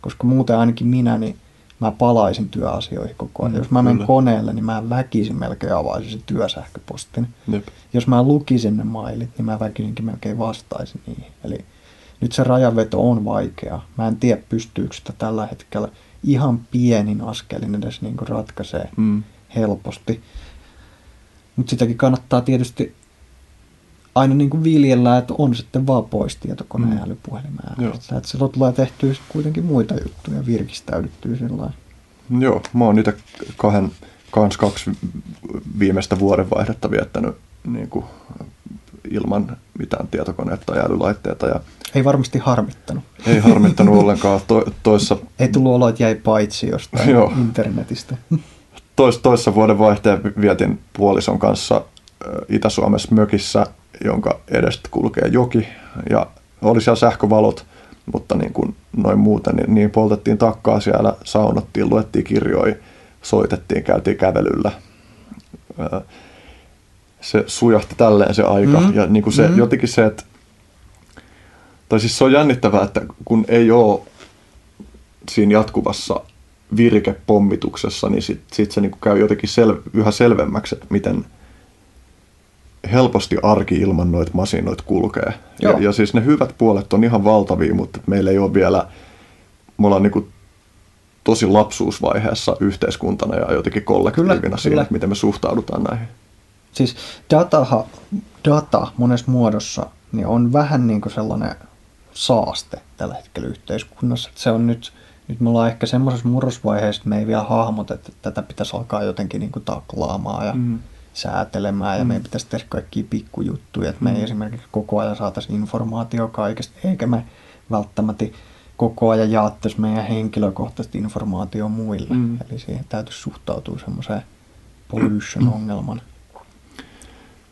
Koska muuten ainakin minä, niin mä palaisin työasioihin koko ajan. Jos mä menen koneelle, niin mä väkisin melkein avaisin sen työsähköpostin. Jep. Jos mä lukisin ne mailit, niin mä väkisinkin melkein vastaisin niihin. Eli nyt se rajanveto on vaikea. Mä en tiedä, pystyykö sitä tällä hetkellä ihan pienin askelin edes niin kuin ratkaisee helposti. Mutta sitäkin kannattaa tietysti aina niin kuin viljellään, että on sitten vaan pois tietokoneen älypuhelimen ääristä. Että silloin tulee tehtyä kuitenkin muita juttuja, virkistäydyttyä sillä. Joo, mä oon niitä kaksi viimeistä vuodenvaihdetta viettänyt niin kuin ilman mitään tietokoneita tai älylaitteita. Ja ei varmasti harmittanut. Ei harmittanut ollenkaan. Ei tullut olo, että jäi paitsi jostain internetistä. Toissa vuodenvaihteen vietin puolison kanssa Itä-Suomessa mökissä, jonka edestä kulkee joki, ja oli siellä sähkövalot, mutta niin kuin noin muuta, niin poltettiin takkaa siellä, saunottiin, luettiin kirjoja, soitettiin, käytiin kävelyllä. Se sujahti tälleen se aika, ja niin kuin se, jotenkin se, että, tai siis se on jännittävää, että kun ei ole siinä jatkuvassa virikepommituksessa, niin sit se niin kuin käy jotenkin yhä selvemmäksi, että miten helposti arki ilman noita masinoita kulkee. Ja siis ne hyvät puolet on ihan valtavia, mutta meillä ei ole vielä, me ollaan niin kuin tosi lapsuusvaiheessa yhteiskuntana ja jotenkin kollektiivina siinä, miten me suhtaudutaan näihin. Siis data monessa muodossa niin on vähän niin kuin sellainen saaste tällä hetkellä yhteiskunnassa. Se on nyt me ollaan ehkä semmoisessa murrosvaiheessa, että me ei vielä hahmoteta, että tätä pitäisi alkaa jotenkin niin kuin taklaamaan ja säätelemään ja meidän pitäisi tehdä kaikkia pikkujuttuja, että me ei esimerkiksi koko ajan saataisiin informaatio kaikesta, eikä me välttämättä koko ajan jaattaisi meidän henkilökohtaista informaatiota muille. Eli siihen täytyisi suhtautua semmoiseen pollution-ongelman.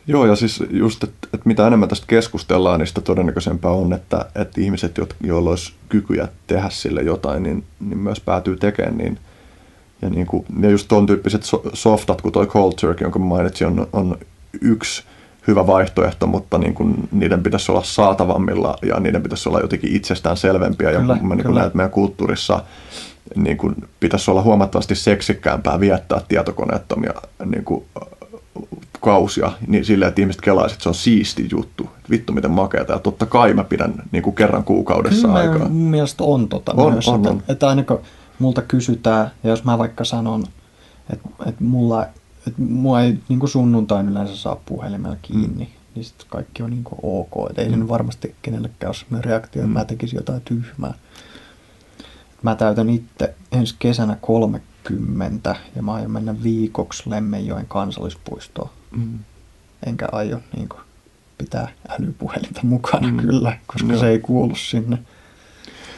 Joo, ja siis just, että mitä enemmän tästä keskustellaan, niin sitä todennäköisempää on, että ihmiset, joilla olisi kykyjä tehdä sille jotain, niin myös päätyy tekemään niin. Ja, niin kuin, ja just ton tyyppiset softat, kuin toi Cold Turkey, jonka mainitsin, on yksi hyvä vaihtoehto, mutta niin kuin niiden pitäisi olla saatavammilla ja niiden pitäisi olla jotenkin itsestään selvempiä. Ja mä niin kuin näen, että meidän kulttuurissa niin kuin pitäisi olla huomattavasti seksikkäämpää viettää tietokoneettomia niin kuin kausia niin silleen, että ihmiset kelaisivat, että se on siisti juttu. Vittu, miten makeata. Ja totta kai mä pidän niin kuin kerran kuukaudessa aikaa. Kyllä meidän mielestä on tota. On. Että ainakaan multa kysytään, ja jos mä vaikka sanon, että mua ei niin sunnuntain yleensä saa puhelimella kiinni, niin sitten kaikki on niin ok. Et ei se nyt varmasti kenellekään ole sellainen reaktio, että mä tekisin jotain tyhmää. Mä täytän itse ensi kesänä 30 ja mä aion mennä viikoksi Lemmenjoen kansallispuistoon. Enkä aio niin kuin pitää älypuhelinta mukana kyllä, koska se ei kuulu sinne.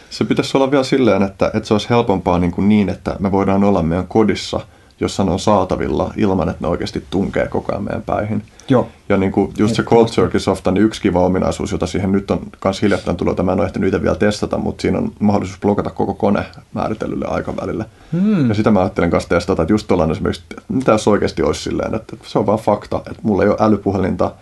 Se pitäisi olla vielä silleen, että se olisi helpompaa niin, että me voidaan olla meidän kodissa, jossa ne on saatavilla ilman, että ne oikeasti tunkee koko ajan meidän päihin. Joo. Ja niin kuin just se cold turkey softa, niin yksi kiva ominaisuus, jota siihen nyt on myös hiljattain tullut, mä en ole ehtinyt itse vielä testata, mutta siinä on mahdollisuus blokata koko kone määritellylle aikavälille. Ja sitä mä ajattelin kanssa testata, että just tuollainen esimerkiksi, että mitä jos oikeasti olisi silleen, että se on vaan fakta, että mulla ei ole älypuhelinta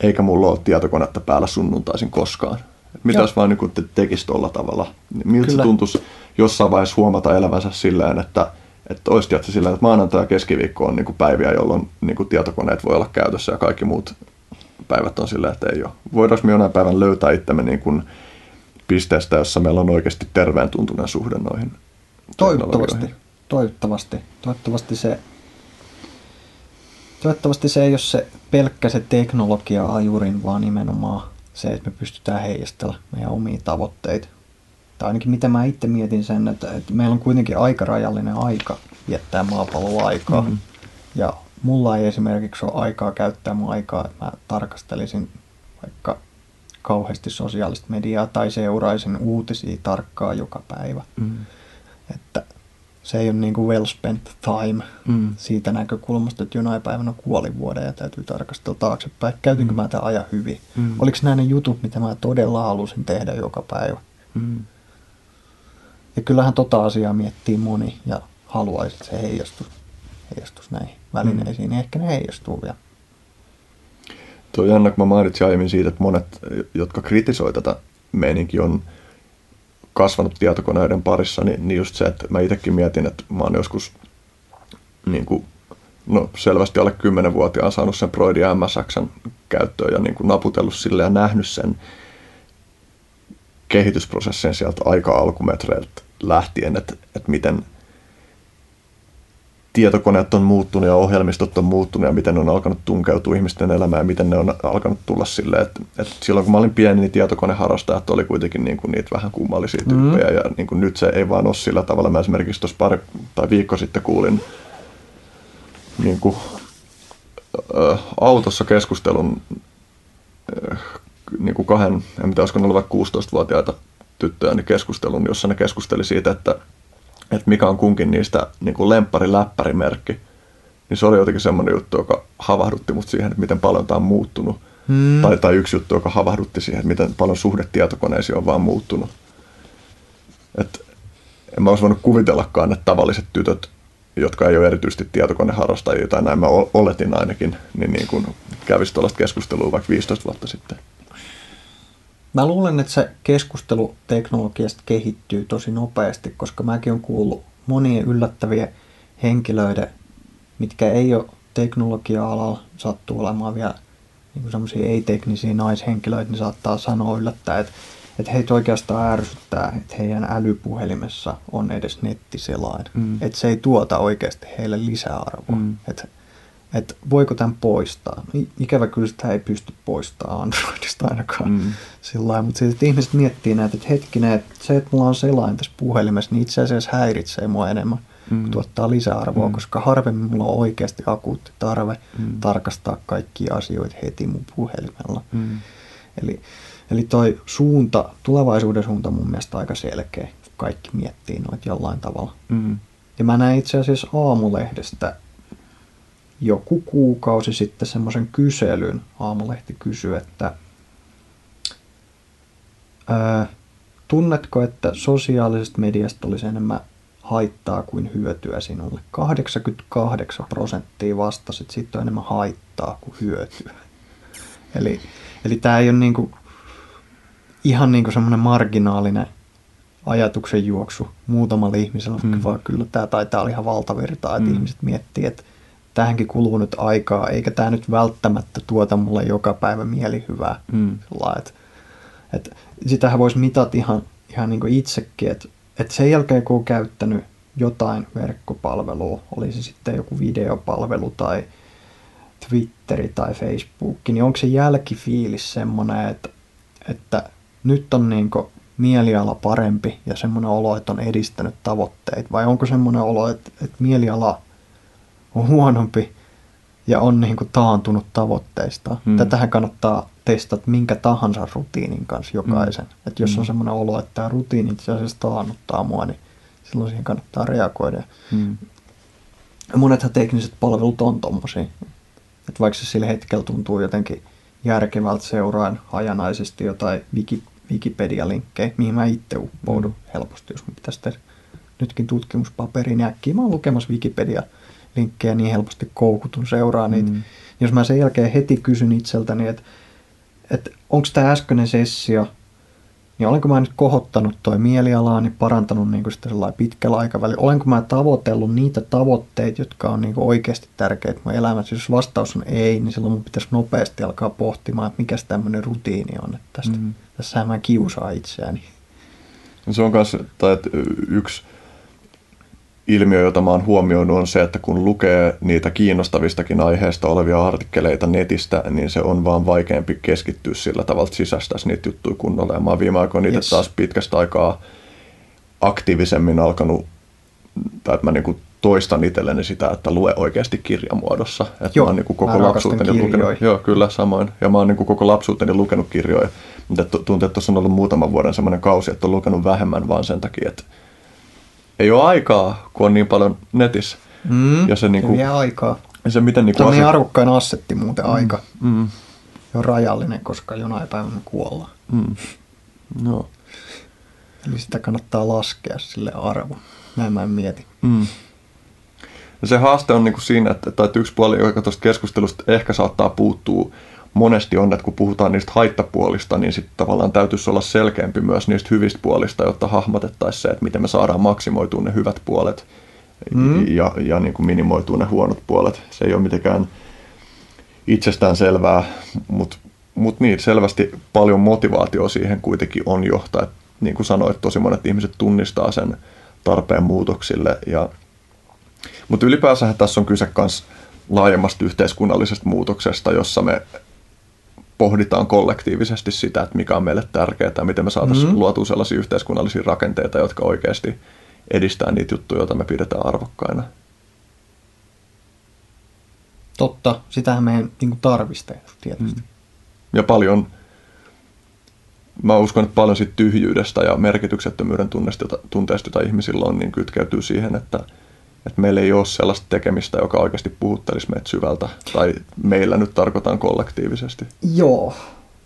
eikä mulla ole tietokonetta päällä sunnuntaisin koskaan. Mitä jos vaan niin tekisi tuolla tavalla? Miltä se tuntuisi jossain vaiheessa huomata elämänsä silleen, että olisi tietysti sillä, että maanantai ja keskiviikko on niinku päiviä, jolloin niinku tietokoneet voi olla käytössä ja kaikki muut päivät on sillä, että ei ole. Voidaanko me jonain päivän löytää itsemme niinku pisteestä, jossa meillä on oikeasti terveen tuntunen suhde noihin? Toivottavasti. Toivottavasti se ei ole se pelkkä se teknologia-ajurin, vaan nimenomaan se, että me pystytään heijastella meidän omia tavoitteita. Tai ainakin mitä mä itse mietin sen, että meillä on kuitenkin aika rajallinen aika viettää maapalloaikaa. Ja mulla ei esimerkiksi ole aikaa käyttää mun aikaa, että mä tarkastelisin vaikka kauheasti sosiaalista mediaa tai seuraisin uutisia tarkkaan joka päivä. Että se ei ole niin kuin well spent time siitä näkökulmasta, että jonain päivänä kuolin vuoden ja täytyy tarkastella taaksepäin. Käytinkö mä tämän ajan hyvin? Oliko nämä ne jutut, mitä mä todella halusin tehdä joka päivä? Ja kyllähän tota asiaa miettii moni ja haluaisi, että se heijastus näihin välineisiin, niin ehkä ne heijastuu vielä. Tuo on jännä, kun mä mainitsin aiemmin siitä, että monet, jotka kritisoi tätä meininkiä, on kasvanut tietokoneiden parissa, niin just se, että mä itsekin mietin, että mä oon joskus niin kuin, selvästi alle 10-vuotiaan saanut sen Broidin MSX:n käyttöön ja niin kuin naputellut sille ja nähnyt sen kehitysprosessin sieltä aika-alkumetreiltä lähtien, että miten tietokoneet on muuttunut ja ohjelmistot on muuttunut ja miten ne on alkanut tunkeutua ihmisten elämään ja miten ne on alkanut tulla silleen, että silloin kun mä olin pieni, niin tietokoneharrastajat oli kuitenkin niin kuin niitä vähän kummallisia tyyppejä ja niin kuin nyt se ei vaan ole sillä tavalla. Mä esimerkiksi tuossa pari tai viikko sitten kuulin niin kuin, autossa keskustelun niin kuin kahden, en tiedä, olisiko ne ollut vaikka 16-vuotiaita tyttöjä, niin keskustelun, jossa ne keskusteli siitä, että mikä on kunkin niistä niin kuin lemppari-läppärimerkki. Niin se oli jotenkin semmoinen juttu, joka havahdutti mut siihen, että miten paljon tämä on muuttunut. Tai yksi juttu, joka havahdutti siihen, että miten paljon suhde tietokoneisiin on vaan muuttunut. Et en mä olisi voinut kuvitellakaan, että tavalliset tytöt, jotka ei ole erityisesti tietokoneharrastajia, tai näin mä oletin ainakin, niin kävisi tuollaista keskustelua vaikka 15 vuotta sitten. Mä luulen, että se keskustelu teknologiasta kehittyy tosi nopeasti, koska mäkin olen kuullut monien yllättäviä henkilöiden, mitkä ei ole teknologia-alalla, sattuu olemaan vielä niin semmoisia ei-teknisiä naishenkilöitä, niin saattaa sanoa yllättäen, että heitä oikeastaan ärsyttää, että heidän älypuhelimessa on edes nettiselain. Että se ei tuota oikeasti heille lisäarvoa. Että voiko tämän poistaa? Ikävä kyllä sitä ei pysty poistamaan Androidista ainakaan sillä lailla, mutta siitä, ihmiset miettii näitä, että hetkinen, että se, että mulla on selain tässä puhelimessa, niin itse asiassa häiritsee mua enemmän, kun tuottaa lisäarvoa, koska harvemmin mulla on oikeasti akuutti tarve tarkastaa kaikkia asioita heti mun puhelimella. Eli toi suunta, tulevaisuuden suunta mun mielestä aika selkeä, kun kaikki miettii noita jollain tavalla. Ja mä näin itse asiassa Aamulehdestä joku kuukausi sitten semmoisen kyselyn. Aamulehti kysyi, että tunnetko, että sosiaalisesta mediasta olisi enemmän haittaa kuin hyötyä sinulle? 88% vastasi, että siitä on enemmän haittaa kuin hyötyä. Eli tämä ei ole niinku, ihan niinku semmoinen marginaalinen ajatuksen juoksu muutamalla ihmisellä, vaan kyllä tämä taitaa olla ihan valtavirtaa, että ihmiset miettii, että tähänkin kuluu nyt aikaa, eikä tämä nyt välttämättä tuota mulle joka päivä mielihyvää. Sitähän voisi mitata ihan niin kuin itsekin, että että sen jälkeen kun on käyttänyt jotain verkkopalvelua, oli se sitten joku videopalvelu tai Twitteri tai Facebook, niin onko se jälkifiilis semmoinen, että nyt on niin kuin mieliala parempi ja semmoinen olo, että on edistänyt tavoitteita, vai onko semmoinen olo, että mieliala on huonompi ja on niin kuin taantunut tavoitteista. Tätähän kannattaa testata minkä tahansa rutiinin kanssa jokaisen. Että jos on semmoinen olo, että tämä rutiini itse asiassa taannuttaa mua, niin silloin siihen kannattaa reagoida. Monethan tekniset palvelut on tommosia. Että vaikka se sillä hetkellä tuntuu jotenkin järkevältä seuraan hajanaisesti jotain Wikipedia-linkkejä, mihin mä itse uppoudun helposti, jos mun pitäisi tehdä nytkin tutkimuspaperiin äkkiä. Mä oon lukemassa Wikipedia-linkkejä niin helposti koukutun seuraa niitä. Jos mä sen jälkeen heti kysyn itseltäni, että onko tämä äskeinen sessio, niin olenko mä nyt kohottanut toi mielialaani, parantanut niinku sitä pitkällä aikavälillä, olenko mä tavoitellut niitä tavoitteita, jotka on niinku oikeasti tärkeitä mun elämässä. Jos vastaus on ei, niin silloin mun pitäisi nopeasti alkaa pohtimaan, että mikä tämmöinen rutiini on. Tässähän mä kiusaan itseäni. Se on myös, että yksi ilmiö, jota mä oon huomioinut, on se, että kun lukee niitä kiinnostavistakin aiheista olevia artikkeleita netistä, niin se on vaan vaikeampi keskittyä sillä tavalla, että sisäistäisi niitä juttuja kunnolla. Ja mä oon viime aikoina niitä taas pitkästä aikaa aktiivisemmin alkanut, tai että mä niinku toistan itselleni sitä, että lue oikeasti kirjamuodossa. Että mä oon niinku koko lapsuuteni lukenut. Joo, kyllä, samoin. Ja mä oon niinku koko lapsuuteni lukenut kirjoja. Mutta tuntuu, että tuossa on ollut muutaman vuoden semmoinen kausi, että on lukenut vähemmän vaan sen takia, että ei ole aikaa, kun on niin paljon netissä. Ja se niinku vie aikaa. Se miten niinku on niin arvokkain assetti muuten aika. Se on rajallinen, koska jonain päivänä kuollaan. No. Eli sitä kannattaa laskea sille arvo. Näin mä en mieti. Ja se haaste on niinku siinä, että yksi puoli, joka tuosta keskustelusta ehkä saattaa puuttua monesti on, että kun puhutaan niistä haittapuolista, niin sitten tavallaan täytyisi olla selkeämpi myös niistä hyvistä puolista, jotta hahmotettaisiin se, että miten me saadaan maksimoitua ne hyvät puolet ja niin kuin minimoitua ne huonot puolet. Se ei ole mitenkään itsestään selvää, mutta niin, selvästi paljon motivaatio siihen kuitenkin on johtaa. Niin kuin sanoit, tosi monet ihmiset tunnistaa sen tarpeen muutoksille. Mutta ylipäänsä tässä on kyse myös laajemmasta yhteiskunnallisesta muutoksesta, jossa me pohditaan kollektiivisesti sitä, että mikä on meille tärkeää ja miten me saataisiin luotua sellaisia yhteiskunnallisia rakenteita, jotka oikeasti edistää niitä juttuja, joita me pidetään arvokkaina. Totta, sitähän meidän niin tarvitsee tietysti. Ja paljon, mä uskon, että paljon siitä tyhjyydestä ja merkityksettömyyden tunteesta, jota ihmisillä on, niin kytkeytyy siihen, että meillä ei ole sellaista tekemistä, joka oikeasti puhuttelisi meitä syvältä, tai meillä nyt tarkoitan kollektiivisesti. Joo,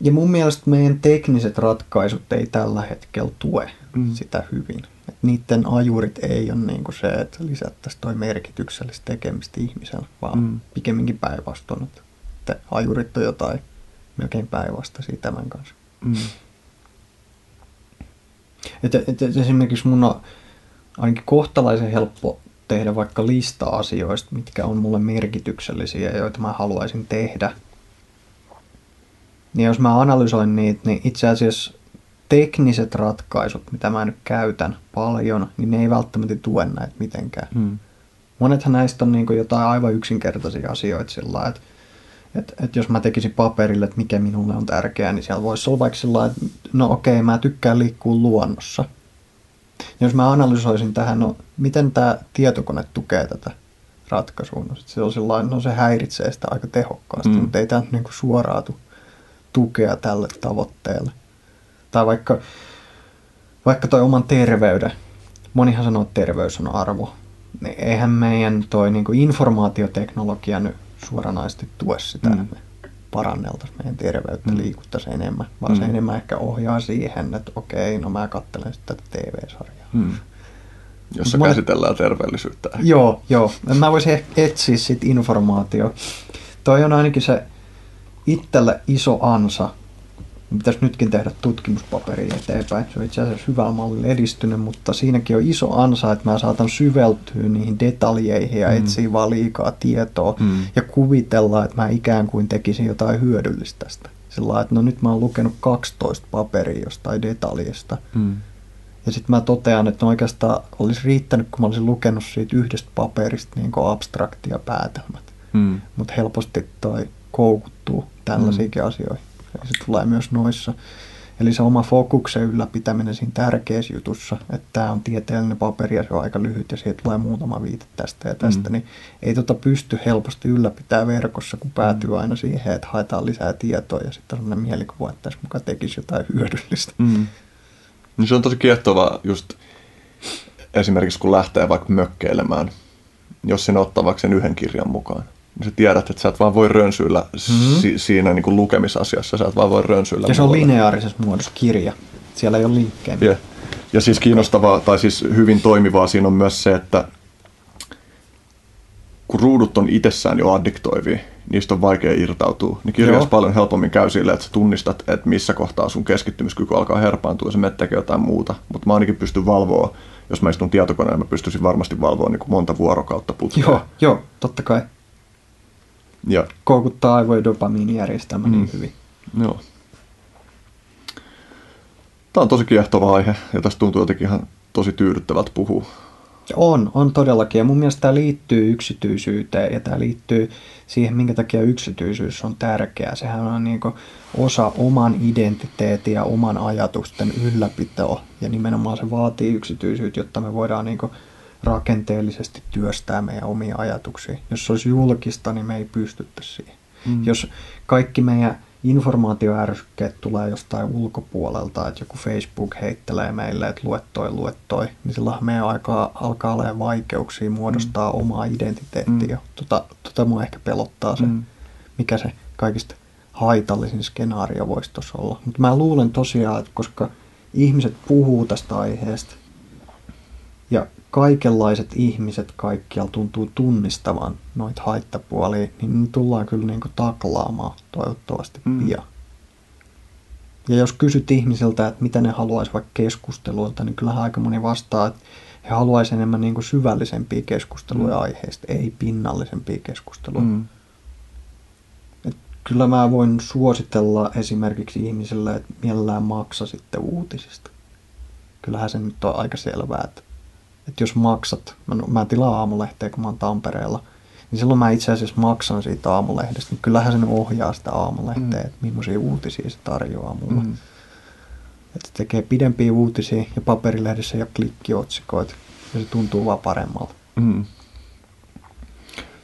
ja mun mielestä meidän tekniset ratkaisut ei tällä hetkellä tue sitä hyvin. Et niiden ajurit ei ole niin kuin se, että lisättäisiin toi merkityksellistä tekemistä ihmisellä, vaan pikemminkin päinvastoin. Että ajurit on jotain melkein päinvastaisia tämän kanssa. Et esimerkiksi mun on ainakin kohtalaisen helppo tehdä vaikka lista asioista, mitkä on mulle merkityksellisiä ja joita mä haluaisin tehdä. Ja jos mä analysoin niitä, niin itse asiassa tekniset ratkaisut, mitä mä nyt käytän paljon, niin ne ei välttämättä tue näitä mitenkään. Monethan näistä on niin kuin jotain aivan yksinkertaisia asioita sillä lailla, että jos mä tekisin paperille, että mikä minulle on tärkeää, niin siellä voisi olla vaikka sillä lailla, että no okei, mä tykkään liikkua luonnossa. Jos mä analysoisin tähän, no miten tämä tietokone tukee tätä ratkaisua, no sit se on sillain, no se häiritsee sitä aika tehokkaasti, mutta ei tämä niinku suoraan tukea tälle tavoitteelle. Tai vaikka toi oman terveyden, monihan sanoo, että terveys on arvo, niin eihän meidän toi niinku informaatioteknologia nyt suoranaisesti tue sitä, että me paranneltaisiin meidän terveyttä, liikuttaisiin enemmän, vaan se enemmän ehkä ohjaa siihen, että okei, no mä katselen sitten tätä TV-sarjaa. Jossa käsitellään terveellisyyttä. Joo. Mä voisin etsiä sit informaatio. Toi on ainakin se itselle iso ansa. Pitäisi nytkin tehdä tutkimuspaperi eteenpäin. Se on itse asiassa hyvällä mallilla edistynyt, mutta siinäkin on iso ansa, että mä saatan syveltyä niihin detaljeihin ja etsiä vaan liikaa tietoa ja kuvitella, että mä ikään kuin tekisin jotain hyödyllistä tästä. Sillä lailla, että no nyt mä oon lukenut 12 paperia jostain detaljista. Ja sitten mä totean, että oikeastaan olisi riittänyt, kun mä olisin lukenut siitä yhdestä paperista niin kuin abstraktia päätelmät. Mm. Mutta helposti toi koukuttuu tällaisiinkin asioihin. Ja se tulee myös noissa. Eli se oma fokuksen ylläpitäminen siinä tärkeässä jutussa, että tämä on tieteellinen paperi ja se on aika lyhyt ja siihen tulee muutama viite tästä ja tästä, niin ei pysty helposti ylläpitämään verkossa, kun päätyy aina siihen, että haetaan lisää tietoa ja sitten on sellainen mielikuva, että tässä mukaan tekisi jotain hyödyllistä. Mm. No se on tosi kiehtova just esimerkiksi, kun lähtee vaikka mökkeilemään, jos sinä ottaa vaikka sen yhden kirjan mukaan. Sä tiedät, että sä et vaan voi rönsyillä siinä niin kuin lukemisasiassa. Sä et vaan voi rönsyillä. Ja se on lineaarisessa muodossa kirja. Siellä ei ole linkkeitä. Yeah. Ja siis kiinnostavaa, tai siis hyvin toimivaa siinä on myös se, että kun ruudut on itsessään jo addiktoivia, niistä on vaikea irtautua. Niin kirjassa paljon helpommin käy sille, että sä tunnistat, että missä kohtaa sun keskittymiskyky alkaa herpaantua ja sä menet tekemään jotain muuta. Mutta mä ainakin pystyn valvoa. Jos mä istun tietokoneen, mä pystyisin varmasti valvoa niin kuin monta vuorokautta putkeen. Joo, totta kai. Ja. Koukuttaa aivojen dopamiinijärjestelmä niin hyvin. Joo. Tämä on tosi kiehtova aihe ja tästä tuntuu jotenkin ihan tosi tyydyttävältä puhua. On todellakin. Ja mun mielestä tämä liittyy yksityisyyteen ja tämä liittyy siihen, minkä takia yksityisyys on tärkeää. Sehän on niin kuin osa oman identiteetin ja oman ajatusten ylläpitoa. Ja nimenomaan se vaatii yksityisyyttä, jotta me voidaan niin kuin rakenteellisesti työstää meidän omia ajatuksia. Jos se olisi julkista, niin me ei pystyttäisi siihen. Jos kaikki meidän informaatioärsykkeet tulee jostain ulkopuolelta, että joku Facebook heittelee meille, että luet toi, niin silloin meidän alkaa olemaan vaikeuksia muodostaa omaa identiteettiä. Tota mua ehkä pelottaa se, mikä se kaikista haitallisin skenaario voisi tuossa olla. Mutta mä luulen tosiaan, että koska ihmiset puhuu tästä aiheesta, ja kaikenlaiset ihmiset kaikkialla tuntuu tunnistavan noita haittapuolia, niin ne tullaan kyllä niin kuin taklaamaan toivottavasti pian. Ja jos kysyt ihmisiltä, että mitä ne haluaisi vaikka keskusteluilta, niin kyllähän aika moni vastaa, että he haluaisivat enemmän niin kuin syvällisempiä keskusteluja aiheesta, ei pinnallisempia keskusteluja. Kyllä mä voin suositella esimerkiksi ihmisille, että mielellään maksa sitten uutisista. Kyllähän se nyt on aika selvää, että jos maksat, mä tilaan aamulehteä, kun mä oon Tampereella, niin silloin mä itse asiassa maksan siitä aamulehdestä, niin kyllähän se ohjaa sitä aamulehteä, että millaisia uutisia se tarjoaa mulle. Että se tekee pidempiä uutisia ja paperilehdessä ei ole klikkiotsikoita, ja se tuntuu vaan paremmalta.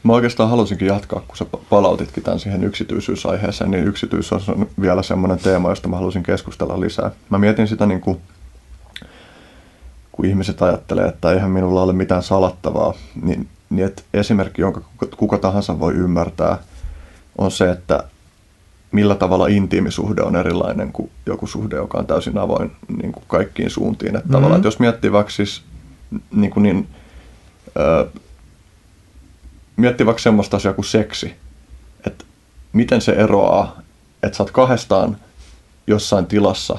Mä oikeastaan halusinkin jatkaa, kun sä palautitkin tämän siihen yksityisyysaiheeseen, niin yksityisyys on vielä semmoinen teema, josta mä halusin keskustella lisää. Mä mietin sitä niin kuin kun ihmiset ajattelee, että eihän minulla ole mitään salattavaa, niin että esimerkki, jonka kuka tahansa voi ymmärtää, on se, että millä tavalla intiimisuhde on erilainen kuin joku suhde, joka on täysin avoin niin kuin kaikkiin suuntiin. Että tavallaan, että jos miettii vaikka siis, miettii vaikka semmoista asiaa kuin seksi, että miten se eroaa, että sä oot kahdestaan jossain tilassa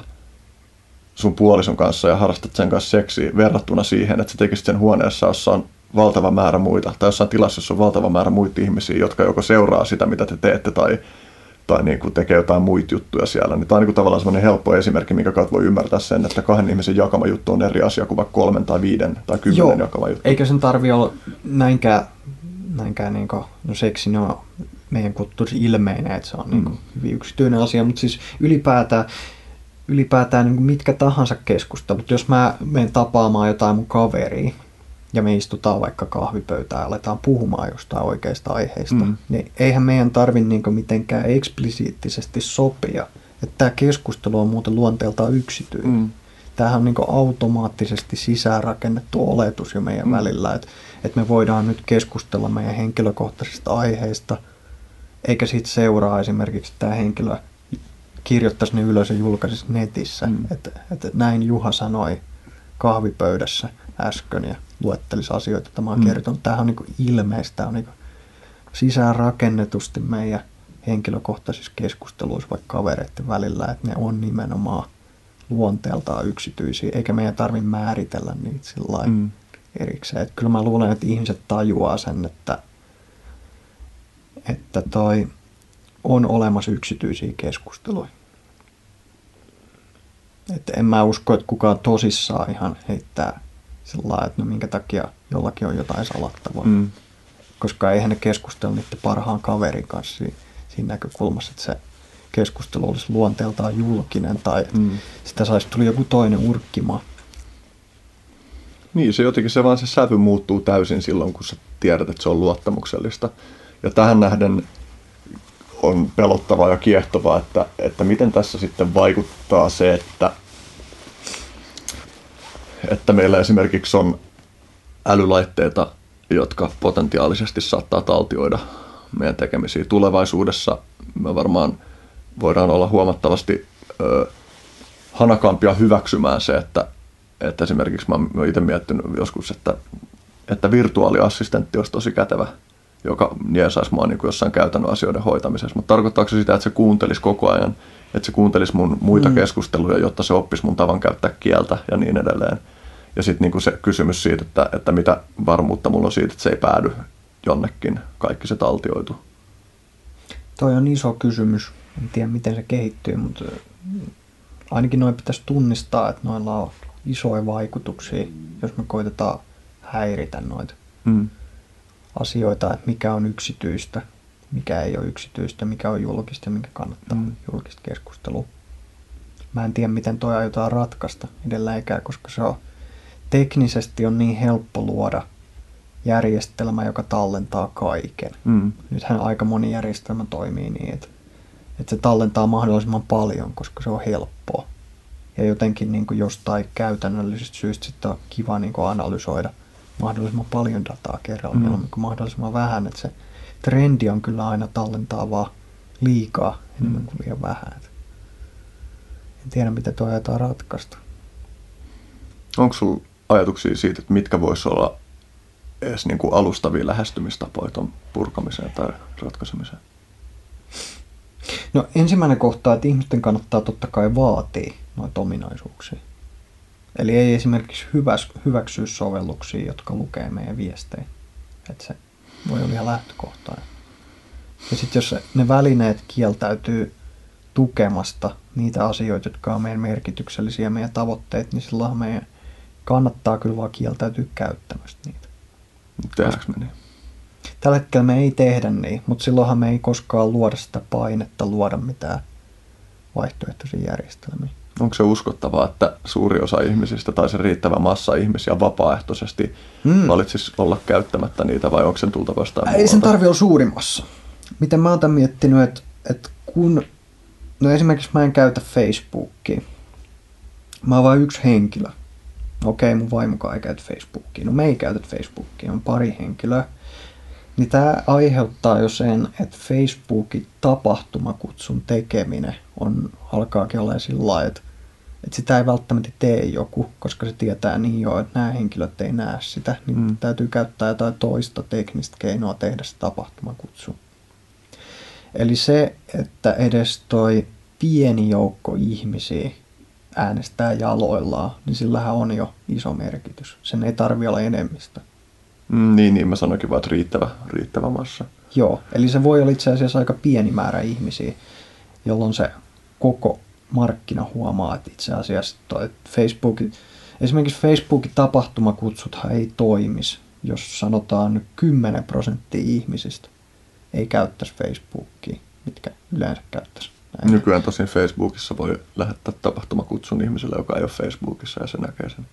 sun puolison kanssa ja harrastat sen kanssa seksiä verrattuna siihen, että sä tekisit sen huoneessa, jossa on valtava määrä muita, tai jossain tilassa, jossa on valtava määrä muita ihmisiä, jotka joko seuraa sitä, mitä te teette, tai niin kuin tekee jotain muita juttuja siellä. Niin tämä on niin kuin tavallaan sellainen helppo esimerkki, minkä kautta voi ymmärtää sen, että 2 ihmisen jakama juttu on eri asia kuin vaikka 3 tai 5 tai 10 jakama juttu. Eikä sen tarvitse olla näinkään niin kuin, seksi on meidän kulttuurissa ilmeinen, että se on niin kuin hyvin yksityinen asia, mutta siis ylipäätään niin mitkä tahansa keskustelut. Jos mä menen tapaamaan jotain mun kaveria ja me istutaan vaikka kahvipöytään ja aletaan puhumaan jostain oikeista aiheista, niin eihän meidän tarvitse niin mitenkään eksplisiittisesti sopia, että tämä keskustelu on muuten luonteeltaan yksityinen. Tämähän on niin automaattisesti sisäänrakennettu oletus jo meidän välillä, että me voidaan nyt keskustella meidän henkilökohtaisista aiheista, eikä siitä seuraa esimerkiksi tämä henkilö kirjoittaisi ne ylös ja julkaisisi netissä, että näin Juha sanoi kahvipöydässä äsken ja luettelisi asioita, että mä oon kertonut. Tämähän on niin kuin ilmeistä, tämä on niin kuin sisäänrakennetusti meidän henkilökohtaisissa keskusteluissa vaikka kavereiden välillä, että ne on nimenomaan luonteeltaan yksityisiä, eikä meidän tarvitse määritellä niitä sillä erikseen. Että kyllä mä luulen, että ihmiset tajuaa sen, että toi on olemassa yksityisiä keskusteluja. Että en mä usko, että kukaan tosissaan ihan heittää sillä lailla, että no minkä takia jollakin on jotain salattavaa. Mm. Koska eihän ne keskustella niiden parhaan kaverin kanssa siinä näkökulmassa, että se keskustelu olisi luonteeltaan julkinen tai sitä saisi tulla joku toinen urkkimaan. Niin, se jotenkin se vaan se sävy muuttuu täysin silloin, kun sä tiedät, että se on luottamuksellista. Ja tähän nähden on pelottavaa ja kiehtovaa, että miten tässä sitten vaikuttaa se, että meillä esimerkiksi on älylaitteita, jotka potentiaalisesti saattaa taltioida meidän tekemisiä tulevaisuudessa. Me varmaan voidaan olla huomattavasti hanakampia hyväksymään se, että esimerkiksi mä oon itse miettinyt joskus, että virtuaaliassistentti olisi tosi kätevä, joka jeesaisi mua niin kuin jossain käytännön asioiden hoitamisessa. Mutta tarkoittaako se sitä, että se kuuntelisi koko ajan, että se kuuntelisi mun muita keskusteluja, jotta se oppisi mun tavan käyttää kieltä ja niin edelleen. Ja sitten niinku se kysymys siitä, että mitä varmuutta mulla on siitä, että se ei päädy jonnekin, kaikki se taltioitu. Toi on iso kysymys. En tiedä, miten se kehittyy, mutta ainakin noin pitäisi tunnistaa, että noilla on isoja vaikutuksia, jos me koitetaan häiritä noita asioita, että mikä on yksityistä, mikä ei ole yksityistä, mikä on julkista ja mikä kannattaa julkista keskustelua. Mä en tiedä, miten toi aiotaan ratkaista edelleenkään, koska se on teknisesti on niin helppo luoda järjestelmä, joka tallentaa kaiken. Nythän aika moni järjestelmä toimii niin, että se tallentaa mahdollisimman paljon, koska se on helppoa. Ja jotenkin niin kuin jostain käytännöllisistä syistä sitten on kiva niin kuin analysoida mahdollisimman paljon dataa kerralla, kuin mahdollisimman vähän. Että se trendi on kyllä aina tallentaa vaan liikaa enemmän kuin liian vähän. En tiedä, mitä tuo ajetaan ratkaista. Onko sinulla ajatuksia siitä, että mitkä voisi olla edes niin kuin alustavia lähestymistapoja tuon purkamiseen tai ratkaisemiseen? No ensimmäinen kohta, että ihmisten kannattaa totta kai vaatia noita ominaisuuksia. Eli ei esimerkiksi hyväksyä sovelluksia, jotka lukee meidän viestejä. Että se voi olla ihan lähtökohtainen. Ja sitten jos ne välineet kieltäytyy tukemasta niitä asioita, jotka on meidän merkityksellisiä, meidän tavoitteet, niin silloin meidän kannattaa kyllä vaan kieltäytyä käyttämästä niitä. Tehdäänkö me niin? Tällä hetkellä me ei tehdä niin, mutta silloinhan me ei koskaan luoda sitä painetta luoda mitään vaihtoehtoisia järjestelmiä. Onko se uskottavaa, että suuri osa ihmisistä tai se riittävä massa ihmisiä vapaaehtoisesti valitsisi olla käyttämättä niitä vai onko sen tulta vastaan muualta? Ei sen tarvitse olla suuri massa. Miten mä oon tämän miettinyt, että kun... No esimerkiksi mä en käytä Facebookia. Mä oon vain yksi henkilö. Okei, mun vaimokaan ei käytä Facebookia. No me ei käytä Facebookia, on pari henkilöä. Niin tää aiheuttaa jo sen, että Facebookin tapahtumakutsun tekeminen alkaakin olla sillä lailla, että sitä ei välttämättä tee joku, koska se tietää niin jo, että nämä henkilöt ei näe sitä. Niin täytyy käyttää jotain toista teknistä keinoa tehdä se tapahtumakutsu. Eli se, että edes toi pieni joukko ihmisiä äänestää jaloillaan, niin sillähän on jo iso merkitys. Sen ei tarvitse olla enemmistö. Niin, mä sanoinkin vaan, että riittävä massa. Joo, eli se voi olla itse asiassa aika pieni määrä ihmisiä, jolloin se koko markkina huomaa, että itse asiassa toi esimerkiksi Facebookin tapahtumakutsuthan ei toimisi, jos sanotaan nyt 10% ihmisistä ei käyttäisi Facebookia, mitkä yleensä käyttäisi. Näin. Nykyään tosin Facebookissa voi lähettää tapahtumakutsun ihmiselle, joka ei ole Facebookissa ja se näkee sen.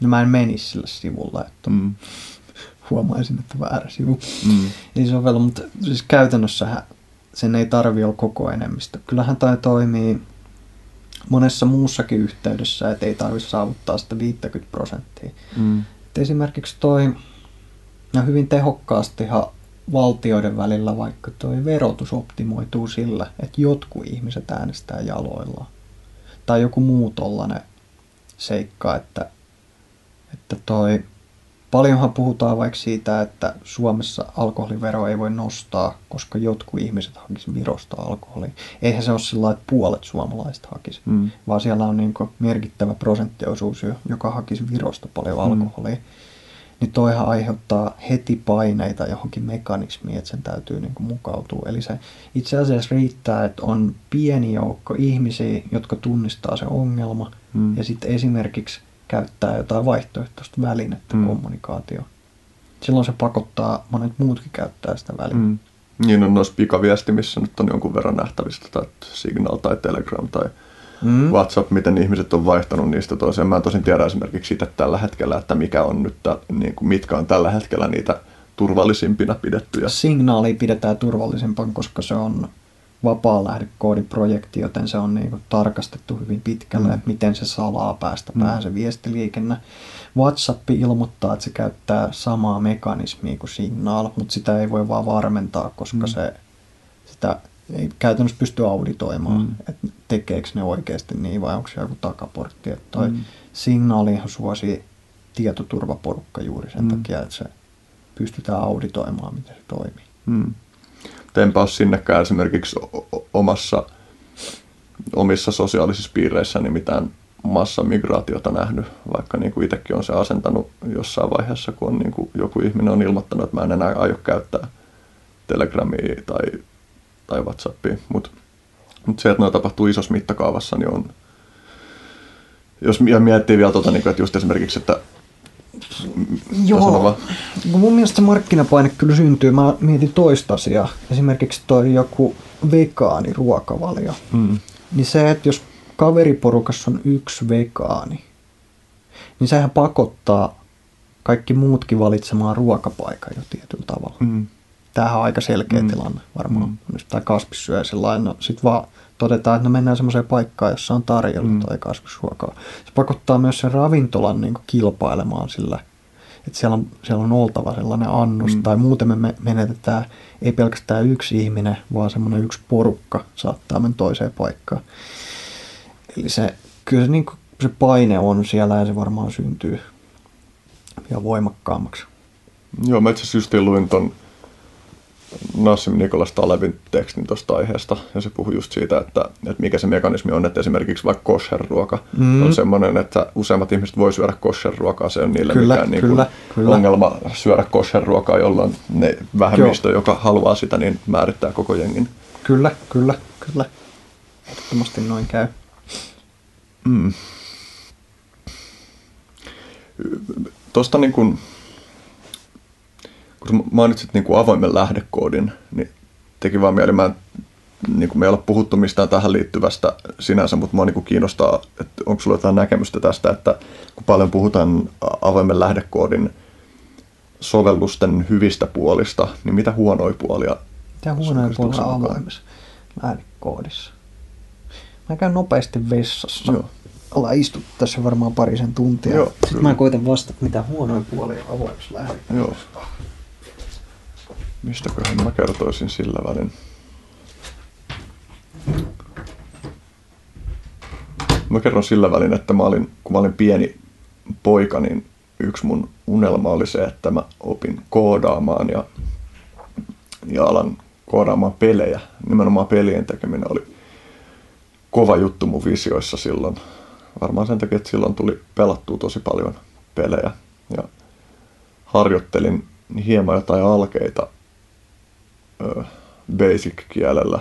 No mä en menisi sillä sivulla, että huomaisin, että väärä sivu. Ei sovellu, mutta siis käytännössähän sen ei tarvitse olla koko enemmistö. Kyllähän tämä toimii monessa muussakin yhteydessä, että ei tarvitse saavuttaa sitä 50%. Esimerkiksi toi, ja hyvin tehokkaastihan valtioiden välillä vaikka tuo verotus optimoituu sillä, että jotkut ihmiset äänestää jaloillaan. Tai joku muu tollainen seikka, että toi... Paljonhan puhutaan vaikka siitä, että Suomessa alkoholivero ei voi nostaa, koska jotkut ihmiset hakisivat Virosta alkoholia. Eihän se ole sillä lailla, että puolet suomalaiset hakisivat, vaan siellä on niin merkittävä prosenttiosuus, joka hakisi Virosta paljon alkoholia. niin toihan aiheuttaa heti paineita johonkin mekanismiin, että sen täytyy niin kuin mukautua. Eli se itse asiassa riittää, että on pieni joukko ihmisiä, jotka tunnistaa se ongelma ja sitten esimerkiksi käyttää jotain vaihtoehtoista välinettä kommunikaatioon. Silloin se pakottaa monet muutkin käyttää sitä välinettä. Niin on noissa pikaviestimissä nyt on jonkun verran nähtävistä, tai Signal tai Telegram tai WhatsApp, miten ihmiset on vaihtanut niistä toiseen. Mä en tosin tiedä esimerkiksi siitä tällä hetkellä, että mikä on nyt, niin kuin mitkä on tällä hetkellä niitä turvallisimpina pidettyjä. Signaalia pidetään turvallisempaan, koska se on vapaa lähdekoodiprojekti, joten se on niin kuin tarkastettu hyvin pitkälle, että miten se salaa päästä päähän se viestiliikenne. WhatsApp ilmoittaa, että se käyttää samaa mekanismia kuin Signal, mutta sitä ei voi vaan varmentaa, koska sitä ei käytännössä pysty auditoimaan, että tekeekö ne oikeasti niin vai onko se joku takaportti. Toi Signaalihan suosii tietoturvaporukka juuri sen takia, että se pystytään auditoimaan, miten se toimii. Enpä ole sinnekään esimerkiksi omissa sosiaalisissa piireissäni mitään massamigraatiota nähnyt, vaikka niin kuin itsekin on se asentanut jossain vaiheessa, kun on niin kuin joku ihminen on ilmoittanut, että mä en enää aio käyttää Telegramia tai WhatsAppia. Mutta se, että noita tapahtuu isossa mittakaavassa, niin on... Jos miettii vielä tuota, niin että just esimerkiksi, että... Joo, mun mielestä markkinapaine kyllä syntyy. Mä mietin toista asiaa. Esimerkiksi toi joku vegaaniruokavalio. Niin se, että jos kaveriporukassa on yksi vegaani, niin sehän pakottaa kaikki muutkin valitsemaan ruokapaikan jo tietyllä tavalla. Tämähän on aika selkeä tilanne varmaan. Jos tämä kasvis syö sellainen, no sit vaan todetaan, että mennään semmoiseen paikkaan, jossa on tarjolla tai kasvisruokaa. Se pakottaa myös sen ravintolan niin kuin kilpailemaan sillä, että siellä on oltava sellainen annos. Tai muuten me menetetään, ei pelkästään yksi ihminen, vaan semmoinen yksi porukka saattaa mennä toiseen paikkaan. Eli kyllä se, niin kuin, se paine on siellä ja se varmaan syntyy vielä voimakkaammaksi. Joo, mä itse asiassa justiin luin ton Nassim Nicholas Talebin tekstin tuosta aiheesta, ja se puhui just siitä, että mikä se mekanismi on, että esimerkiksi vaikka kosher-ruoka on semmoinen, että useimmat ihmiset voi syödä kosher-ruokaa, se on niille mikään ongelma syödä kosher-ruokaa, jolloin ne vähemmistö, joka haluaa sitä, niin määrittää koko jengin. Kyllä. Ehdottomasti noin käy. Tuosta niin kuin... Kun mainitsit niin kuin avoimen lähdekoodin, niin teki vaan mieli, niin kuin me ei ole puhuttu mistään tähän liittyvästä sinänsä, mutta minua niin kuin kiinnostaa, että onko sinulla jotain näkemystä tästä, että kun paljon puhutaan avoimen lähdekoodin sovellusten hyvistä puolista, niin mitä huonoja puolia? Mitä huonoja puolia avoimessa lähdekoodissa? Mä käyn nopeasti vessassa. Joo. Ollaan istuttu tässä varmaan parisen tuntia. Joo, sitten kyllä. Mä koitan vastata, mitä huonoja puolia avoimessa lähdekoodissa. Mistäköhän mä kertoisin sillä välin? Mä kerron sillä välin, että kun mä olin pieni poika, niin yksi mun unelma oli se, että mä opin koodaamaan ja alan koodaamaan pelejä. Nimenomaan pelien tekeminen oli kova juttu mun visioissa silloin. Varmaan sen takia, että silloin tuli pelattua tosi paljon pelejä ja harjoittelin hieman jotain alkeita basic-kielellä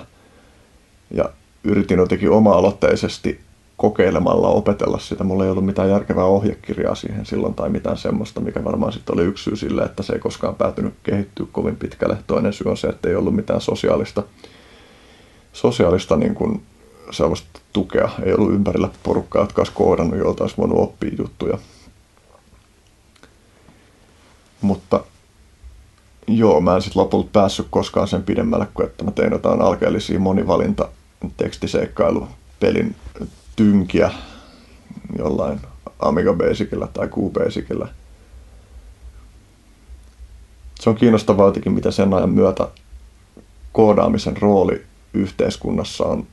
ja yritin jotenkin oma-aloitteisesti kokeilemalla opetella sitä. Mulla ei ollut mitään järkevää ohjekirjaa siihen silloin tai mitään semmoista, mikä varmaan sitten oli yksi syy sille, että se ei koskaan päätynyt kehittyä kovin pitkälle. Toinen syy on se, että ei ollut mitään sosiaalista niin kuin sellaista tukea. Ei ollut ympärillä porukkaa, jotka olisi koodannut, jolta olisi voinut oppia juttuja. Mutta joo, mä en sitten lopulta päässyt koskaan sen pidemmälle kuin, että mä tein jotain alkeellisia monivalinta tekstiseikkailupelin tynkiä jollain Amiga Basicilla tai QBasicilla. Se on kiinnostavaa jotenkin, mitä sen ajan myötä koodaamisen rooli yhteiskunnassa on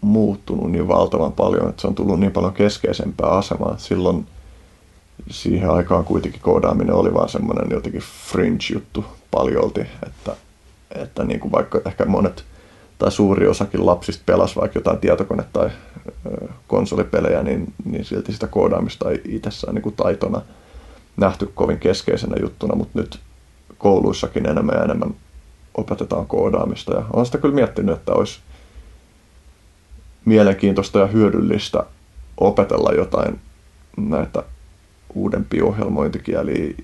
muuttunut niin valtavan paljon, että se on tullut niin paljon keskeisempää asemaa. Silloin siihen aikaan kuitenkin koodaaminen oli vaan semmoinen jotenkin fringe-juttu paljolti, että niin kuin vaikka ehkä monet tai suuri osakin lapsista pelasi vaikka jotain tietokone- tai konsolipelejä, niin silti sitä koodaamista ei itsessään niin kuin taitona nähty kovin keskeisenä juttuna, mutta nyt kouluissakin enemmän ja enemmän opetetaan koodaamista. Ja olen sitä kyllä miettinyt, että olisi mielenkiintoista ja hyödyllistä opetella jotain näitä uudempia ohjelmointikieliä,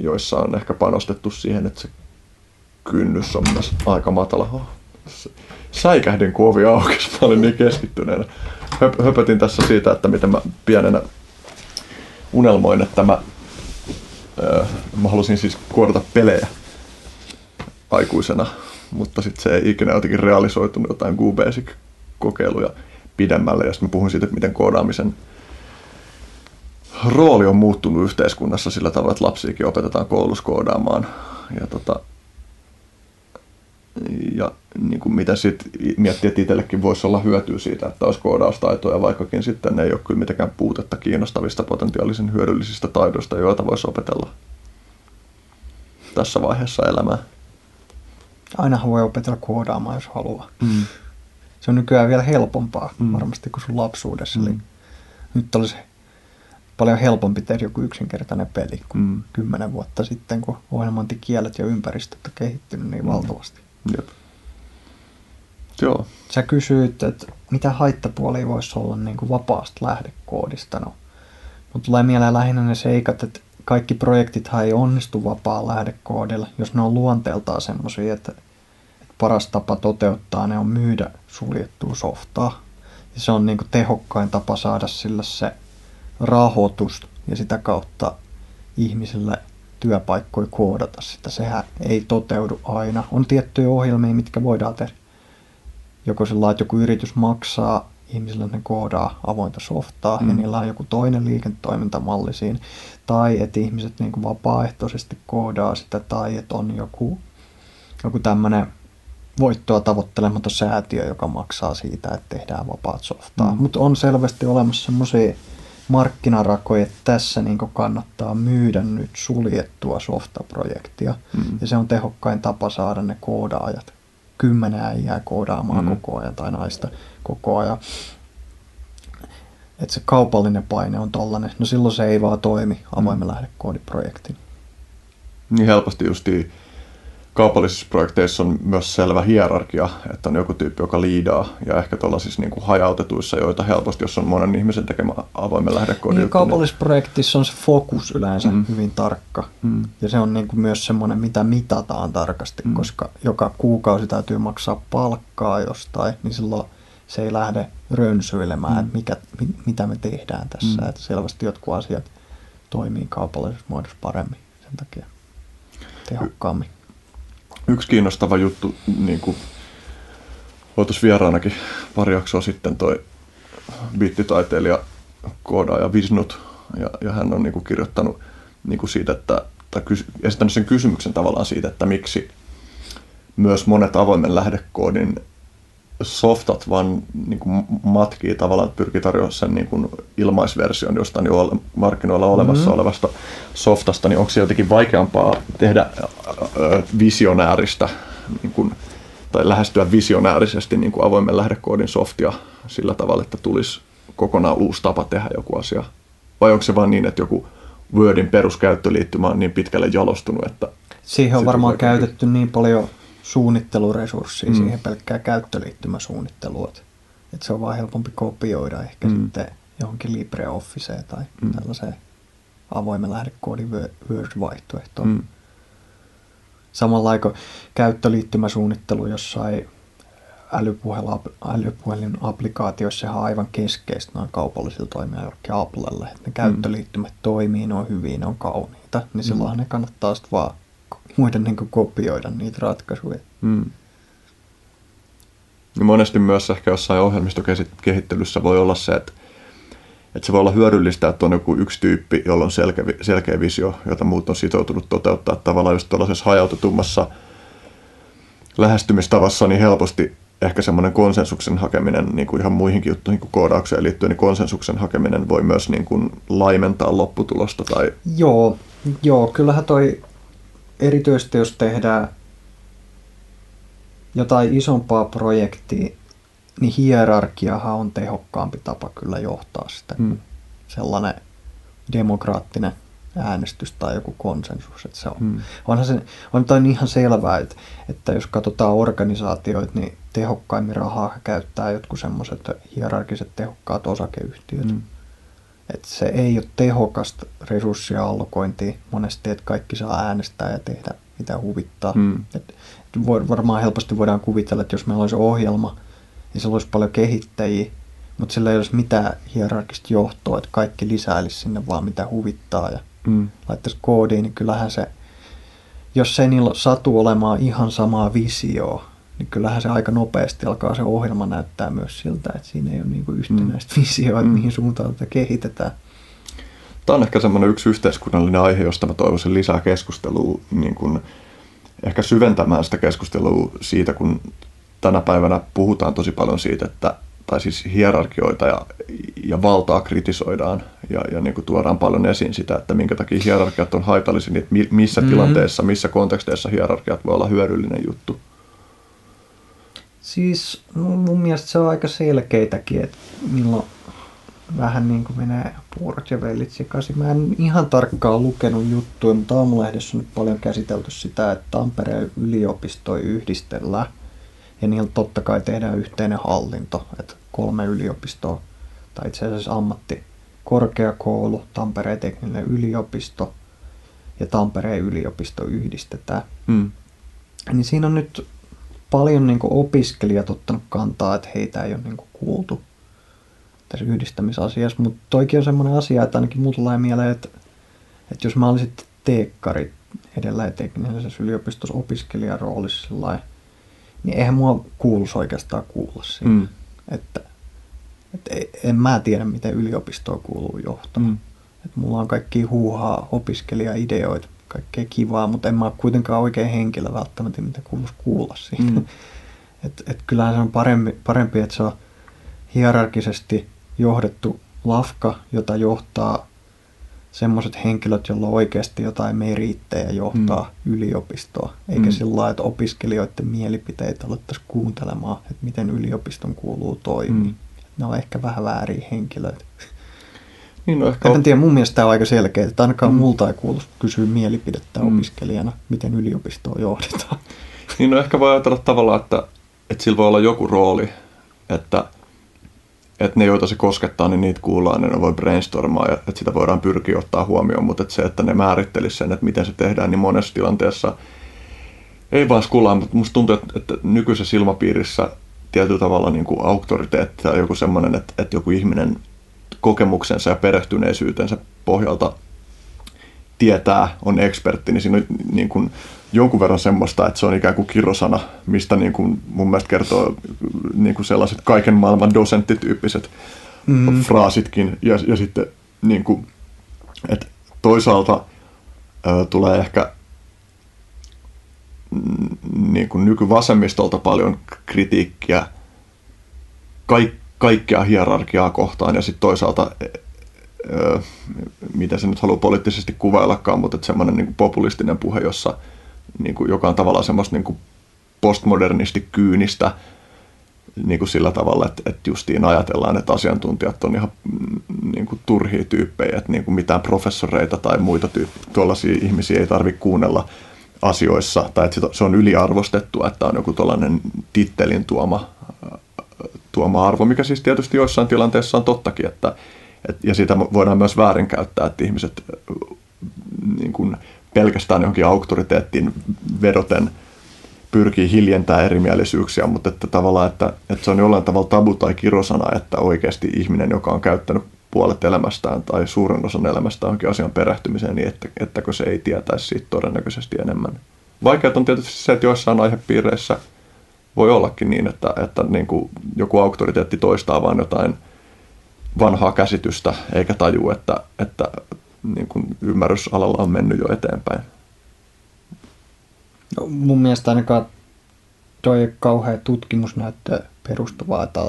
joissa on ehkä panostettu siihen, että se kynnys on myös aika matala. Oh, säikähdin, kun ovi aukesi. Mä olin niin keskittyneenä. Höpötin tässä siitä, että miten mä pienenä unelmoin, että mä halusin siis kuorata pelejä aikuisena, mutta sitten se ei ikinä jotenkin realisoitunut, jotain GBasic-kokeiluja pidemmälle. Ja sitten mä puhun siitä, että miten koodaamisen rooli on muuttunut yhteiskunnassa sillä tavalla, että lapsiakin opetetaan koulussa koodaamaan. Ja niin kuin mitä sitten miettii, että itsellekin voisi olla hyötyä siitä, että olisi koodaustaitoja, vaikkakin sitten ne ei ole kyllä mitenkään puutetta kiinnostavista potentiaalisen hyödyllisistä taidoista, joita voisi opetella tässä vaiheessa elämää. Ainahan voi opetella koodaamaan, jos haluaa. Mm. Se on nykyään vielä helpompaa varmasti kuin sun lapsuudessa. Mm. Eli nyt olisi paljon helpompi tehdä joku yksinkertainen peli kuin 10 vuotta sitten, kun ohjelmointikielet ja ympäristöt on kehittynyt niin valtavasti. Jep. Joo. Sä kysyit, että mitä haittapuolia voisi olla niin kuin vapaasta lähdekoodista. No, mun tulee mieleen lähinnä ne seikat, että kaikki projektithan ei onnistu vapaa lähdekoodilla, jos ne on luonteeltaan semmoisia, että paras tapa toteuttaa ne on myydä suljettua softaa. Ja se on niin kuin tehokkain tapa saada sillä se rahoitus ja sitä kautta ihmisille työpaikkoja koodata sitä. Sehän ei toteudu aina. On tiettyjä ohjelmia, mitkä voidaan tehdä. Joko sillä lailla, että joku yritys maksaa, ihmisille ne koodaa avointa softaa ja niillä on joku toinen liiketoimintamalli siinä. Tai että ihmiset niin kuin vapaaehtoisesti koodaa sitä tai että on joku tämmöinen voittoa tavoittelematon säätiö, joka maksaa siitä, että tehdään vapaat softaa. Mutta on selvästi olemassa semmoisia markkinarakoja, että tässä niin kannattaa myydä nyt suljettua softaprojektia. Ja se on tehokkain tapa saada ne koodaajat. 10 äijää koodaamaan koko ajan tai naista koko ajan. Että se kaupallinen paine on tollainen. No silloin se ei vaan toimi avoimen lähdekoodiprojektin. Niin helposti justiin kaupallisissa projekteissa on myös selvä hierarkia, että on joku tyyppi, joka liidaa, ja ehkä tuollaisissa niin kuin hajautetuissa, joita helposti, jos on monen ihmisen tekemä avoimen lähdekoodi. Niin, kaupallisessa projektissa on se fokus yleensä hyvin tarkka, ja se on niin kuin myös semmoinen, mitä mitataan tarkasti, koska joka kuukausi täytyy maksaa palkkaa jostain, niin silloin se ei lähde rönsyilemään, että mitä me tehdään tässä, että selvästi jotkut asiat toimii kaupallisessa muodossa paremmin sen takia tehokkaammin. Yksi kiinnostava juttu, niin kuin oltais vieraanakin pari jaksoa sitten toi biittitaiteilija, koodaaja Visnut, ja hän on niin kuin kirjoittanut niin kuin siitä, tai esittänyt sen kysymyksen tavallaan siitä, että miksi myös monet avoimen lähdekoodin softat vaan niin kuin matkii tavallaan, että pyrkii tarjoamaan sen niin kuin ilmaisversion jostain jo markkinoilla olemassa olevasta softasta, niin onko se jotenkin vaikeampaa tehdä visionääristä niin kuin, tai lähestyä visionäärisesti niin kuin avoimen lähdekoodin softia sillä tavalla, että tulisi kokonaan uusi tapa tehdä joku asia? Vai onko se vaan niin, että joku Wordin peruskäyttöliittymä on niin pitkälle jalostunut, että... Siihen on varmaan käytetty niin paljon suunnitteluresurssia siihen pelkkää käyttöliittymäsuunnittelua. Että se on vaan helpompi kopioida ehkä sitten johonkin LibreOfficeen tai tällaiseen avoimen lähdekoodin Word-vaihtoehtoon. Samalla kuin käyttöliittymäsuunnittelu jossain älypuhelin-applikaatioissa on aivan keskeistä noin kaupallisilla toimijoilla, jollekin Applelle. Että ne käyttöliittymät toimii, ne on hyviä, ne on kauniita. Niin silloinhan ne kannattaa sitten vaan muiden niin kuin kopioida niitä ratkaisuja. Ja monesti myös ehkä jossain ohjelmistokehittelyssä voi olla se, että se voi olla hyödyllistä, että on joku yksi tyyppi, jolla on selkeä visio, jota muut on sitoutunut toteuttaa. Tavallaan just tuollaisessa hajautetummassa lähestymistavassa niin helposti ehkä semmoinen konsensuksen hakeminen, niin kuin ihan muihinkin juttuihin kuin koodaukseen liittyen, niin konsensuksen hakeminen voi myös niin kuin laimentaa lopputulosta. Tai... Joo, kyllähän toi... Erityisesti jos tehdään jotain isompaa projektia, niin hierarkiahan on tehokkaampi tapa kyllä johtaa sitä. Sellainen demokraattinen äänestys tai joku konsensus. Että se on. Onhan se, on ihan selvää, että jos katsotaan organisaatioita, niin tehokkaimmin rahaa käyttää jotkut semmoiset hierarkiset tehokkaat osakeyhtiöt. Että se ei ole tehokasta resurssia allokointia monesti, että kaikki saa äänestää ja tehdä mitä huvittaa. Varmaan helposti voidaan kuvitella, että jos meillä olisi ohjelma, niin siellä olisi paljon kehittäjiä, mutta sillä ei olisi mitään hierarkista johtoa, että kaikki lisäilisi sinne vaan mitä huvittaa ja laittaisi koodiin, niin kyllähän se, jos ei niillä satu olemaan ihan samaa visioa, niin kyllähän se aika nopeasti alkaa se ohjelma näyttää myös siltä, että siinä ei ole niinku yhtenäistä visioa, että mihin suuntaan tätä kehitetään. Tämä on ehkä semmoinen yksi yhteiskunnallinen aihe, josta mä toivoisin lisää keskustelua, niin kun ehkä syventämään sitä keskustelua siitä, kun tänä päivänä puhutaan tosi paljon siitä, että tai siis hierarkioita ja valtaa kritisoidaan ja niin kuin tuodaan paljon esiin sitä, että minkä takia hierarkiat on haitallisia, niin että missä tilanteessa, missä konteksteissa hierarkiat voi olla hyödyllinen juttu. Siis mun mielestä se on aika selkeitäkin, että milloin vähän niin kuin menee puurot ja vellit sekaisin. Mä en ihan tarkkaan lukenut juttuja, mutta Aamulehdessä on nyt paljon käsitelty sitä, että Tampereen yliopistoja yhdistellään. Ja niillä totta kai tehdään yhteinen hallinto, että 3 yliopistoa, tai itse asiassa ammattikorkeakoulu, Tampereen teknillinen yliopisto ja Tampereen yliopisto yhdistetään. Niin siinä on nyt paljon niin kuin opiskelijat ottanut kantaa, että heitä ei ole niin kuin kuultu tässä yhdistämisasiassa, mutta toikin on semmoinen asia, että ainakin mulla tulee mieleen, että jos mä olisin teekkari edellä ja teknillisessä yliopistossa opiskelijaroolissa sillain, niin eihän mua kuuluisi oikeastaan kuulla siinä. Että en mä tiedä, miten yliopistoon kuuluu johtaa. Että mulla on kaikkia huuhaa, opiskelijaideoita, kaikkea kivaa, mutta en mä ole kuitenkaan oikein henkilö välttämättä, mitä kuuluisi kuulla siitä. Et kyllähän se on parempi, että se on hierarkisesti johdettu lafka, jota johtaa semmoiset henkilöt, joilla on oikeasti jotain meriittejä johtaa yliopistoa, eikä sillä lailla, että opiskelijoiden mielipiteitä alettaisiin kuuntelemaan, että miten yliopiston kuuluu toimia. Ne on ehkä vähän vääriä henkilöitä. Niin, no ehkä en tiedä, mun mielestä tämä on aika selkeä, että ainakaan multa ei kuulu kysyä mielipidettä opiskelijana, miten yliopistoa johdetaan. Niin, no ehkä voi ajatella tavallaan, että sillä voi olla joku rooli, että ne, joita se koskettaa, niin niitä kuullaan, niin ne voi brainstormaa ja että sitä voidaan pyrkiä ottaa huomioon, mutta että se, että ne määrittelisi sen, että miten se tehdään, niin monessa tilanteessa ei vaan kuulla, mutta musta tuntuu, että nykyisessä ilmapiirissä tietyllä tavalla niin kuin auktoriteetti tai joku semmoinen, että joku ihminen kokemuksensa ja perehtyneisyytensä pohjalta tietää, on ekspertti, niin siinä on niin kuin jonkun verran semmoista, että se on ikään kuin kirosana, mistä niin kuin mun mielestä kertoo niin kuin sellaiset kaiken maailman dosenttityyppiset fraasitkin. Ja sitten niin kuin, että toisaalta tulee ehkä niin kuin nykyvasemmistolta paljon kritiikkiä kaikkea hierarkiaa kohtaan ja sitten toisaalta mitä se nyt haluaa poliittisesti kuvaillakaan, mutta semmoinen niin kuin populistinen puhe, jossa niin kuin, joka on tavallaan semmoista niin kuin postmodernisti kyynistä niin kuin sillä tavalla, että justiin ajatellaan, että asiantuntijat on ihan niin kuin turhia tyyppejä, että niin kuin mitään professoreita tai muita tuollaisia ihmisiä ei tarvitse kuunnella asioissa, tai että se on yliarvostettua, että on joku tuollainen tittelin tuoma arvo, mikä siis tietysti joissain tilanteissa on tottakin, ja sitä voidaan myös väärinkäyttää, että ihmiset niin kuin pelkästään johonkin auktoriteettiin vedoten pyrkii hiljentämään erimielisyyksiä, mutta että tavallaan, että se on jollain tavalla tabu tai kirosana, että oikeasti ihminen, joka on käyttänyt puolet elämästään tai suurin osan elämästään onkin asian perehtymiseen, niin ettäkö se ei tietäisi siitä todennäköisesti enemmän. Vaikeat on tietysti se, että joissain aihepiireissä voi ollakin niin, että niin kuin joku auktoriteetti toistaa vain jotain vanhaa käsitystä, eikä taju, että niin kuin ymmärrysalalla on mennyt jo eteenpäin. No, mun mielestä ainakaan toi ei ole kauhean tutkimusnäyttöön perustuvaa, että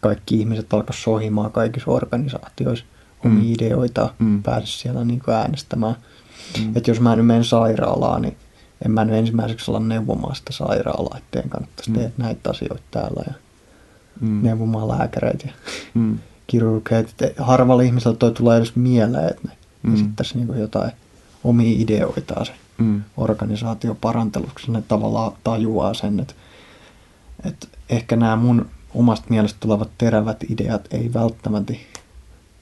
kaikki ihmiset alkaa sohimaan kaikissa organisaatioissa omia ideoitaan, pääse siellä niin kuin äänestämään. Että jos mä nyt menen sairaalaan, niin en mä nyt ensimmäiseksi olla neuvomaan sitä sairaalaa, ettei kannattaisi tehdä näitä asioita täällä ja neuvomaan lääkäreitä ja kirurgeita. Harvalla ihmisellä toi tulee edes mieleen, että ne esittäisi niin kuin jotain omia ideoitaan sen organisaation paranteluksi. Ne tavallaan tajuaa sen, että ehkä nämä mun omasta mielestä tulevat terävät ideat ei välttämättä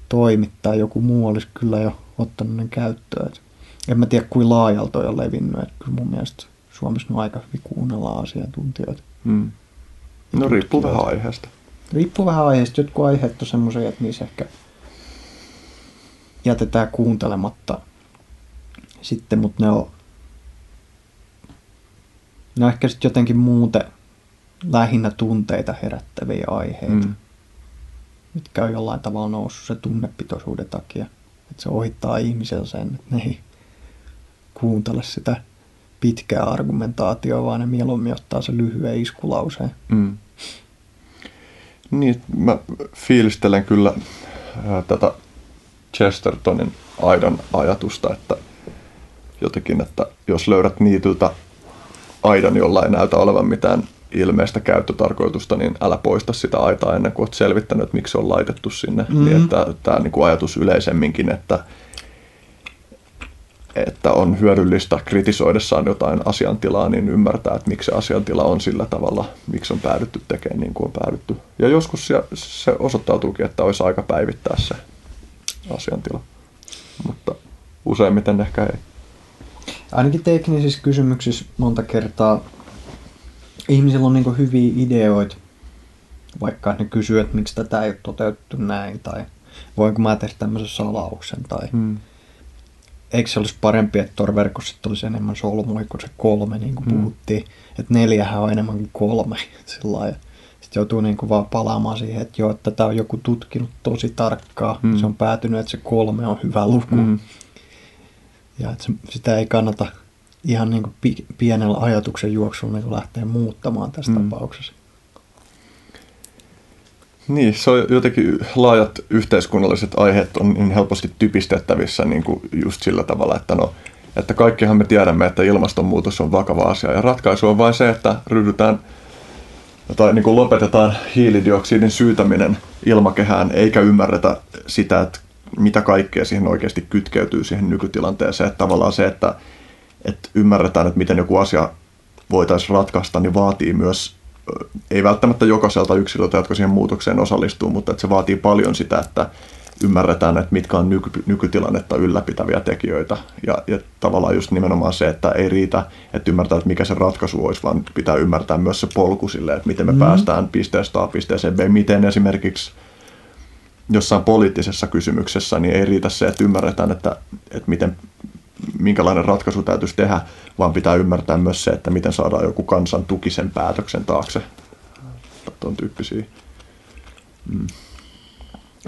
toimi, tai joku muu olisi kyllä jo ottanut ne käyttöön. En mä tiedä, kuinka laajalta on jo levinnyt. Että kyllä mun mielestä Suomessa on aika hyvin kuunnellaan asiantuntijoita. No riippuu vähän aiheesta. Jotkut aiheet on semmoisia, että niissä ehkä jätetään kuuntelematta sitten, mutta ne on ehkä sitten jotenkin muuten lähinnä tunteita herättäviä aiheita, mitkä on jollain tavalla noussut se tunnepitoisuuden takia. Että se ohittaa ihmisellä sen, että ne ei kuuntele sitä pitkää argumentaatioa, vaan ne mieluummin ottaa se lyhyen iskulauseen. Niin, mä fiilistelen kyllä tätä Chestertonin aidan ajatusta, että jotenkin, että jos löydät niityltä aidan, jolla ei näytä olevan mitään ilmeistä käyttötarkoitusta, niin älä poista sitä aitaa ennen kuin olet selvittänyt, että miksi se on laitettu sinne. Niin, että tämä niin ajatus yleisemminkin, että on hyödyllistä kritisoidessaan jotain asiantilaa, niin ymmärtää, että miksi se asiantila on sillä tavalla, miksi on päädytty tekemään niin kuin on päädytty. Ja joskus se osoittautuukin, että olisi aika päivittää se asiantila, mutta useimmiten ehkä ei. Ainakin teknisissä kysymyksissä monta kertaa ihmisillä on niin hyviä ideoita, vaikka ne kysyy, että miksi tätä ei ole toteutettu näin, tai voinko mä tehdä tämmöisen salauksen, tai eikö se olisi parempi, että torverkossa olisi enemmän solmui kuin se 3, niin kuin puhuttiin, että 4 on enemmän kuin 3, sillain. Sitten joutuu niin kuin vaan palaamaan siihen, että joo, että tätä on joku tutkinut tosi tarkkaan, se on päätynyt, että se 3 on hyvä luku, ja että sitä ei kannata ihan niin kuin pienellä ajatuksen juoksulla niin lähteä muuttamaan tässä tapauksessa. Niin, se on jotenkin laajat yhteiskunnalliset aiheet on niin helposti typistettävissä niin kuin just sillä tavalla, että, että kaikkihan me tiedämme, että ilmastonmuutos on vakava asia. Ja ratkaisu on vain se, että niin kuin lopetetaan hiilidioksidin syytäminen ilmakehään, eikä ymmärretä sitä, että mitä kaikkea siihen oikeasti kytkeytyy siihen nykytilanteeseen. Että tavallaan se, että ymmärretään, että miten joku asia voitaisiin ratkaista, niin vaatii myös, ei välttämättä jokaiselta yksilöltä, jotka siihen muutokseen osallistuu, mutta että se vaatii paljon sitä, että ymmärretään, että mitkä on nykytilannetta ylläpitäviä tekijöitä. Ja tavallaan just nimenomaan se, että ei riitä, että ymmärtää, että mikä se ratkaisu olisi, vaan pitää ymmärtää myös se polku sille, että miten me päästään pisteestä A pisteeseen B. Miten esimerkiksi jossain poliittisessa kysymyksessä, niin ei riitä se, että ymmärretään, että minkälainen ratkaisu täytyisi tehdä, vaan pitää ymmärtää myös se, että miten saadaan joku kansan tuki sen päätöksen taakse. Tuon tyyppisiä.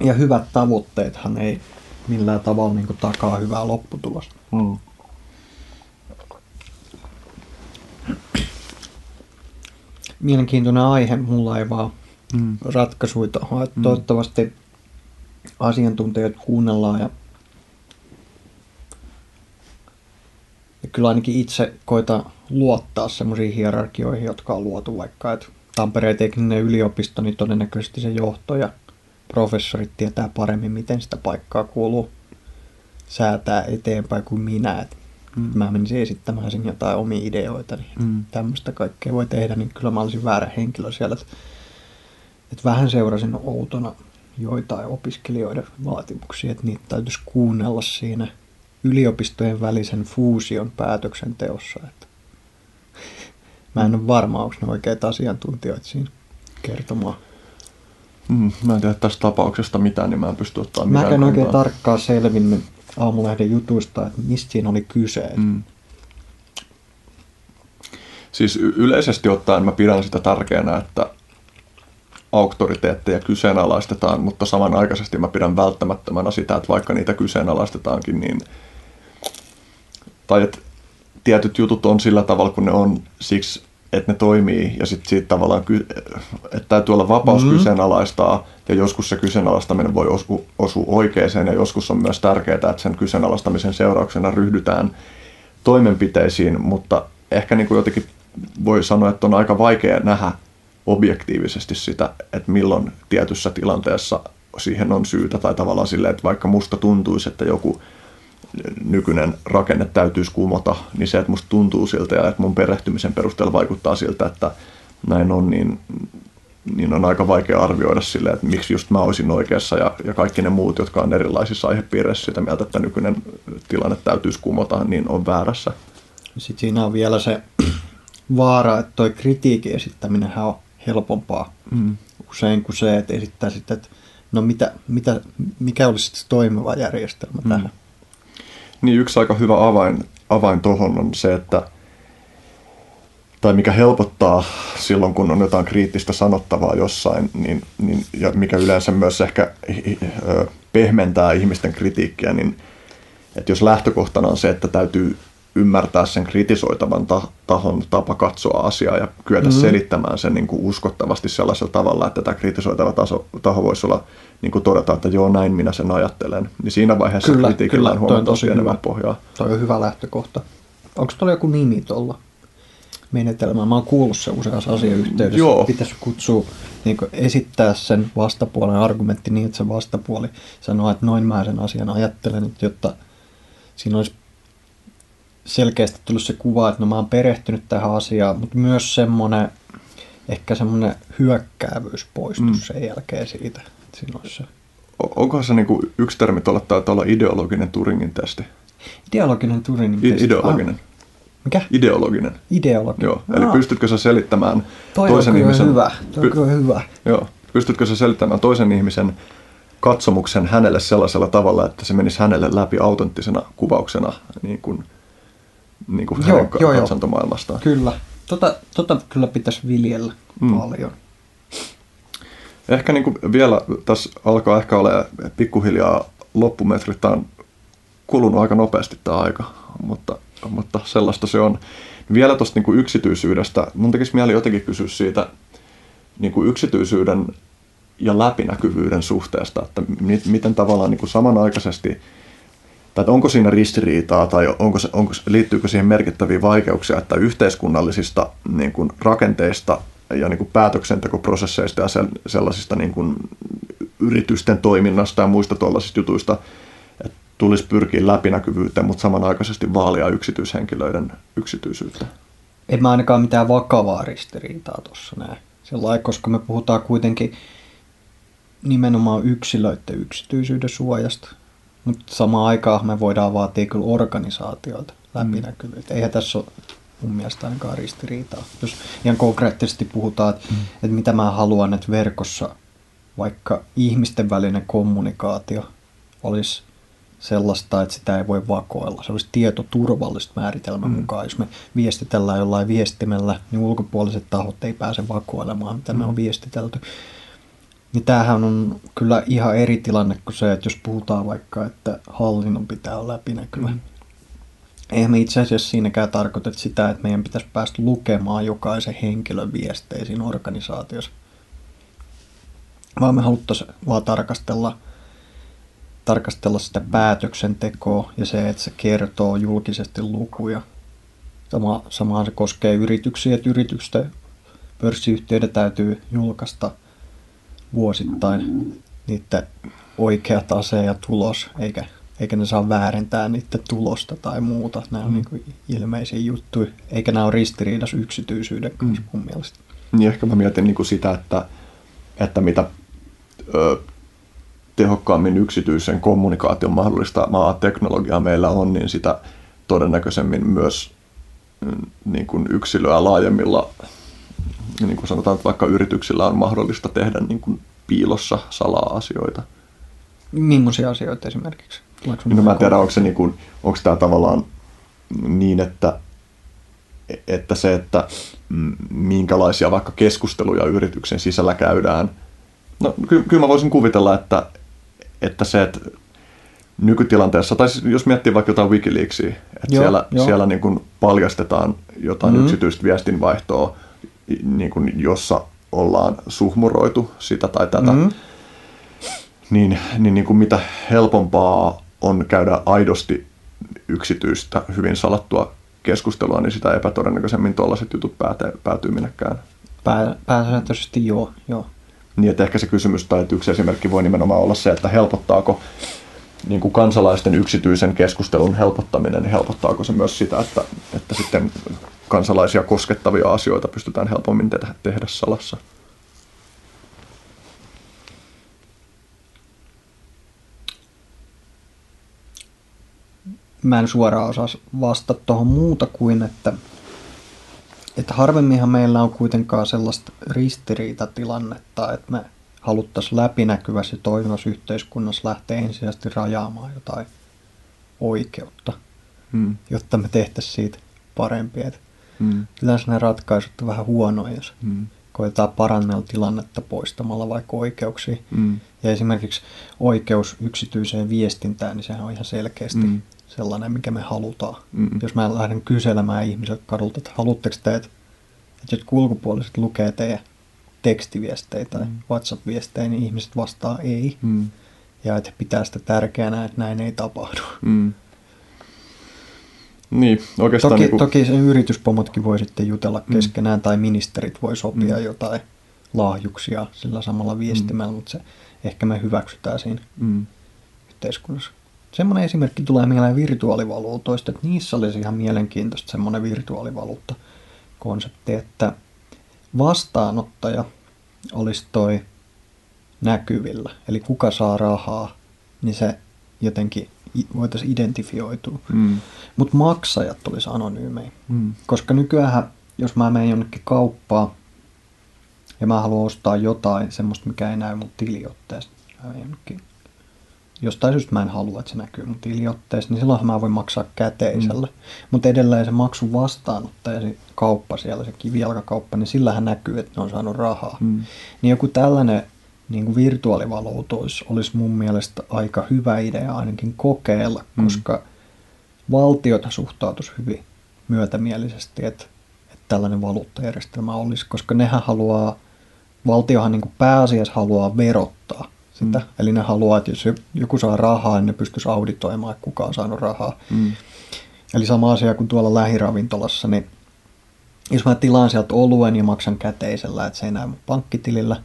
Ja hyvät tavoitteethan ei millään tavalla niin kuin takaa hyvää lopputulosta. Mielenkiintoinen aihe, mulla ei vaan ratkaisuita. Toivottavasti asiantuntijoita kuunnellaan ja kyllä ainakin itse koitan luottaa semmoisiin hierarkioihin, jotka on luotu vaikka, että Tampereen tekninen yliopisto, niin todennäköisesti se johto ja professorit tietää paremmin, miten sitä paikkaa kuuluu säätää eteenpäin kuin minä. Et mä menisin esittämään sen jotain omia ideoita, niin tämmöistä kaikkea voi tehdä, niin kyllä mä olisin väärä henkilö siellä. Et vähän seurasin outona joitain opiskelijoiden vaatimuksia, että niitä täytyisi kuunnella siinä yliopistojen välisen fuusion päätöksenteossa. Että mä en ole varma, onko ne oikeat asiantuntijoita siinä kertomaan. Mä en tiedä tästä tapauksesta mitään, niin mä en pysty ottaa mitään. Mä en oikein tarkkaan selvinnyt Aamulehden jutuista, että mistä siinä oli kyse. Siis yleisesti ottaen mä pidän sitä tärkeänä, että auktoriteetteja kyseenalaistetaan, mutta samanaikaisesti mä pidän välttämättömänä sitä, että vaikka niitä kyseenalaistetaankin, niin tai että tietyt jutut on sillä tavalla, kun ne on siksi, että ne toimii, ja sitten siitä tavallaan, että täytyy olla vapaus kyseenalaistaa, ja joskus se kyseenalaistaminen voi osua oikeaan, ja joskus on myös tärkeää, että sen kyseenalaistamisen seurauksena ryhdytään toimenpiteisiin, mutta ehkä niin kuin jotenkin voi sanoa, että on aika vaikea nähdä objektiivisesti sitä, että milloin tietyssä tilanteessa siihen on syytä, tai tavallaan silleen, että vaikka musta tuntuisi, että joku nykyinen rakenne täytyisi kumota, niin se, että musta tuntuu siltä ja että mun perehtymisen perusteella vaikuttaa siltä, että näin on, niin on aika vaikea arvioida sille, että miksi just mä olisin oikeassa ja kaikki ne muut, jotka on erilaisissa aihepiireissä sitä mieltä, että nykyinen tilanne täytyisi kumota, niin on väärässä. Sitten siinä on vielä se vaara, että toi kritiikin esittäminenhän on helpompaa usein kuin se, että esittää sitten, että no mikä olisi sitten toimiva järjestelmä tähän. Niin yksi aika hyvä avain tuohon on se, että tai mikä helpottaa silloin, kun on jotain kriittistä sanottavaa jossain, niin, ja mikä yleensä myös ehkä pehmentää ihmisten kritiikkiä, niin että jos lähtökohtana on se, että täytyy ymmärtää sen kritisoitavan tahon tapa katsoa asiaa ja kyetä selittämään sen niin kuin uskottavasti sellaisella tavalla, että tämä kritisoitava taho voisi olla, niin kuin todetaan, että joo, näin minä sen ajattelen. Niin siinä vaiheessa kritiikillä on huomattavasti enemmän pohjaa. Toi on hyvä lähtökohta. Onko tuolla joku nimi tuolla menetelmää? Mä oon kuullut sen useassa asiayhteydessä. Joo. Pitäisi kutsua, niin kuin esittää sen vastapuolen argumentti niin, että se vastapuoli sanoo, että noin mä sen asian ajattelen, jotta siinä olisi selkeästi tullut se kuva, että no mä oon perehtynyt tähän asiaan, mutta myös semmoinen, ehkä semmoinen hyökkäävyys poistuu sen jälkeen siitä. Se. Onkohan se niinku yksi termi taitaa olla ideologinen Turingin testi? Ideologinen Turingin testi? Ideologinen. Mikä? Ideologinen. Joo, eli pystytkö sä selittämään toisen ihmisen... Toi on hyvä. Joo, pystytkö sä selittämään toisen ihmisen katsomuksen hänelle sellaisella tavalla, että se menisi hänelle läpi autenttisena kuvauksena niin kuin hänen katsantomaailmastaan. Kyllä. Tota kyllä pitäisi viljellä paljon. Ehkä niin kuin vielä tässä alkaa ehkä olemaan pikkuhiljaa loppumetrit. Tämä on kulunut aika nopeasti tämä aika, mutta sellaista se on. Vielä tuosta niin kuin yksityisyydestä. Mun tekisi mieli jotenkin kysyä siitä niin kuin yksityisyyden ja läpinäkyvyyden suhteesta, että miten tavallaan niin kuin samanaikaisesti tai onko siinä ristiriitaa tai liittyykö siihen merkittäviä vaikeuksia, että yhteiskunnallisista niin kuin rakenteista ja niin kuin päätöksentekoprosesseista ja sellaisista niin kuin yritysten toiminnasta ja muista tuollaisista jutuista, että tulisi pyrkiä läpinäkyvyyteen, mutta samanaikaisesti vaalia yksityishenkilöiden yksityisyyttä? En mä ainakaan mitään vakavaa ristiriitaa tuossa näe. Sellainen, koska me puhutaan kuitenkin nimenomaan yksilöiden yksityisyyden suojasta. Mutta samaan aikaan me voidaan vaatia kyllä organisaatioilta läpinäkyvyyttä. Eihän tässä ole mun mielestä ainakaan ristiriitaa. Jos ihan konkreettisesti puhutaan, että et mitä mä haluan, että verkossa vaikka ihmisten välinen kommunikaatio olisi sellaista, että sitä ei voi vakoilla. Se olisi tietoturvallista määritelmän mukaan. Jos me viestitellään jollain viestimellä, niin ulkopuoliset tahot ei pääse vakoilemaan, mitä me on viestitelty. Niin tämähän on kyllä ihan eri tilanne kuin se, että jos puhutaan vaikka, että hallinnon pitää olla läpinäkyvä. Eihän me itse asiassa siinäkään tarkoita sitä, että meidän pitäisi päästä lukemaan jokaisen henkilön viesteisiin organisaatiossa. Vaan me haluttaisiin vaan tarkastella sitä päätöksentekoa ja se, että se kertoo julkisesti lukuja. Samaan se koskee yrityksiä, että yritysten pörssiyhtiöiden täytyy julkaista vuosittain niiden oikea tase ja tulos, eikä ne saa väärentää niiden tulosta tai muuta. Nämä on niin ilmeisiä juttuja, eikä nämä ole ristiriidassa yksityisyyden kanssa mun mielestä. Niin ehkä mä mietin niin kuin sitä, että mitä tehokkaammin yksityisen kommunikaation mahdollistamaa teknologiaa meillä on, niin sitä todennäköisemmin myös niin kuin yksilöä laajemmilla niin kuin sanotaan, että vaikka yrityksillä on mahdollista tehdä niin kuin piilossa salaa asioita. Millaisia asioita esimerkiksi? No, mä en tiedä, onko tämä tavallaan niin, että se, että minkälaisia vaikka keskusteluja yrityksen sisällä käydään. No, kyllä mä voisin kuvitella, että se, että nykytilanteessa, tai jos miettii vaikka jotain Wikileaksia, että siellä niin kuin paljastetaan jotain yksityistä viestinvaihtoa, niin kuin, jossa ollaan suhmuroitu sitä tai tätä, niin kuin mitä helpompaa on käydä aidosti yksityistä, hyvin salattua keskustelua, niin sitä epätodennäköisemmin tuollaiset jutut päätyy minnekään. Pääsääntöisesti joo. Niin, että ehkä se kysymys tai yksi esimerkki voi nimenomaan olla se, että helpottaako niin kuin kansalaisten yksityisen keskustelun helpottaminen, niin helpottaako se myös sitä, että sitten kansalaisia koskettavia asioita pystytään helpommin tehdä salassa? Mä en suoraan osaa vastata tuohon muuta kuin, että harvemminhan meillä on kuitenkaan sellaista ristiriitatilannetta, että me haluttaisiin läpinäkyvässä toimivassa yhteiskunnassa lähteä ensisijaisesti rajaamaan jotain oikeutta, jotta me tehtäisiin siitä parempia. Yleensä ne ratkaisut on vähän huonoja, jos koetaan parannella tilannetta poistamalla vaikka oikeuksia. Ja esimerkiksi oikeus yksityiseen viestintään, niin sehän on ihan selkeästi sellainen, mikä me halutaan. Jos mä lähden kyselemään ihmiseltä kadulta, että haluatteko te, että kulkupuoliset lukee teidän tekstiviestejä tai WhatsApp-viestejä, niin ihmiset vastaa ei. Ja että pitää sitä tärkeänä, että näin ei tapahdu. Niin, oikeastaan toki sen yrityspomotkin voi sitten jutella keskenään tai ministerit voi sopia jotain lahjuksia sillä samalla viestimällä, mutta se ehkä me hyväksytään siinä yhteiskunnassa. Semmoinen esimerkki tulee mieleen virtuaalivaluutoista, että niissä olisi ihan mielenkiintoista semmoinen virtuaalivaluutta-konsepti, että vastaanottaja olisi toi näkyvillä, eli kuka saa rahaa, niin se jotenkin voitaisiin identifioitua. Mutta maksajat olisi anonyymejä, koska nykyään jos mä menen jonnekin kauppaan ja mä haluan ostaa jotain semmoista, mikä ei näy mun tiliotteesta, jostain syystä mä en halua, että se näkyy mun tiliotteesta, niin silloin mä voin maksaa käteisellä. Mutta edelleen se maksun vastaanottaja, se kauppa siellä, se kivijalkakauppa, niin sillähän näkyy, että ne on saanut rahaa. Niin joku tällainen niin kuin virtuaalivaluutoissa olisi mun mielestä aika hyvä idea ainakin kokeilla, koska valtiota suhtautuisi hyvin myötämielisesti, että tällainen valuuttajärjestelmä olisi, koska nehän haluaa, valtiohan niin kuin pääasiassa haluaa verottaa sitä. Eli ne haluaa, että jos joku saa rahaa, niin ne pystyisi auditoimaan, että kuka on saanut rahaa. Eli sama asia kuin tuolla lähiravintolassa, niin jos mä tilaan sieltä oluen ja maksan käteisellä, että se ei näy mun pankkitilillä,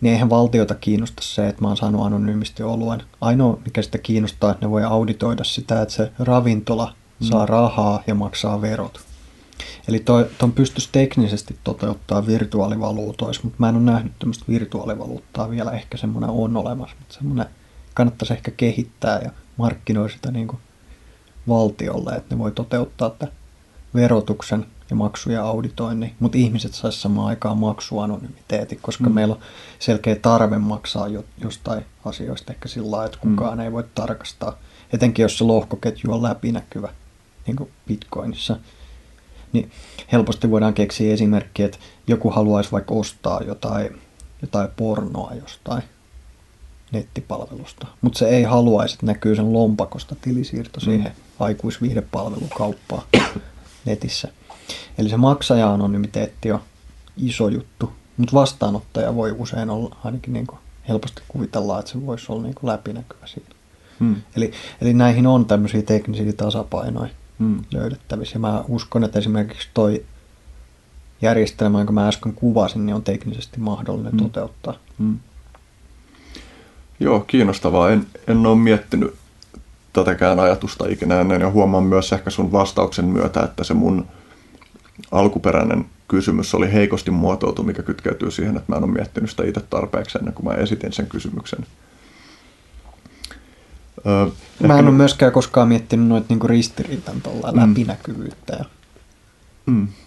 niin eihän valtiota kiinnosta se, että mä oon saanut anonyymisti oluen. Ainoa, mikä sitä kiinnostaa, että ne voi auditoida sitä, että se ravintola saa rahaa ja maksaa verot. Eli tuon pystyisi teknisesti toteuttaa virtuaalivaluutoissa, mutta mä en ole nähnyt tämmöistä virtuaalivaluuttaa vielä. Ehkä semmoinen on olemassa, mutta semmoinen kannattaisi ehkä kehittää ja markkinoi sitä niin kuin valtiolle, että ne voi toteuttaa tämän verotuksen ja maksuja auditoinnin, mutta ihmiset saisivat samaan aikaan maksuanonymiteetin, koska meillä on selkeä tarve maksaa jostain asioista ehkä sillä lailla, että kukaan ei voi tarkastaa, etenkin jos se lohkoketju on läpinäkyvä, niin kuin Bitcoinissa. Niin helposti voidaan keksiä esimerkkiä, että joku haluaisi vaikka ostaa jotain pornoa jostain nettipalvelusta, mutta se ei haluaisi, että näkyy sen lompakosta tilisiirto siihen aikuisviihdepalvelukauppaan netissä. Eli se maksaja-anonymiteetti on iso juttu, mutta vastaanottaja voi usein olla, ainakin niin kuin helposti kuvitellaan, että se voisi olla niin kuin läpinäkyvä siinä. Eli näihin on tämmöisiä teknisiä tasapainoja löydettävissä. Mä uskon, että esimerkiksi toi järjestelmä, jonka mä äsken kuvasin, niin on teknisesti mahdollinen toteuttaa. Joo, kiinnostavaa. En ole miettinyt tätäkään ajatusta ikinä ennen ja huomaan myös ehkä sun vastauksen myötä, että se mun alkuperäinen kysymys oli heikosti muotoutu, mikä kytkeytyy siihen, että mä en ole miettinyt sitä itse tarpeeksi ennen kuin mä esitin sen kysymyksen. Mä en ole myöskään koskaan miettinyt noita niinku ristiriitan läpinäkyvyyttä ja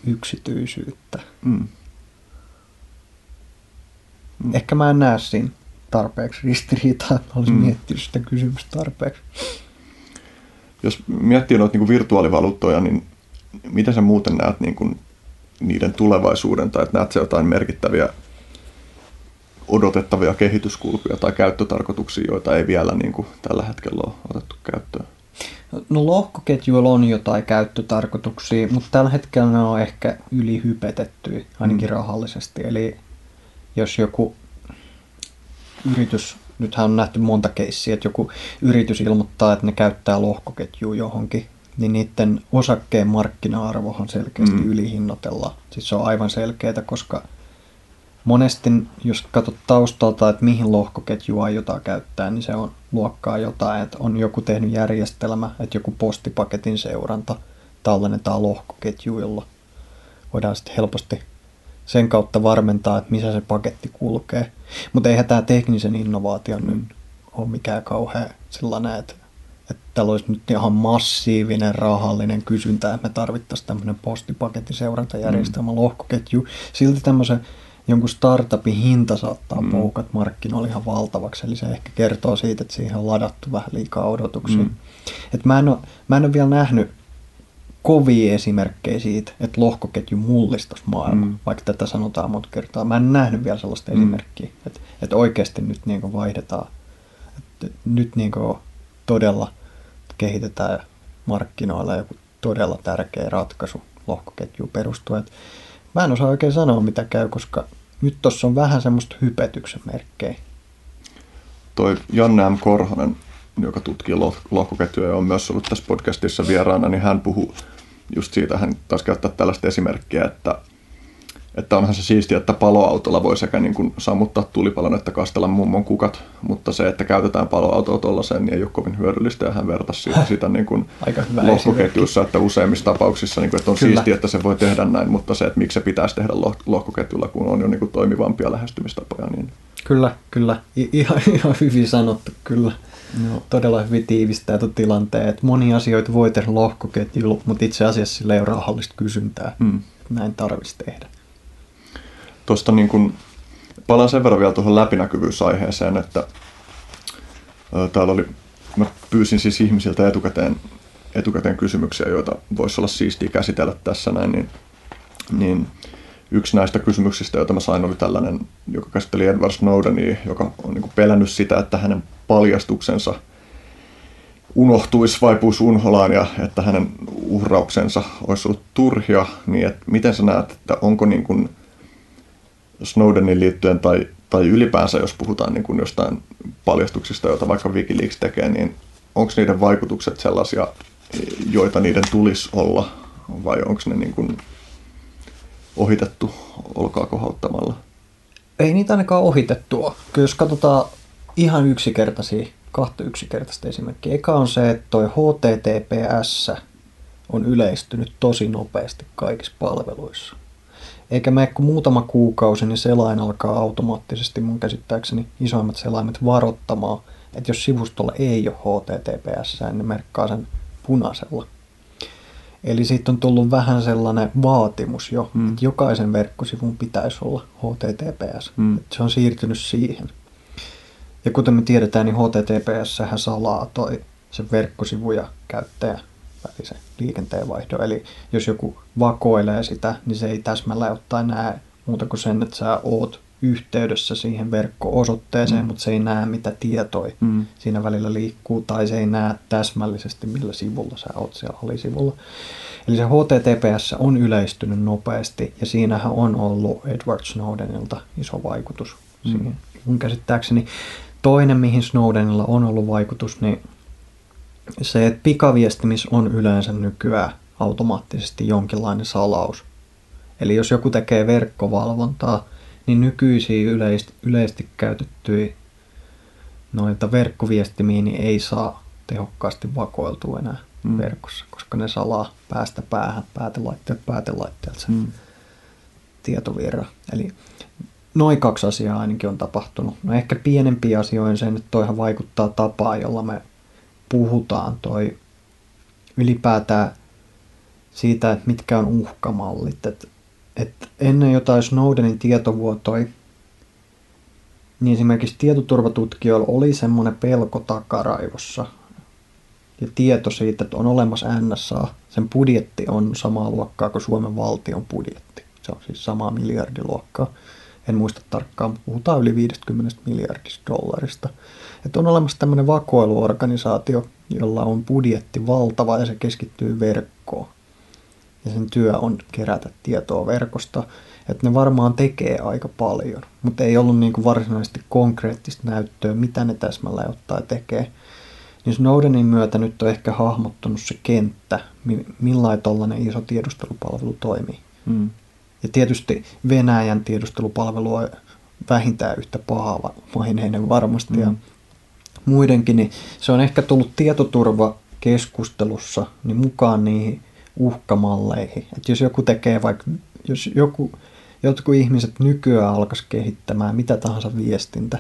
yksityisyyttä. Ehkä mä en näe siinä tarpeeksi ristiriitaa, mä olisin miettinyt sitä kysymystä tarpeeksi. Jos miettii noita niinku virtuaalivaluuttoja, niin miten sä muuten näet niin kuin niiden tulevaisuuden tai että näet jotain merkittäviä odotettavia kehityskulkuja tai käyttötarkoituksia, joita ei vielä niin kuin tällä hetkellä ole otettu käyttöön? No lohkoketjuilla on jotain käyttötarkoituksia, mutta tällä hetkellä ne on ehkä ylihypetetty ainakin rahallisesti. Eli jos joku yritys, nythän on nähty monta keissiä, että joku yritys ilmoittaa, että ne käyttää lohkoketjua johonkin, niin niiden osakkeen markkina-arvohan selkeästi ylihinnoitellaan. Siis se on aivan selkeää, koska Monesti, jos katsot taustalta, että mihin lohkoketjua aiotaan käyttää, niin se on luokkaa jotain, että on joku tehnyt järjestelmä, että joku postipaketin seuranta tallennetaan lohkoketjuun, jolla voidaan sitten helposti sen kautta varmentaa, että missä se paketti kulkee. Mutta eihän tämä teknisen innovaation nyt ole mikään kauhean sellainen, että täällä olisi nyt ihan massiivinen rahallinen kysyntä, että me tarvittaisiin tämmöinen postipaketin seurantajärjestelmä lohkoketju. Silti tämmöisen jonkun startupin hinta saattaa poukat markkinoilla ihan valtavaksi, eli se ehkä kertoo siitä, että siihen on ladattu vähän liikaa odotuksia. Et mä en ole vielä nähnyt kovia esimerkkejä siitä, että lohkoketju mullistaisi maailmaa, vaikka tätä sanotaan monta kertaa. Mä en nähnyt vielä sellaista esimerkkiä, että oikeasti nyt niinku vaihdetaan, että nyt niinku todella kehitetään markkinoilla joku todella tärkeä ratkaisu lohkoketjuun perustuen. Mä en osaa oikein sanoa, mitä käy, koska nyt tuossa on vähän semmoista hypetyksen merkkejä. Toi Janne M. Korhonen, joka tutkii lohkoketjuja ja on myös ollut tässä podcastissa vieraana, niin hän puhuu just siitä, hän taas käyttää tällaista esimerkkiä, että onhan se siistiä, että paloautolla voi sekä niin kuin sammuttaa tulipalon että kastella mummon kukat, mutta se, että käytetään paloautoa tuollaiseen, niin ei ole kovin hyödyllistä, ja hän vertasi sitä niin kuin lohkoketjussa, että useimmissa tapauksissa, niin kuin, että on siistiä, että se voi tehdä näin, mutta se, että miksi se pitäisi tehdä lohkoketjulla, kun on jo niin kuin toimivampia lähestymistapoja. Niin... Kyllä. Ihan hyvin sanottu, kyllä. No. Todella hyvin tiivistää tuon tilanteen, että monia asioita voi tehdä lohkoketjulla, mutta itse asiassa sillä ei ole rahallista kysyntää. Näin tarvitsisi tehdä. Tuosta niin kun, palaan sen verran vielä tuohon läpinäkyvyysaiheeseen, että täällä oli, mä pyysin siis ihmisiltä etukäteen kysymyksiä, joita voisi olla siistiä käsitellä tässä näin, niin yksi näistä kysymyksistä, joita mä sain, oli tällainen, joka käsitteli Edward Snowdenia, joka on niin kun pelännyt sitä, että hänen paljastuksensa unohtuisi, vaipuisi unholaan ja että hänen uhrauksensa olisi ollut turhia, niin että miten sä näet, että onko niin kun Snowdenin liittyen tai ylipäänsä, jos puhutaan niin kuin jostain paljastuksista, joita vaikka WikiLeaks tekee, niin onko niiden vaikutukset sellaisia, joita niiden tulisi olla, vai onko ne niin kuin ohitettu olkaa kohauttamalla? Ei niitä ainakaan ohitettua. Kyllä jos katsotaan ihan kahta yksinkertaista esimerkkiä. Eka on se, että toi HTTPS on yleistynyt tosi nopeasti kaikissa palveluissa. Eikä mene kuin muutama kuukausi, niin selain alkaa automaattisesti mun käsittääkseni isoimmat selaimet varoittamaan, että jos sivustolla ei ole HTTPS, niin ne merkkaa sen punaisella. Eli siitä on tullut vähän sellainen vaatimus jo, että jokaisen verkkosivun pitäisi olla HTTPS. Se on siirtynyt siihen. Ja kuten me tiedetään, niin HTTPS-sähän salaa toi sen verkkosivu ja käyttäjä välisen liikenteenvaihdon. Eli jos joku vakoilee sitä, niin se ei täsmällä ottaen näe muuta kuin sen, että sä oot yhteydessä siihen verkko-osoitteeseen, mutta se ei näe, mitä tietoja siinä välillä liikkuu, tai se ei näe täsmällisesti, millä sivulla sä oot siellä alisivulla. Eli se HTTPS on yleistynyt nopeasti, ja siinähän on ollut Edward Snowdenilta iso vaikutus siihen. Mun käsittääkseni toinen, mihin Snowdenilla on ollut vaikutus, niin se, että pikaviestimis on yleensä nykyään automaattisesti jonkinlainen salaus. Eli jos joku tekee verkkovalvontaa, niin nykyisiä yleisesti käytettyjä noita verkkoviestimiä niin ei saa tehokkaasti vakoiltua enää verkossa, koska ne salaa päästä päähän päätelaitteelta sen tietovirran. Eli noin kaksi asiaa ainakin on tapahtunut. No ehkä pienempiä asioita sen, että toihan vaikuttaa tapaan, jolla me puhutaan toi ylipäätään siitä, että mitkä on uhkamallit. Et ennen jotain Snowdenin tietovuotoja, niin esimerkiksi tietoturvatutkijoilla oli semmoinen pelko takaraivossa ja tieto siitä, että on olemassa NSA. Sen budjetti on samaa luokkaa kuin Suomen valtion budjetti. Se on siis samaa miljardiluokkaa. En muista tarkkaan, puhutaan yli 50 miljardista dollarista. Että on olemassa tämmöinen vakoiluorganisaatio, jolla on budjetti valtava ja se keskittyy verkkoon. Ja sen työ on kerätä tietoa verkosta. Että ne varmaan tekee aika paljon, mutta ei ollut niin kuin varsinaisesti konkreettista näyttöä, mitä ne täsmällä ottaa ja tekee. Niin Snowdenin myötä nyt on ehkä hahmottunut se kenttä, millainen tollainen iso tiedustelupalvelu toimii. Ja tietysti Venäjän tiedustelupalvelu on vähintään yhtä pahaa maineinen varmasti ja muidenkin, niin se on ehkä tullut tietoturvakeskustelussa niin mukaan niihin uhkamalleihin. Että jos joku tekee vaikka, jos jotkut ihmiset nykyään alkaisi kehittämään mitä tahansa viestintä,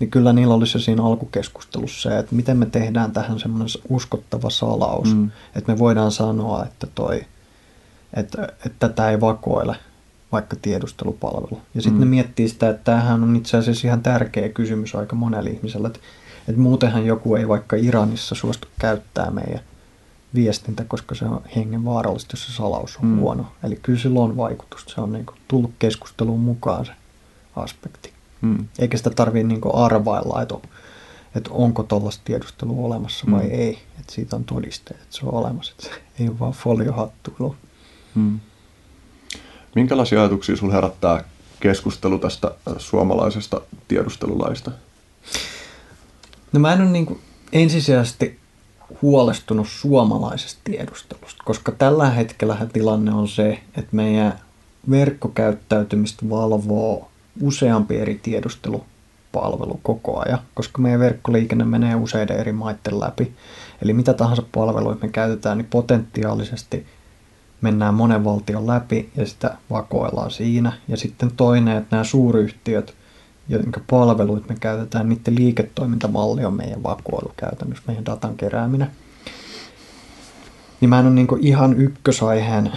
niin kyllä niillä olisi jo siinä alkukeskustelussa se, että miten me tehdään tähän semmoinen uskottava salaus, että me voidaan sanoa, että tätä ei vakoile vaikka tiedustelupalvelu. Ja sitten ne miettii sitä, että tämähän on itse asiassa ihan tärkeä kysymys aika monelle ihmiselle, että muutenhan joku ei vaikka Iranissa suostu käyttää meidän viestintä, koska se on hengenvaarallista, jos se salaus on huono. Eli kyllä sillä on vaikutusta. Se on niin kuin tullut keskusteluun mukaan se aspekti. Eikä sitä tarvitse niin kuin arvailla, että onko tuollaista tiedustelua olemassa vai ei. Että siitä on todiste, että se on olemassa. Että se ei ole vaan foliohattuilua. Minkälaisia ajatuksia sinulla herättää keskustelu tästä suomalaisesta tiedustelulaista? No mä en ole niin kuin ensisijaisesti huolestunut suomalaisesta tiedustelusta, koska tällä hetkellä tilanne on se, että meidän verkkokäyttäytymistä valvoo useampi eri tiedustelupalvelu koko ajan, koska meidän verkkoliikenne menee useiden eri maiden läpi. Eli mitä tahansa palveluja me käytetään, niin potentiaalisesti mennään monen valtion läpi ja sitä vakoillaan siinä. Ja sitten toinen, että nämä suuryhtiöt, joiden palveluita me käytetään, niiden liiketoimintamalli on meidän vakoilu käytännössä, meidän datan kerääminen. Niin mä en ole niin kuin ihan ykkösaiheen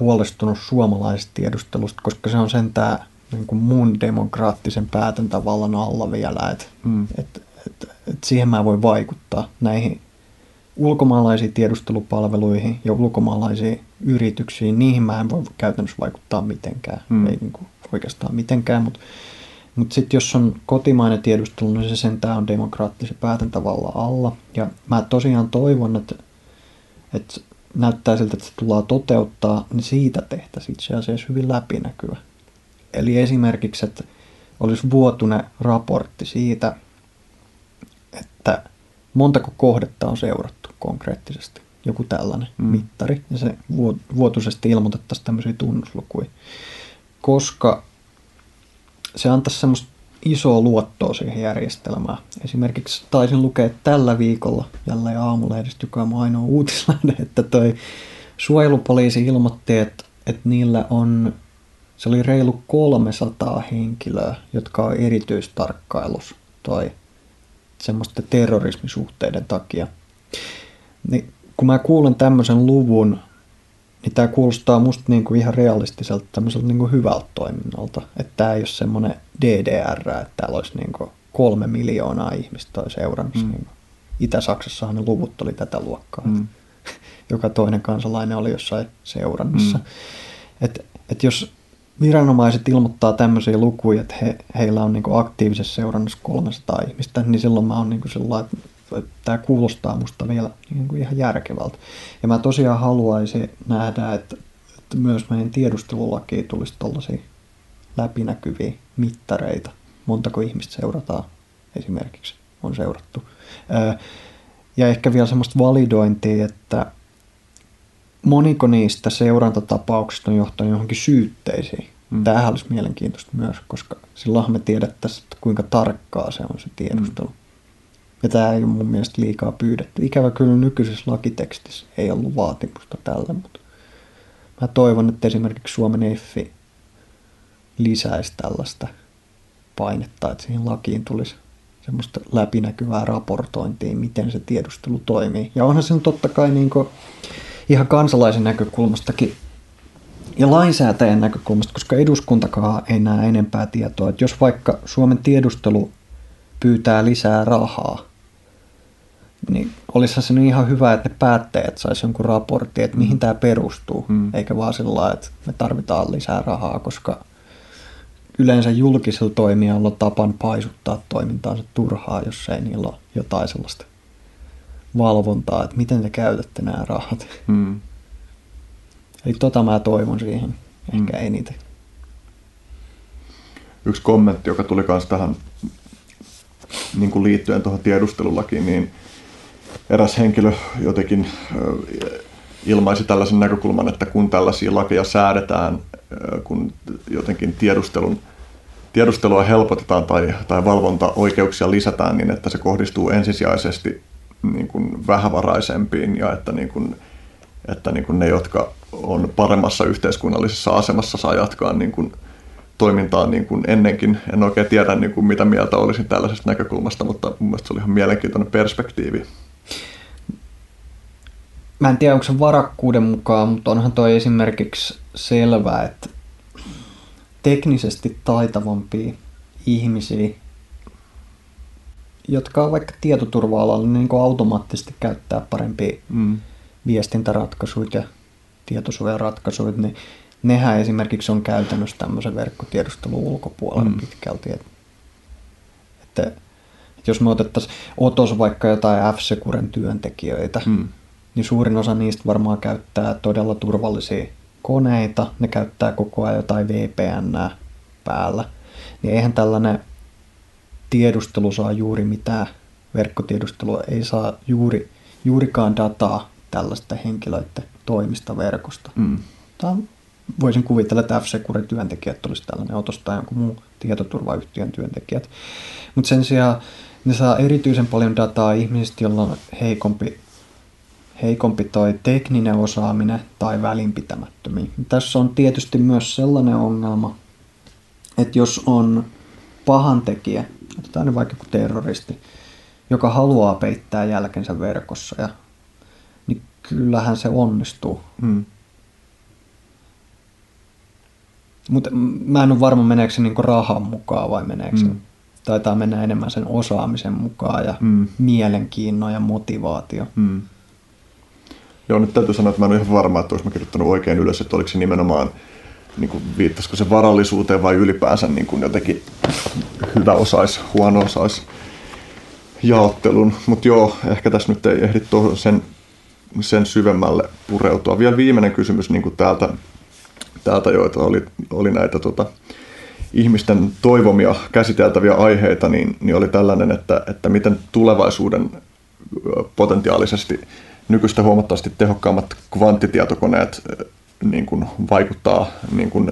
huolestunut suomalaisesta tiedustelusta, koska se on sen tää niin kuin mun demokraattisen päätäntävallan alla vielä, että siihen mä voin vaikuttaa näihin ulkomaalaisiin tiedustelupalveluihin ja ulkomaalaisiin yrityksiin, niihin mä en voi käytännössä vaikuttaa mitenkään, ei niin kuin oikeastaan mitenkään, mutta sitten jos on kotimainen tiedustelu, niin se sentään on demokraattisen päätäntävallan alla. Ja mä tosiaan toivon, että näyttää siltä, että se tullaan toteuttaa, niin siitä tehtäisiin itse asiassa hyvin läpinäkyvä. Eli esimerkiksi, että olisi vuotuinen raportti siitä, että montako kohdetta on seurattu konkreettisesti. Joku tällainen mittari. Ja se vuotuisesti ilmoitettaisiin tämmöisiä tunnuslukuja. Koska se antaisi semmoista isoa luottoa siihen järjestelmään. Esimerkiksi taisin lukea tällä viikolla jälleen Aamulehdestä, joka on ainoa uutislehde, että toi suojelupoliisi ilmoitti, että niillä on, se oli reilu 300 henkilöä, jotka on erityistarkkailussa tai semmoisten terrorismisuhteiden takia. Niin, kun mä kuulen tämmöisen luvun, niin tämä kuulostaa musta niinku ihan realistiselta, tämmöiseltä niinku hyvältä toiminnalta. Että tämä ei ole semmoinen DDR, että täällä olisi niinku 3 miljoonaa ihmistä seurannassa. Niinku. Itä-Saksassahan ne luvut oli tätä luokkaa. Joka toinen kansalainen oli jossain seurannassa. Et jos viranomaiset ilmoittaa tämmöisiä lukuja, että heillä on niinku aktiivisessa seurannassa 300 ihmistä, niin silloin mä oon niinku sellainen, tämä kuulostaa musta vielä niin kuin ihan järkevältä. Ja mä tosiaan haluaisin nähdä, että myös meidän tiedustelulakiin tulisi tällaisia läpinäkyviä mittareita. Montako ihmistä seurataan esimerkiksi, on seurattu. Ja ehkä vielä semmoista validointia, että moniko niistä seurantatapauksista on johtanut johonkin syytteisiin. Tämähän olisi mielenkiintoista myös, koska silloin me tiedettäisiin, että kuinka tarkkaa se on se tiedustelu. Ja tämä ei ole mun mielestä liikaa pyydetty. Ikävä kyllä nykyisessä lakitekstissä ei ollut vaatimusta tälle, mutta mä toivon, että esimerkiksi Suomen EFI lisäisi tällaista painetta, että siihen lakiin tulisi semmoista läpinäkyvää raportointia, miten se tiedustelu toimii. Ja onhan se totta kai niin kuin ihan kansalaisen näkökulmastakin ja lainsäätäjän näkökulmasta, koska eduskuntakaan ei näe enempää tietoa. Että jos vaikka Suomen tiedustelu pyytää lisää rahaa, niin olisihan se ihan hyvä, että ne päättäjät saisivat jonkun raportin, että mihin tämä perustuu, eikä vaan sillä lailla, että me tarvitaan lisää rahaa, koska yleensä julkisella toimijalla on tapan paisuttaa toimintaansa turhaa, jos ei niillä ole jotain sellaista valvontaa, että miten te käytätte nämä rahat. Eli mä toivon siihen ehkä eniten. Yksi kommentti, joka tuli myös tähän niin kuin liittyen tuohon tiedustelulakiin, niin eräs henkilö jotenkin ilmaisi tällaisen näkökulman, että kun tällaisia lakeja säädetään, kun jotenkin tiedustelua helpotetaan tai valvontaoikeuksia lisätään, niin että se kohdistuu ensisijaisesti niin kuin vähävaraisempiin ja että ne, jotka on paremmassa yhteiskunnallisessa asemassa, saa jatkaa niin kuin toimintaa niin kuin ennenkin. En oikein tiedä, niin kuin mitä mieltä olisin tällaisesta näkökulmasta, mutta mun mielestä se oli ihan mielenkiintoinen perspektiivi. Mä en tiedä, onko se varakkuuden mukaan, mutta onhan toi esimerkiksi selvää, että teknisesti taitavampia ihmisiä, jotka on vaikka tietoturva-alalla, niin automaattisesti käyttää parempia viestintäratkaisuja ja tietosuojaratkaisuja, niin nehän esimerkiksi on käytännössä tämmöisen verkkotiedustelun ulkopuolella pitkälti. Että jos me otettaisiin vaikka jotain F-Securen työntekijöitä, niin suurin osa niistä varmaan käyttää todella turvallisia koneita, ne käyttää koko ajan jotain VPN:ää päällä, niin eihän tällainen tiedustelu saa juuri mitään, verkkotiedustelu ei saa juurikaan dataa tällaisten henkilöiden toimista verkosta. Voisin kuvitella, että F-Securen työntekijät olisi tällainen otos tai jonkun muun tietoturvayhtiön työntekijät, mutta sen sijaan ne saa erityisen paljon dataa ihmisistä, joilla on heikompi toi tekninen osaaminen tai välinpitämättömiä. Tässä on tietysti myös sellainen ongelma, että jos on pahantekijä, otetaan nyt vaikka kuin terroristi, joka haluaa peittää jälkensä verkossa, niin kyllähän se onnistuu. Mutta mä en ole varma, meneekö se niinku rahan mukaan vai meneekö se. Taitaa mennä enemmän sen osaamisen mukaan ja mielenkiinnon ja motivaatio. Joo, nyt täytyy sanoa, että mä en ole ihan varma, että olisin kirjoittanut oikein ylös, että oliko se nimenomaan, niin kuin, viittasiko se varallisuuteen vai ylipäänsä niin kuin jotenkin hyväosais, huono-osais jaottelun. Mutta joo, ehkä tässä nyt ei ehdi sen syvemmälle pureutua. Vielä viimeinen kysymys niin kuin täältä joita oli näitä ihmisten toivomia käsiteltäviä aiheita, niin oli tällainen, että miten tulevaisuuden potentiaalisesti nykyistä huomattavasti tehokkaammat kvanttitietokoneet niin kuin vaikuttaa niin kuin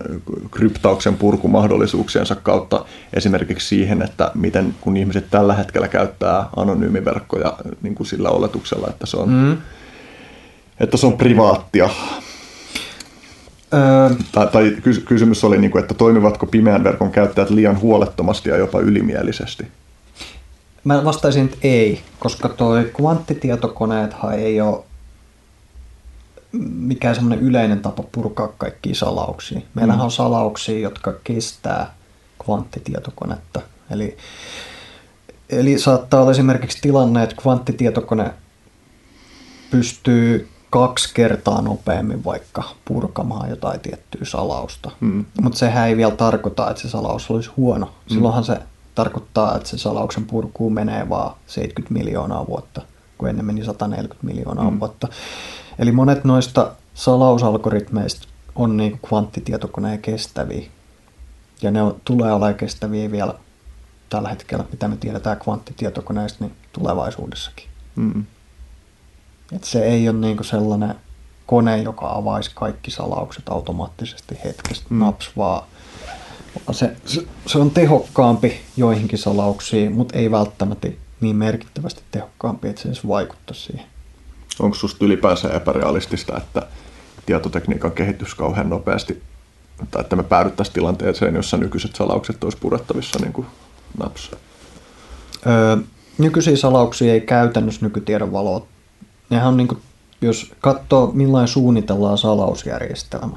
kryptauksen purkumahdollisuuksiensa kautta esimerkiksi siihen, että miten kun ihmiset tällä hetkellä käyttää anonyymiverkkoja niin kuin sillä oletuksella, että se on privaattia. Tai kysymys oli, niin kuin, että toimivatko pimeän verkon käyttäjät liian huolettomasti ja jopa ylimielisesti? Mä vastaisin, että ei, koska toi kvanttitietokoneethan ei ole mikään semmoinen yleinen tapa purkaa kaikkia salauksia. Meillähän on salauksia, jotka kestää kvanttitietokonetta. Eli saattaa olla esimerkiksi tilanne, että kvanttitietokone pystyy 2 kertaa nopeammin vaikka purkamaan jotain tiettyä salausta. Mutta sehän ei vielä tarkoita, että se salaus olisi huono. Silloinhan se tarkoittaa, että se salauksen purkuun menee vaan 70 miljoonaa vuotta, kun ennen meni 140 miljoonaa vuotta. Eli monet noista salausalgoritmeista on niin kvanttitietokoneen kestäviä. Ja ne tulee olemaan kestäviä vielä tällä hetkellä, mitä me tiedetään kvanttitietokoneista, niin tulevaisuudessakin. Et se ei ole niin sellainen kone, joka avaisi kaikki salaukset automaattisesti hetkestä naps, vaan se on tehokkaampi joihinkin salauksiin, mutta ei välttämättä niin merkittävästi tehokkaampi, että se edes vaikuttaa siihen. Onko susta ylipäänsä epärealistista, että tietotekniikan kehitys kauhean nopeasti, tai että me päädyttäisiin tilanteeseen, jossa nykyiset salaukset olisi purettavissa niin kuin naps? Nykyisiä salauksia ei käytännössä nykytiedon valoa. Nehän on niin kuin, jos katsoo millainen suunnitellaan salausjärjestelmä,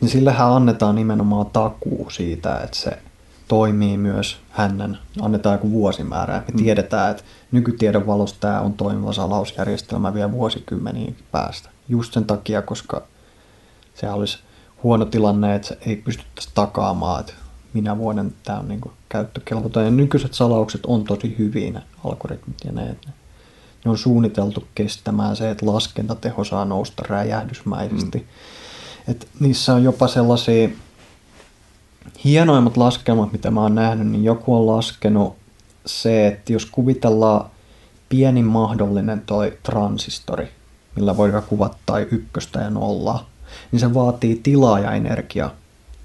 niin sillähän annetaan nimenomaan takuu siitä, että se toimii myös hänen. Annetaan joku vuosimäärä. Me tiedetään, että nykytiedon valossa tämä on toimiva salausjärjestelmä vielä vuosikymmeniin päästä. Just sen takia, koska se olisi huono tilanne, että se ei pystyttäisi takaamaan, että minä vuoden tämä on niin kuin käyttökelvoton. Ja nykyiset salaukset on tosi hyviä, ne algoritmit ja ne on suunniteltu kestämään se, että laskentateho saa nousta räjähdysmäisesti. Et niissä on jopa sellaisia hienoimmat laskelmat, mitä mä oon nähnyt, niin joku on laskenut se, että jos kuvitellaan pienin mahdollinen toi transistori, millä voidaan kuvattaa ykköstä ja nollaa, niin se vaatii tilaa ja energiaa.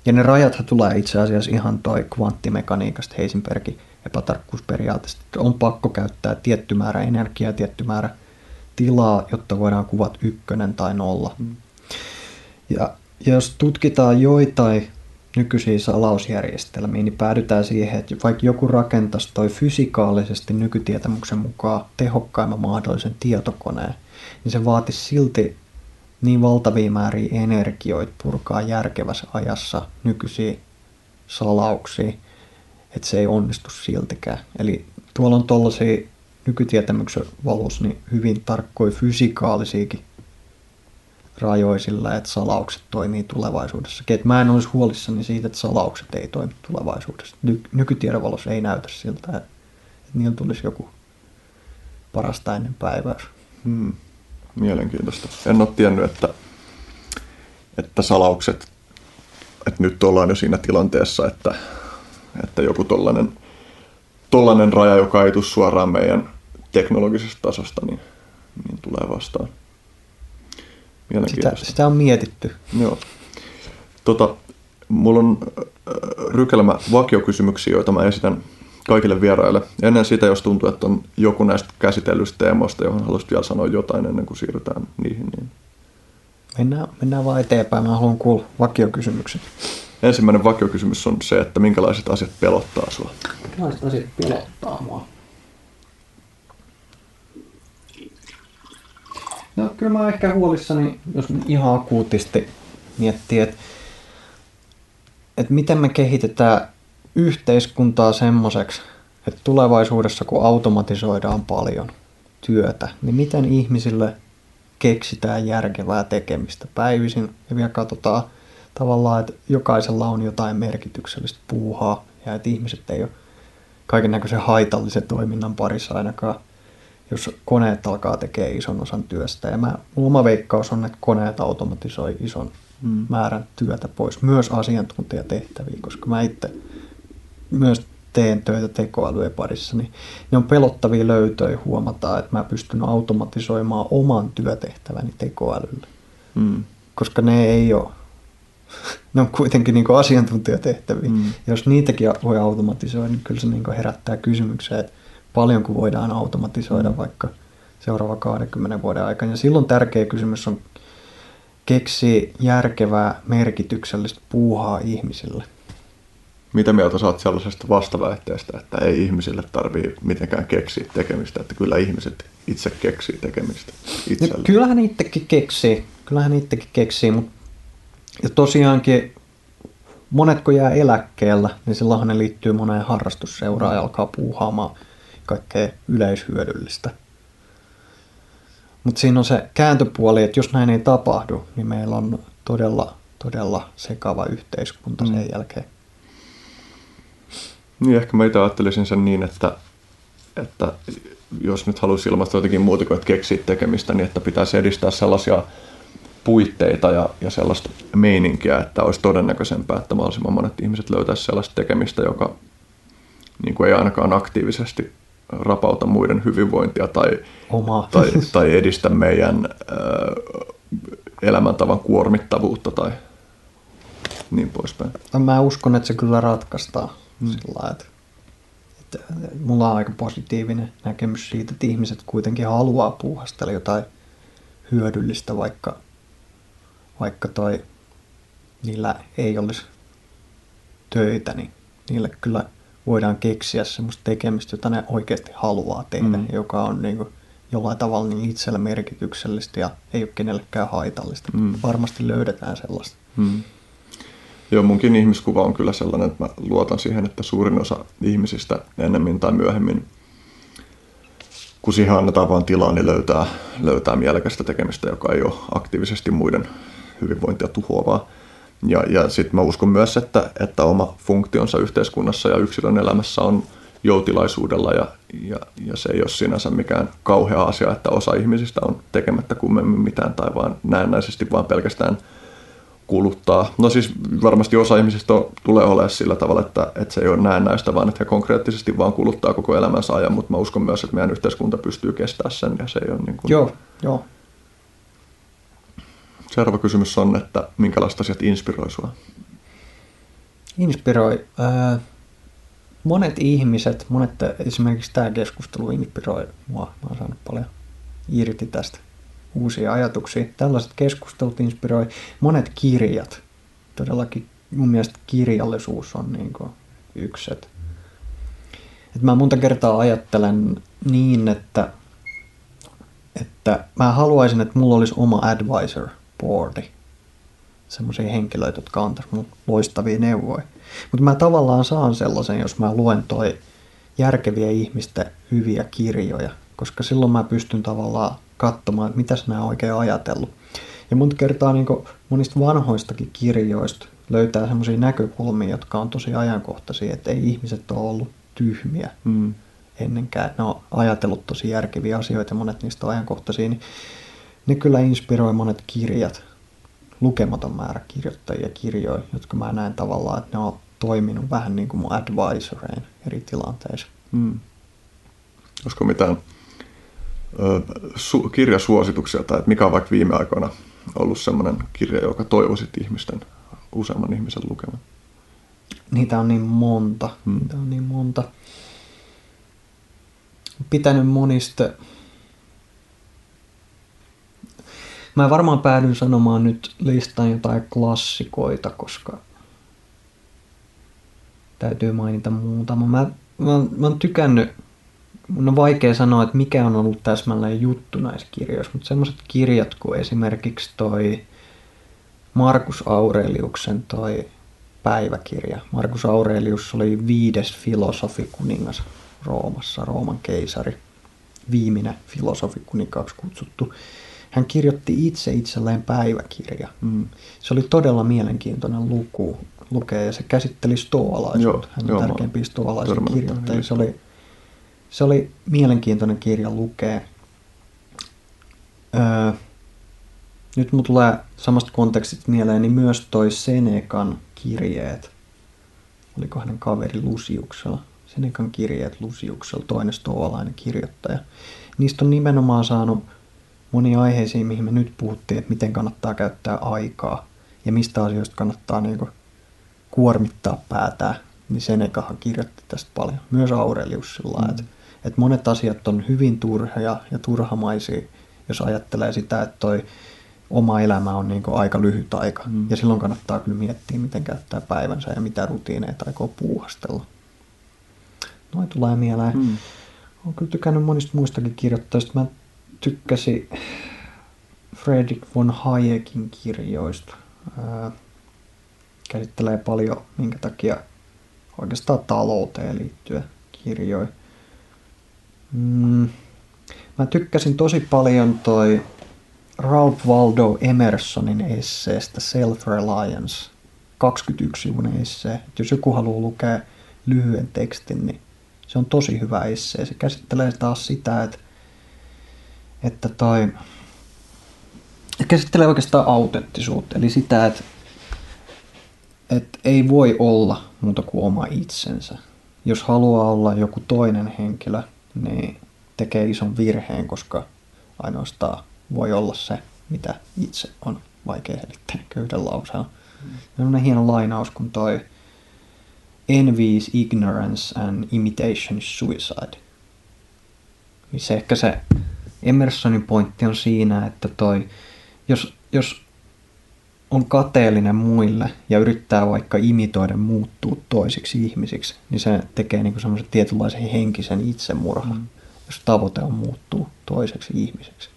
Ja ne rajathan tulee itse asiassa ihan toi kvanttimekaniikasta, Heisenbergin epätarkkuusperiaatteesta. On pakko käyttää tietty määrä energiaa ja tietty määrä tilaa, jotta voidaan kuvata ykkönen tai nolla. Ja jos tutkitaan joitain nykyisiä salausjärjestelmiä, niin päädytään siihen, että vaikka joku rakentaisi toi fysikaalisesti nykytietämyksen mukaan tehokkaimman mahdollisen tietokoneen, niin se vaatisi silti niin valtavia määriä energioita purkaa järkevässä ajassa nykyisiä salauksia, että se ei onnistu siltikään. Eli tuolla on tuollaisia nykytietämyksen valossa niin hyvin tarkkoja fysikaalisiakin rajoja sillä, että salaukset toimii tulevaisuudessakin. Et mä en olisi huolissani siitä, että salaukset ei toimi tulevaisuudessa. Nykytiedon valossa ei näytä siltä, että niillä tulisi joku parasta ennen päiväys. Mielenkiintoista. En ole tiennyt, että salaukset, että nyt ollaan jo siinä tilanteessa, että joku tollainen raja, joka ei tule suoraan meidän teknologisesta tasosta, niin tulee vastaan. Sitä on mietitty. Joo. Mulla on rykelmä vakiokysymyksiä, joita mä esitän kaikille vieraille. Ennen sitä, jos tuntuu, että on joku näistä käsitellyistä teemoista, johon haluaisit vielä sanoa jotain ennen kuin siirrytään niihin. Niin mennään vaan eteenpäin. Mä haluan kuulla vakiokysymyksen. Ensimmäinen vakiokysymys on se, että minkälaiset asiat pelottaa sua? Minkälaiset asiat pelottaa mua? No, kyllä mä oon ehkä huolissani, jos ihan akuutisti miettii, että miten me kehitetään yhteiskuntaa semmoiseksi, että tulevaisuudessa kun automatisoidaan paljon työtä, niin miten ihmisille keksitään järkevää tekemistä päivisin ja vielä katsotaan tavallaan, että jokaisella on jotain merkityksellistä puuhaa ja että ihmiset ei ole kaikennäköisen haitallisen toiminnan parissa ainakaan, jos koneet alkaa tekemään ison osan työstä. Ja mun oma veikkaus on, että koneet automatisoi ison määrän työtä pois, myös asiantuntijatehtäviä, koska mä itse myös teen töitä tekoälyjen parissa, niin ne on pelottavia löytöjä huomata, että mä pystyn automatisoimaan oman työtehtäväni tekoälylle, koska ne on kuitenkin niin kuin asiantuntijatehtäviä. Jos niitäkin voi automatisoida, niin kyllä se niin kuin herättää kysymyksiä, että paljonko voidaan automatisoida vaikka seuraava 20 vuoden aikana. Ja silloin tärkeä kysymys on keksiä järkevää, merkityksellistä puuhaa ihmisille. Mitä mieltä sä oot sellaisesta vastaväitteestä, että ei ihmisille tarvitse mitenkään keksiä tekemistä, että kyllä ihmiset itse keksii tekemistä itselleen? No, kyllähän itsekin keksii, mutta ja tosiaankin monetko jää eläkkeellä, niin silloinhan ne liittyy moneen harrastusseuraan ja alkaa puuhaamaan kaikkea yleishyödyllistä. Mutta siinä on se kääntöpuoli, että jos näin ei tapahdu, niin meillä on todella, todella sekava yhteiskunta sen jälkeen. Niin, ehkä mä itse ajattelisin sen niin, että jos nyt haluaisi ilmaista jotenkin muuta kuin, että keksiä tekemistä, niin että pitäisi edistää sellaisia puitteita ja sellaista meininkiä, että olisi todennäköisempää, että mahdollisimman monet ihmiset löytäisi sellaista tekemistä, joka niin kuin ei ainakaan aktiivisesti rapauta muiden hyvinvointia tai edistä meidän elämäntavan kuormittavuutta tai niin poispäin. Mä uskon, että se kyllä ratkaistaan sillä lailla, että mulla on aika positiivinen näkemys siitä, että ihmiset kuitenkin haluaa puuhastella jotain hyödyllistä, vaikka niillä ei olisi töitä, niin niillä kyllä voidaan keksiä semmoista tekemistä, jota ne oikeasti haluaa tehdä, joka on niin kuin jollain tavalla niin itsellä merkityksellistä ja ei ole kenellekään haitallista. Varmasti löydetään sellaista. Joo, munkin ihmiskuva on kyllä sellainen, että mä luotan siihen, että suurin osa ihmisistä ennemmin tai myöhemmin, kun siihen annetaan vaan tilaa, niin löytää mielekästä tekemistä, joka ei ole aktiivisesti muiden hyvinvointia tuhoavaa. Ja sitten mä uskon myös, että oma funktionsa yhteiskunnassa ja yksilön elämässä on joutilaisuudella ja se ei ole sinänsä mikään kauhea asia, että osa ihmisistä on tekemättä kummemmin mitään tai vaan näennäisesti vaan pelkästään kuluttaa. No siis varmasti osa ihmisistä tulee olemaan sillä tavalla, että se ei ole näennäistä, vaan että he konkreettisesti vaan kuluttaa koko elämänsä ajan, mutta mä uskon myös, että meidän yhteiskunta pystyy kestämään sen ja se ei ole niin kuin... Joo. Seuraava kysymys on, että minkälaiset asiat inspiroi sinua? Inspiroi. Monet ihmiset, esimerkiksi tämä keskustelu inspiroi minua. Mä oon saanut paljon irti tästä uusia ajatuksia. Tällaiset keskustelut inspiroi. Monet kirjat. Todellakin mun mielestä kirjallisuus on niin kuin yksi. Et mä monta kertaa ajattelen niin, että mä haluaisin, että mulla olisi oma advisor boardi. Semmoisia henkilöitä, jotka antaa mun loistavia neuvoja. Mutta mä tavallaan saan sellaisen, jos mä luen toi järkeviä ihmistä hyviä kirjoja, koska silloin mä pystyn tavallaan katsomaan, että mitäs mä oikein ajatellut. Ja monta kertaa niin monista vanhoistakin kirjoista löytää semmoisia näkökulmia, jotka on tosi ajankohtaisia, että ei ihmiset ole ollut tyhmiä ennenkään. Ne on ajatellut tosi järkeviä asioita ja monet niistä on ajankohtaisia. Niin ne kyllä inspiroi monet kirjat, lukematon määrä kirjoittajia kirjoja, jotka mä näen tavallaan, että ne on toiminut vähän niin kuin mun advisoreina eri tilanteissa. Olisiko mitään kirjasuosituksia tai mikä on vaikka viime aikoina ollut semmoinen kirja, joka toivoisit ihmisten, useamman ihmisen lukemaan? Niitä on niin monta. Pitänyt monista. Mä varmaan päädyn sanomaan nyt listaan jotain klassikoita, koska täytyy mainita muutama. Mä oon tykännyt, mun on vaikea sanoa, että mikä on ollut täsmälleen juttu näissä kirjoissa, mutta semmoiset kirjat kuin esimerkiksi toi Markus Aureliuksen toi päiväkirja. Markus Aurelius oli 5. filosofikuningas Roomassa, Rooman keisari, viimeinen filosofikuningaksi kutsuttu. Hän kirjoitti itselleen päiväkirja. Se oli todella mielenkiintoinen lukea ja se käsitteli stoalaisuutta. Hän on tärkeimpiä stoalaisia kirjoittajia. Se oli mielenkiintoinen kirja lukea. Nyt mun tulee samasta kontekstista mieleen, niin myös toi Senekan kirjeet. Oliko hänen kaveri Lusiuksella? Senekan kirjeet Lusiuksella, toinen stoalainen kirjoittaja. Niistä on nimenomaan saanut monia aiheisiin, mihin me nyt puhuttiin, että miten kannattaa käyttää aikaa ja mistä asioista kannattaa niin kuin kuormittaa päätään, niin Senekahan kirjoitti tästä paljon. Myös Aurelius sillä lailla, että monet asiat on hyvin turhia ja turhamaisia, jos ajattelee sitä, että toi oma elämä on niin kuin aika lyhyt aika. Ja silloin kannattaa kyllä miettiä, miten käyttää päivänsä ja mitä rutiineita aikoo puuhastella. Noin tulee mieleen. Olen kyllä tykännyt monista muistakin kirjoittajista. Mä tykkäsin Friedrich von Hayekin kirjoista. Käsittelee paljon, minkä takia oikeastaan talouteen liittyen kirjoja. Mä tykkäsin tosi paljon toi Ralph Waldo Emersonin esseestä Self-Reliance, 21-sivuinen essee. Et jos joku haluaa lukea lyhyen tekstin, niin se on tosi hyvä essee. Se käsittelee taas sitä, että käsittelee oikeastaan autenttisuutta, eli sitä, että ei voi olla muuta kuin oma itsensä. Jos haluaa olla joku toinen henkilö, niin tekee ison virheen, koska ainoastaan voi olla se, mitä itse on. Vaikea helittää köyden lauseen. Sellainen hieno lainaus kuin toi Envy is ignorance and imitation is suicide. Missä ehkä se Emersonin pointti on siinä, että jos on kateellinen muille ja yrittää vaikka imitoida muuttua toisiksi ihmisiksi, niin se tekee niin kuin semmoisen tietynlaisen henkisen itsemurhan, jos tavoite on muuttua toiseksi ihmiseksi.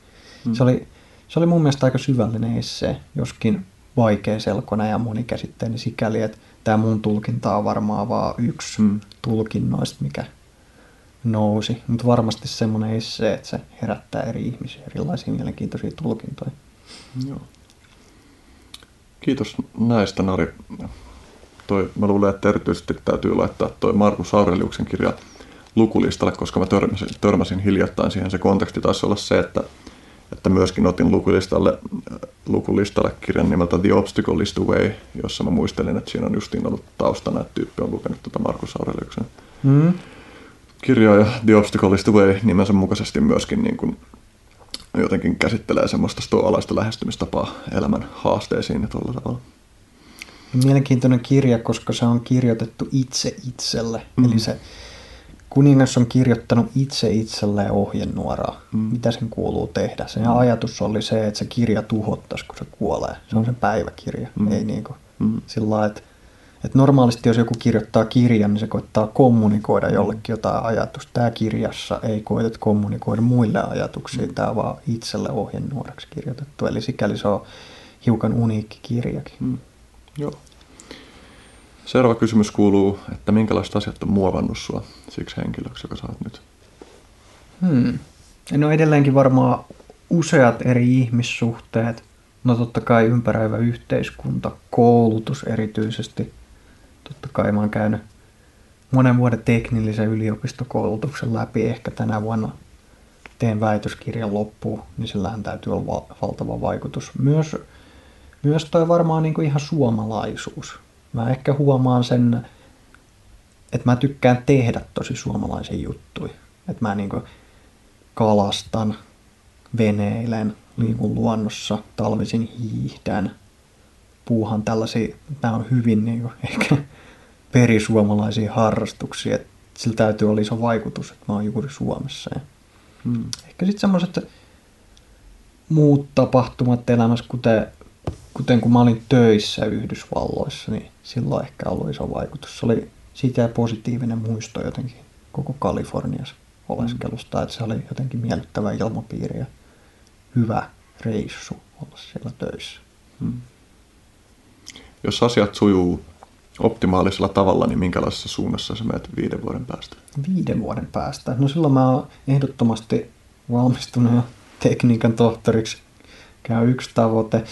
Se oli mun mielestä aika syvällinen essee, joskin vaikeaselkoinen ja monikäsitteinen sikäli, että tämä mun tulkinta on varmaan vaan yksi tulkinnoista, mikä nousi. Mutta varmasti semmoinen essee, että se herättää eri ihmisiä erilaisia mielenkiintoisia tulkintoja. Joo. Kiitos näistä, Nari. Mä luulen, että erityisesti täytyy laittaa toi Markus Aureliuksen kirja lukulistalle, koska mä törmäsin hiljattain siihen. Se konteksti taisi olla se, että myöskin otin lukulistalle kirjan nimeltä The Obstacle is the Way, jossa mä muistelin, että siinä on justiin ollut taustana, että tyyppi on lukenut tuota Markus Aureliuksen kirjaa, ja The Obstacle is the Way nimensä mukaisesti myöskin niin kuin jotenkin käsittelee semmoista stoalaista lähestymistapaa elämän haasteisiin ja tuolla tavalla. Mielenkiintoinen kirja, koska se on kirjoitettu itse itselle. Mm. Eli se kuningas on kirjoittanut itse itselleen ohjenuoraa, mitä sen kuuluu tehdä. Sen ajatus oli se, että se kirja tuhottaisi, kun se kuolee. Se on sen päiväkirja, ei niin kuin sillä lailla, että normaalisti jos joku kirjoittaa kirjan, niin se koittaa kommunikoida jollekin jotain ajatusta. Tämä kirjassa ei koiteta kommunikoida muille ajatuksia, tämä on vaan itselle ohjenuoraksi kirjoitettu. Eli sikäli se on hiukan uniikki kirjakin. Mm. Joo. Seuraava kysymys kuuluu, että minkälaiset asiat on muovannut sinua siksi henkilöksi, joka saat nyt? No edelleenkin varmaan useat eri ihmissuhteet. No totta kai ympäröivä yhteiskunta, koulutus erityisesti. Totta kai mä oon käynyt monen vuoden teknillisen yliopistokoulutuksen läpi. Ehkä tänä vuonna teen väitöskirjan loppuun, niin sillähän täytyy olla valtava vaikutus. Myös toi varmaan niin kuin ihan suomalaisuus. Mä ehkä huomaan sen, että mä tykkään tehdä tosi suomalaisia juttuja. Että mä niin kuin kalastan, veneilen, liikun luonnossa, talvisin hiihdän, puuhan tällaisia, nämä on hyvin niin kuin ehkä perisuomalaisia harrastuksia. Että sillä täytyy olla iso vaikutus, että mä oon juuri Suomessa. Ehkä sitten semmoiset muut tapahtumat elämässä, kuten kun mä olin töissä Yhdysvalloissa, niin silloin ehkä ollut iso vaikutus. Se oli siitä positiivinen muisto jotenkin koko Kaliforniassa oleskelusta, että se oli jotenkin miellyttävä ilmapiiri ja hyvä reissu olla siellä töissä. Jos asiat sujuu optimaalisella tavalla, niin minkälaisessa suunnassa sä menet 5 vuoden päästä? 5 vuoden päästä? No silloin mä oon ehdottomasti valmistunut tekniikan tohtoriksi. Käy yksi tavoite.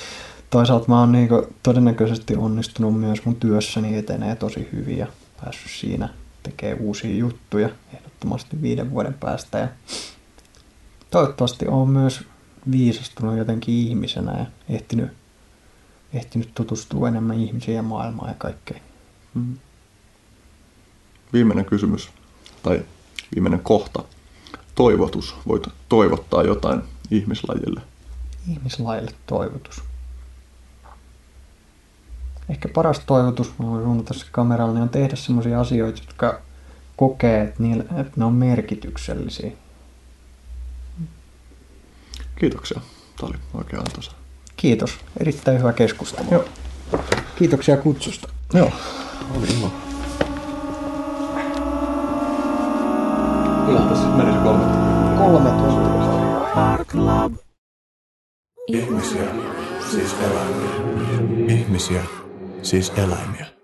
Toisaalta mä oon niin todennäköisesti onnistunut myös mun työssäni, etenee tosi hyvin ja päässyt siinä tekemään uusia juttuja ehdottomasti 5 vuoden päästä. Ja toivottavasti oon myös viisastunut jotenkin ihmisenä ja ehtinyt tutustua enemmän ihmisiä ja maailmaa ja kaikkea. Viimeinen kysymys, tai viimeinen kohta. Toivotus. Voit toivottaa jotain ihmislajille. Ihmislajille toivotus. Ehkä paras toivotus, mä voin suunnata se kameralla, niin on tehdä semmoisia asioita, jotka kokee, että ne on merkityksellisiä. Kiitoksia. Tämä oli oikein antoisa. Kiitos. Erittäin hyvä keskustelu. Joo. Kiitoksia kutsusta. Joo, oli ilo. Kyllähän tässä menisi 3 tuntia. Ihmisiä, siis eläimiä. Ihmisiä, siis eläimiä.